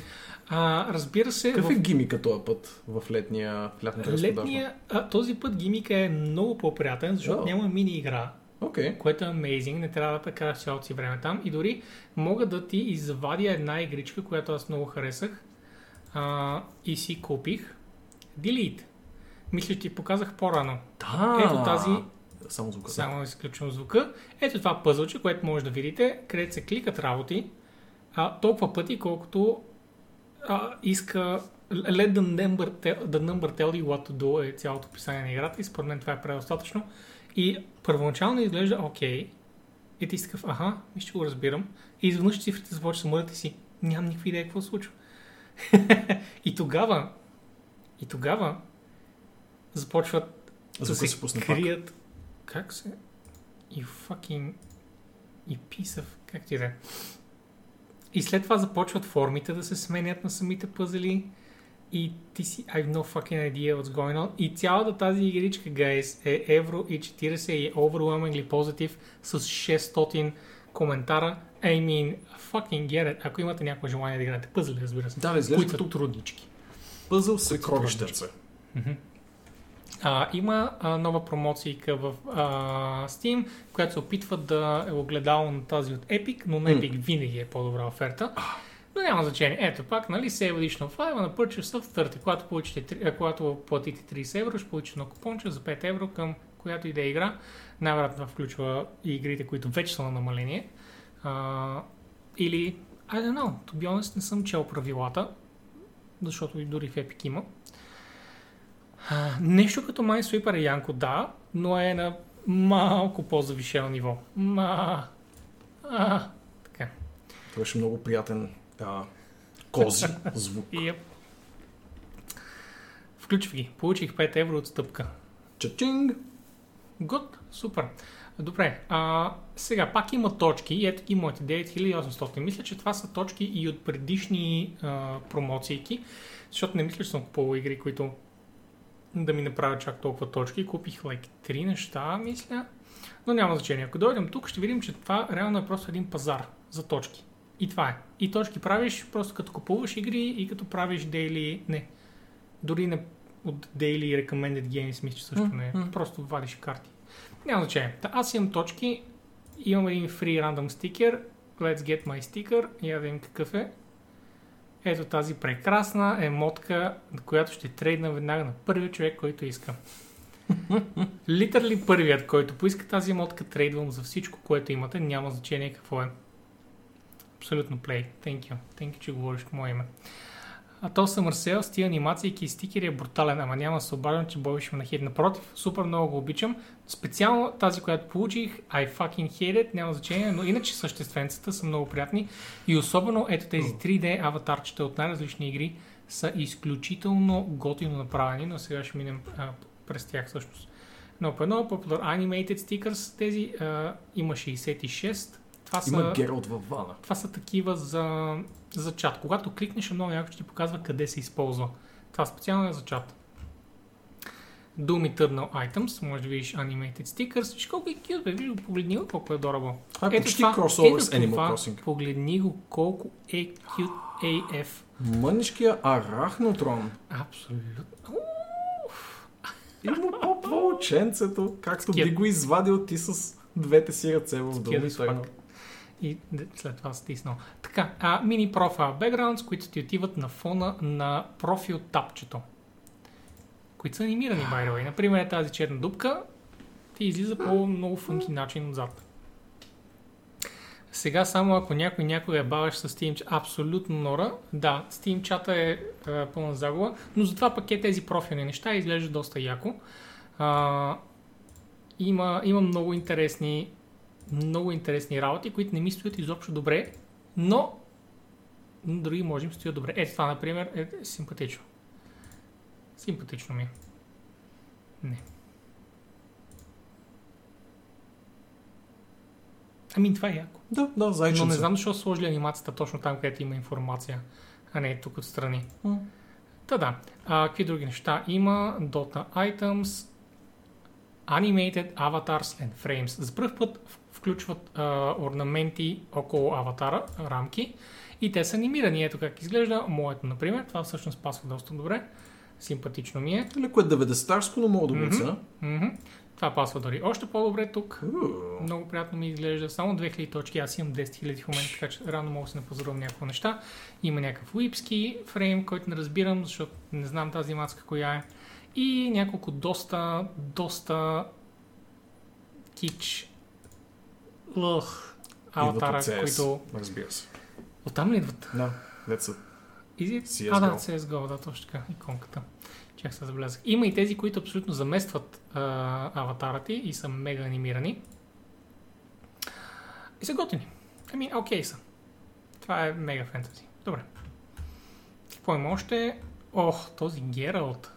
Разбира се... Какъв е гимика този път в лятната разпродажба? Този път гимика е много по-приятен, защото няма мини-игра, което е amazing. Не трябва да прекараш цялото си време там. И дори мога да ти извадя една игричка, която аз много харесах и си купих. Delete. Мисля, че ти показах по-рано. Ето тази... Само изключвам звука. Ето това пъзълче, което може да видите, където се кликат работи толкова пъти, колкото иска... Let the number tell you what to do е цялото описание на играта и според мен това е предостатъчно. И първоначално изглежда окей. И ти искав, ми ще го разбирам. И изведнъж цифрите звучат самолета си. Нямам никаква идея какво случва. И тогава започват да се крият. Как се? You fucking... You piece of... Как ти да? И след това започват формите да се сменят на самите пъзели. И ти си... I have no fucking idea what's going on. И цялата тази игричка, guys, е евро и 40 и overwhelmingly positive с 600 коментара. I mean, fucking get it. Ако имате някакво желание да играете пъзели, разбира се. Да, изглежда като труднички. Пъзел с кровищерце. Има нова промоцийка в Steam, която се опитва да е огледало на тази от Epic, но на Epic винаги е по-добра оферта. Но няма значение. Ето пак, нали, Save Edition of 5 на Purchase of 30. Когато платите 30 евро, ще получите едно купонче за 5 евро към която и да игра. Най-вероятно включва и игрите, които вече са на намаление. Или, I don't know, to be honest, не съм чел правилата, защото и дори в Epic има. Нещо като Minesweeper и Янко, да, но е на малко по-завишено ниво. Така. Това беше много приятен кози звук. Yep. Включвах ги. Получих 5 евро отстъпка. Ча-чинг! Good, супер. Добре, сега пак има точки и ето ги моите 9800. Мисля, че това са точки и от предишни промоцийки, защото не мисля, че съм купувал игри, които да ми направят чак толкова точки. Купих like 3 неща, мисля, но няма значение. Ако дойдем тук, ще видим, че това реално е просто един пазар за точки. И това е. И точки правиш просто като купуваш игри и като правиш дейли... Не, дори не от Daily Recommended Games, мисля, че също не. Просто вадиш карти. Няма значение. Та, аз имам точки, имам един free random sticker, let's get my sticker, я да им какъв е. Ето тази прекрасна емотка, която ще трейдна веднага на първия човек, който иска. Литерли първият, който поиска тази емотка, трейдвам за всичко, което имате, няма значение какво е. Абсолютно play. Thank you. Thank you, че говориш по мое име. А то Summer Sale с тия анимации и стикери е брутален, ама няма да се обаждам, че бойвиш ме на хейт. Напротив, супер много го обичам. Специално тази, която получих, I fucking hate it, няма значение, но иначе същественцата са много приятни. И особено ето тези 3D аватарчета от най-различни игри са изключително готино направени, но сега ще минем през тях всъщност. Но по едно, Popular Animated Stickers, тези има 66. Това има Гералт във Вана. Това са такива за чат. Когато кликнеш, много яко ще ти показва къде се използва. Това специално е за чат. Doom Eternal Items. Може да видиш Animated Stickers. Виж колко е кют, бе. Виж го, погледни го колко е дорого. Това е почти кросовер с Animal Crossing. Погледни го колко е кют AF. Мънишкия арахнотрон. Абсолютно. Има по-плоченцето. Както би го извадил ти с двете си ръце в дълно. И след това стиснал. Така, мини профайл backgrounds, които ти отиват на фона на профил тапчето. Които са анимирани, by the way. Например, тази черна дупка ти излиза по много фънки начин отзад. Сега само ако някой я баваш с Steam чата, абсолютно нора. Да, Steam чата е пълна загуба, но затова пък е тези профилни неща изглежда доста яко. Има много интересни работи, които не ми стоят изобщо добре, но други може да стоят добре. Ето това, например, е симпатично. Симпатично ми е. Не. Това е яко. Да, зайченце. Но не знам защо сложили анимацията точно там, където има информация, а не тук отстрани. Да. Какви други неща има? Dota Items, Animated Avatars and Frames. За пръв път включват орнаменти около аватара, рамки, и те са анимирани. Ето как изглежда моето, например. Това всъщност пасва доста добре. Симпатично ми е. Леко е 90-тарско, но мога да бъдца. Това пасва дори още по-добре тук. Много приятно ми изглежда. Само 2000 точки. Аз имам 10 000 в момента, така че рано мога да се напозорвам някакво неща. Има някакъв уипски фрейм, който не разбирам, защото не знам тази мацка коя е. И няколко доста кич аватара, които... Разбира се. Оттам ли идват? Да, деца. CSGO. Да, CSGO, да, точно така, иконката. Чак се забелязах. Има и тези, които абсолютно заместват аватара ти и са мега анимирани. И са готини. Окей са. Това е мега фентези. Добре. Какво има още? Този Гералт.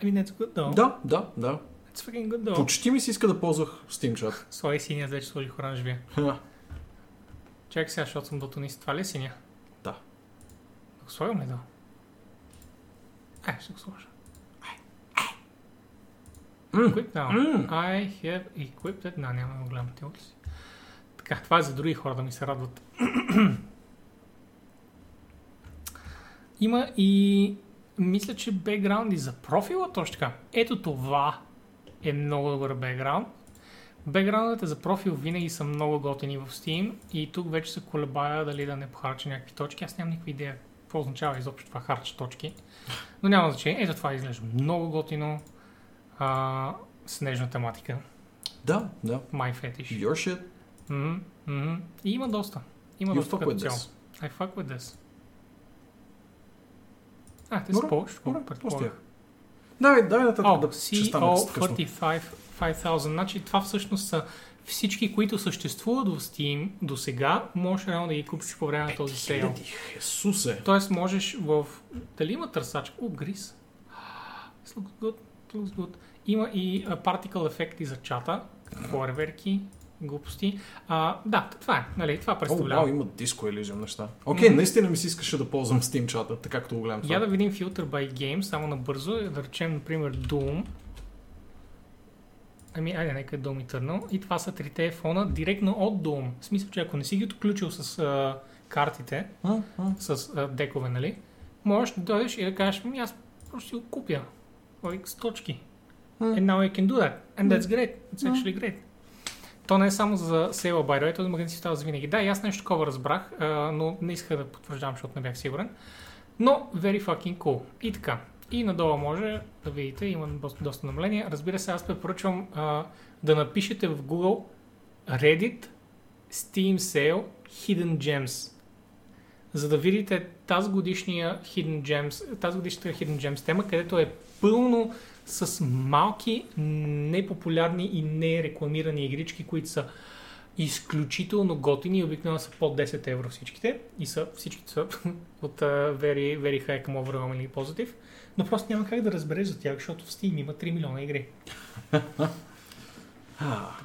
That's good though. Да. That's fucking good though. Почти ми се иска да ползвах Steam Chat. Слай синия, вече сложих оранжевия. Чакай сега, защото съм дотонист. Това ли е синия? Да. Да го слагам ли да? Ще го сложа. Equip now. I have equipped it. Няма да го гледам. Така, това е за други хора да ми се радват. Има и... Мисля, че бекграунд и за профила точно така. Ето това е много добър бекграунд. Бекграундът за профил винаги са много готини в Steam и тук вече се колебая дали да не похарча някакви точки. Аз нямам никаква идея какво означава изобщо това харча точки. Но няма значение. Ето това изглежда много готино. С нежна тематика. Да, да. My fetish. Your shit. И има доста. Има доста като цяло. I fuck with this. Те са по-общо. Давай нататък да ще стане с късно. CO 45,000. Значи това всъщност са всички, които съществуват в Steam до сега, можеш реално да ги купиш по време на този сейл. Тоест можеш в... Дали има търсачка? Гриз. Looks good. Има и particle ефекти за чата, фойерверки, глупости. Да, това е. Нали, това представлява. Има диско елизиум неща. Окей, наистина ми се искаше да ползвам Steam чата, така като го гледам това. Я да видим Filter by Game, само набързо. Да речем, например, Doom. Айде, нека е Doom Eternal. И това са трите ефона директно от Doom. В смисъл, че ако не си ги отключил с картите, с декове, нали, можеш да дойдеш и да кажеш, аз просто си го купя. С точки. And now I can do that. And that's great. It's actually great. То не е само за сейла, by the way, този магазин си остава за винаги. Да, и аз нещо такова разбрах, но не исках да потвърждавам, защото не бях сигурен. Но very fucking cool. И така. И надолу може да видите, има доста намаление. Разбира се, аз препоръчвам да напишете в Google Reddit Steam Sale Hidden Gems, за да видите тази годишната Hidden Gems тема, където е пълно с малки, непопулярни и нерекламирани игрички, които са изключително готини и обикновено са под 10 евро всичките. И всичките са от very, very high към overwhelming positive. Но просто няма как да разбереш за тях, защото в Steam има 3 милиона игри.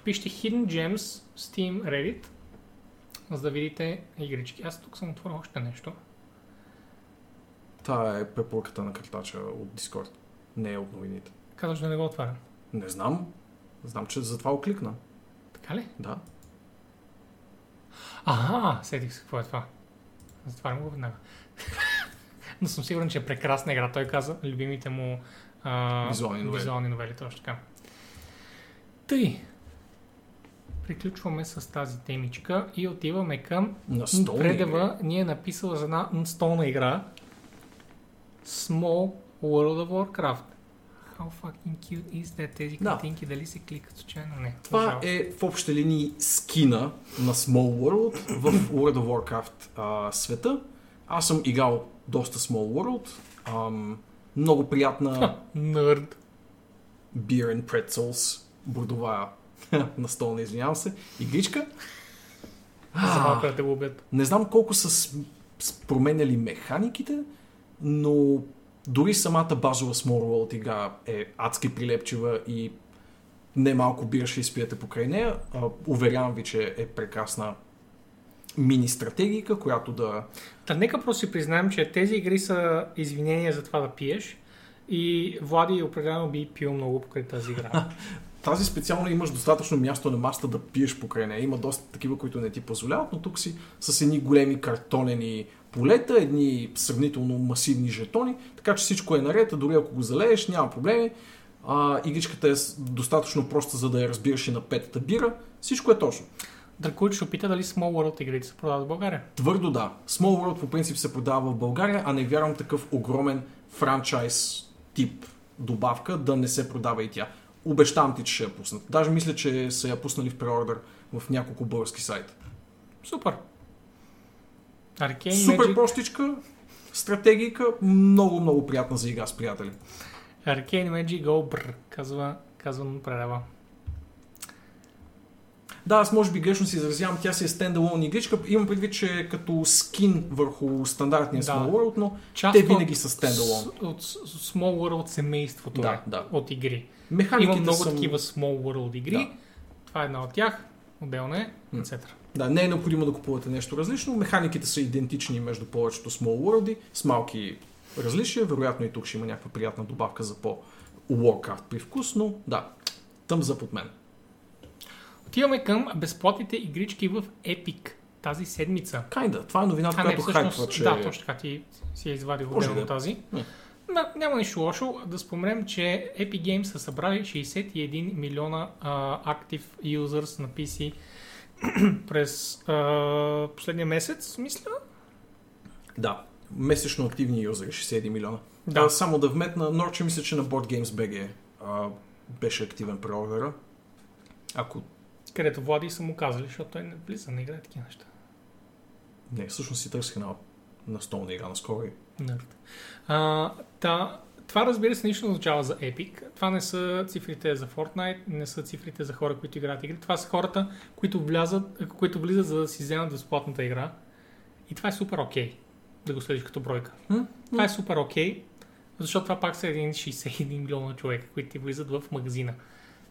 Пишете Hidden Gems, Steam, Reddit, за да видите игрички. Аз тук съм отворил още нещо. Та е препоръката на картача от Discord. Не е от новините. Казваш да не го отварям. Не знам. Знам, че затова окликна. Така ли? Да. Седих се какво е това. Затварям го веднага. Но съм сигурен, че е прекрасна игра. Той каза любимите му визуални новели. Точно така. Тъй. Приключваме с тази темичка и отиваме към предава. Ни е написала за една настолна игра. Small World of Warcraft. How fucking cute is that? Тези картинки дали се кликат случайно? Не. Това е в общи линии скина на Small World в World of Warcraft света. Аз съм играл доста Small World. Много приятна nerd beer and pretzels бордова настолна, извинявам се, игричка. За малко да те лубят. Не знам колко са променяли механиките, но дори самата базова Small World игра е адски прилепчива и немалко бира ще изпиете покрай нея. Уверявам ви, че е прекрасна мини стратегика, която да... Нека просто си признаем, че тези игри са извинения за това да пиеш и Влади определено би пил много покрай тази игра. Тази специално имаш достатъчно място на масата да пиеш покрай нея. Има доста такива, които не ти позволяват, но тук си с едни големи картонени полета, едни сравнително масивни жетони, така че всичко е наред, а дори ако го залееш, няма проблеми. Игричката е достатъчно проста, за да я разбираш и на петата бира. Всичко е точно. Дракулич опита дали Small World игрите се продават в България? Твърдо да. Small World по принцип се продава в България, а не вярвам такъв огромен франчайз тип добавка да не се продава и тя. Обещавам ти, че ще я пуснат. Даже мисля, че са я пуснали в преордер в няколко български сайта. Супер! Arcane Супер Magic... простичка, стратегика, много приятна за игра с приятели. Arcane Magic Go, казвам пререва. Да, аз може би грешно си изразявам, тя си е стендалон игричка. Имам предвид, че е като скин върху стандартния Small World, но те винаги са стендалон. От Small World семейството от игри. Механиките има много такива Small World игри. Да. Това е една от тях, отделна е, etc. Да, не е необходимо да купувате нещо различно. Механиките са идентични между повечето Small World-и, с малки различия. Вероятно и тук ще има някаква приятна добавка за по-Warcraft привкус, но да, тъмзъп от мен. Отиваме към безплатните игрички в Epic тази седмица. Това е новината, която хайпва, че... Да, точно така, ти си я извадил отделно тази. Няма нищо лошо да спомнем, че Epic Games са събрали 61 милиона active users на PC през последния месец, мисля? Да. месечно активни юзери, 61 милиона. Да. Само да вметна, Норче мисля, че на BoardGames.bg беше активен преордера. Ако... Където Влади са му казали, защото той не влиза, не играе такива неща. Не, всъщност си търсих на настолна игра наскоро. Това разбира се нищо означава за Epic. Това не са цифрите за Fortnite, не са цифрите за хора, които играят игри. Това са хората, които влизат за да си вземат безплатната игра. И това е супер окей. Да го следиш като бройка. Това е супер окей, защото това пак са 61 милиона човека, които ти влизат в магазина.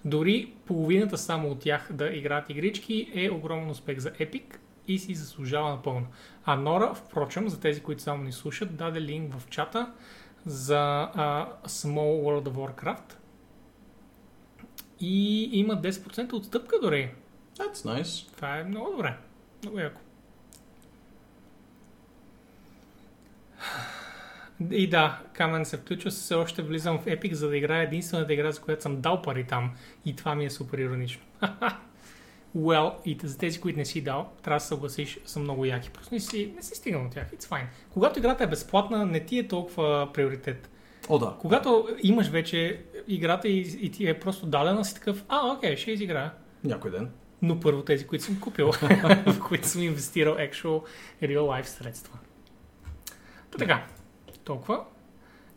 Дори половината само от тях да играят игрички е огромен успех за Epic и си заслужава напълно. А Нора, впрочем, за тези, които само ни слушат, даде линк в чата за Small World of Warcraft и има 10% отстъпка дори. That's nice. Това е много добре. Много яко. И да, Камен се включва, все още влизам в Epic, за да играя единствената игра, за която съм дал пари там. И това ми е супер иронично. Well, и за тези, които не си дал, трябва да се съгласиш, са много яки. Просто не си стигнал от тях. It's fine. Когато играта е безплатна, не ти е толкова приоритет. О, да. Когато имаш вече играта и ти е просто дадена, си такъв, окей, ще изиграя. Някой ден. Но първо тези, които съм купил, в които съм инвестирал actual real life средства. Така, толкова.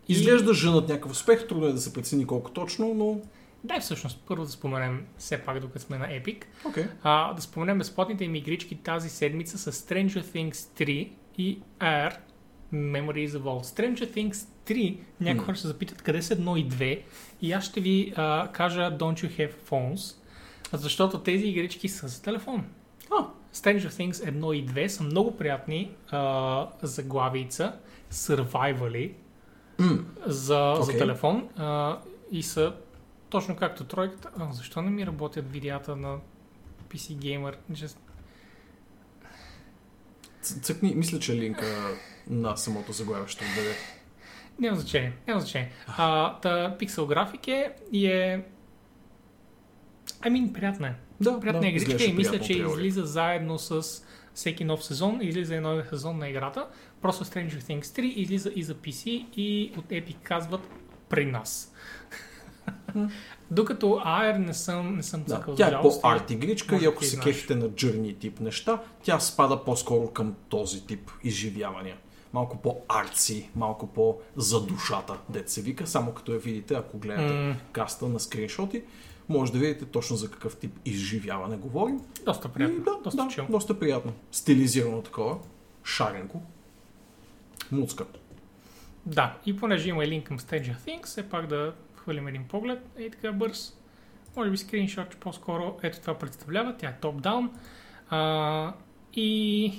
Изглежда женът някакъв успех, трудно е да се прецени колко точно, но... Да, всъщност, първо да споменем, все пак докато сме на Epic, okay. Да споменем безплатните им игрички тази седмица с Stranger Things 3 и AR Memories of Old. Stranger Things 3, някои хора се запитат къде са 1 и 2 и аз ще ви кажа Don't You Have Phones, защото тези игрички са за телефон. Stranger Things 1 и 2 са много приятни заглавица, survivali за телефон и са точно както тройката. Защо не ми работят видеята на PC Gamer? Цъкни, мисля, че линка на самото заглавие ще отдаде. Няма значение. Пиксел график е и е... приятна е. Да, приятна игричка и мисля, че излиза заедно с всеки нов сезон. Излиза и новия сезон на играта. Просто Stranger Things 3 излиза и за PC и от Epic казват при нас. Докато AR не съм цъкал. Тя е по-арт игричка и ако се кефите на Journey тип неща, тя спада по-скоро към този тип изживявания. Малко по-арци, малко по-за душата, дет се вика. Само като я видите, ако гледате каста на скриншоти, може да видите точно за какъв тип изживяване говорим. Доста приятно. Доста приятно. Стилизирано такова. Шаренко. Муцка. Да, и понеже има и линк към Stranger Things, все пак да хвалим един поглед. Ей така бърз. Може би скриншот, че по-скоро ето това представлява. Тя е топ-даун. И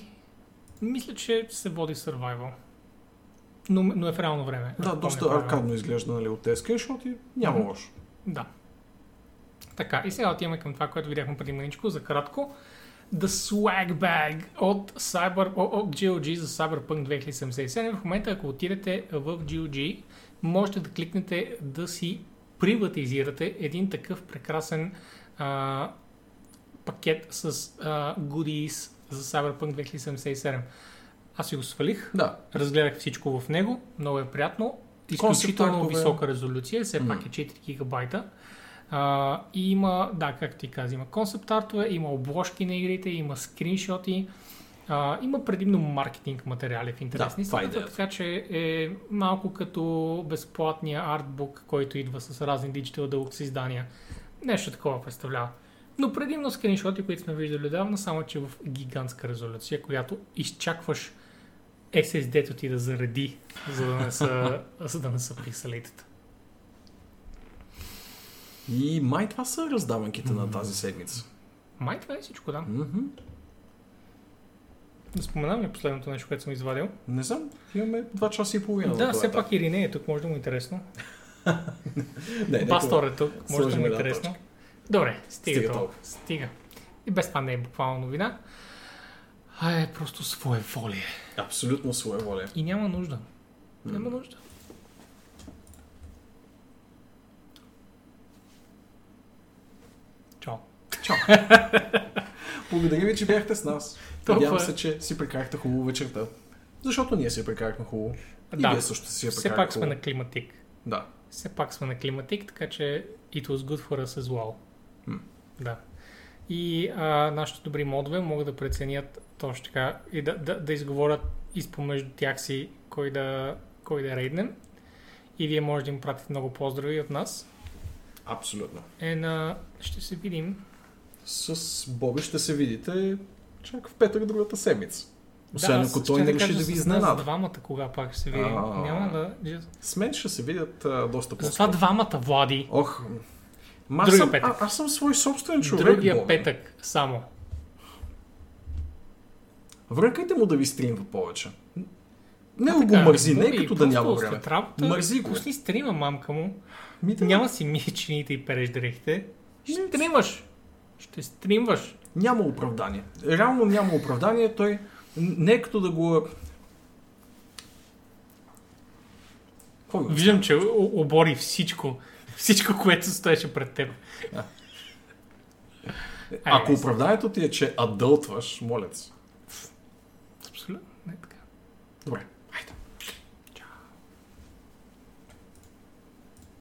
мисля, че се води survival. Но е в реално време. Да, доста аркадно изглежда, от тези скриншоти. Няма лошо. Да. Така, и сега отиваме към това, което видяхме преди маличко, за кратко. The Swag Bag от GOG за Cyberpunk 2077. В момента, ако отидете в GOG, можете да кликнете да си приватизирате един такъв прекрасен пакет с goodies за Cyberpunk 2077. Аз си го свалих, разгледах всичко в него, много е приятно. Изключително висока резолюция, все пак е 4 гигабайта. И има, както ти каза, има концепт артове, има обложки на игрите, има скриншоти, има предимно маркетинг материали в интересни сайта, така че е малко като безплатния артбук, който идва с разни Digital Deluxe издания. Нещо такова представлява. Но предимно скриншоти, които сме виждали отдавна, само че в гигантска резолюция, която изчакваш SSD-то ти да заради, за да не са пикселитата. И май това са раздаванките на тази седмица. Май това е всичко, да. Не споменам ли последното нещо, което съм извадил? Не знам, имаме 2 часа и половина. Да, все пак Ирине е тук, може да му е интересно. Бастор е тук, може да му е интересно. Добре, стига толкова. Стига. И без това не е буквално новина. Е просто своеволие. Абсолютно своеволие. И няма нужда. Няма нужда. Чао! Благодаря ви, че бяхте с нас. Надявам се, че си прекарахте хубаво вечерта. Защото ние се прекарахме хубаво. Да, и вие също се прекарахме. Все пак сме на климатик. Да. Все пак сме на климатик, така че it was good for us as well. Mm. Да. И нашите добри модове могат да преценят точно така и да изговорят изпомежду тях си кой да рейднем. И вие може да им пратите много поздрави от нас. Абсолютно. Ще се видим. С Боби ще се видите чак в петък другата седмица. Освен ако той не реши да ви изненада. С двамата кога пак ще се видим. С мен ще се видят доста по-скоро. Затова двамата, Влади. Ох. Аз съм свой собствен човек. Другия петък само. Връкайте му да ви стримва повече. Не го мързи, не като да няма време. Мързи го. Пусни стрима, мамка му. Няма си мие чините и переждрехте. Ще стримваш. Ще стримваш. Няма оправдание. Реално няма оправдание. Той не е като да го... Виждам, че обори всичко. Всичко, което стоеше пред теб. Ако оправданието ти е, че адълтваш, моля се. Абсолютно, не е така. Добре.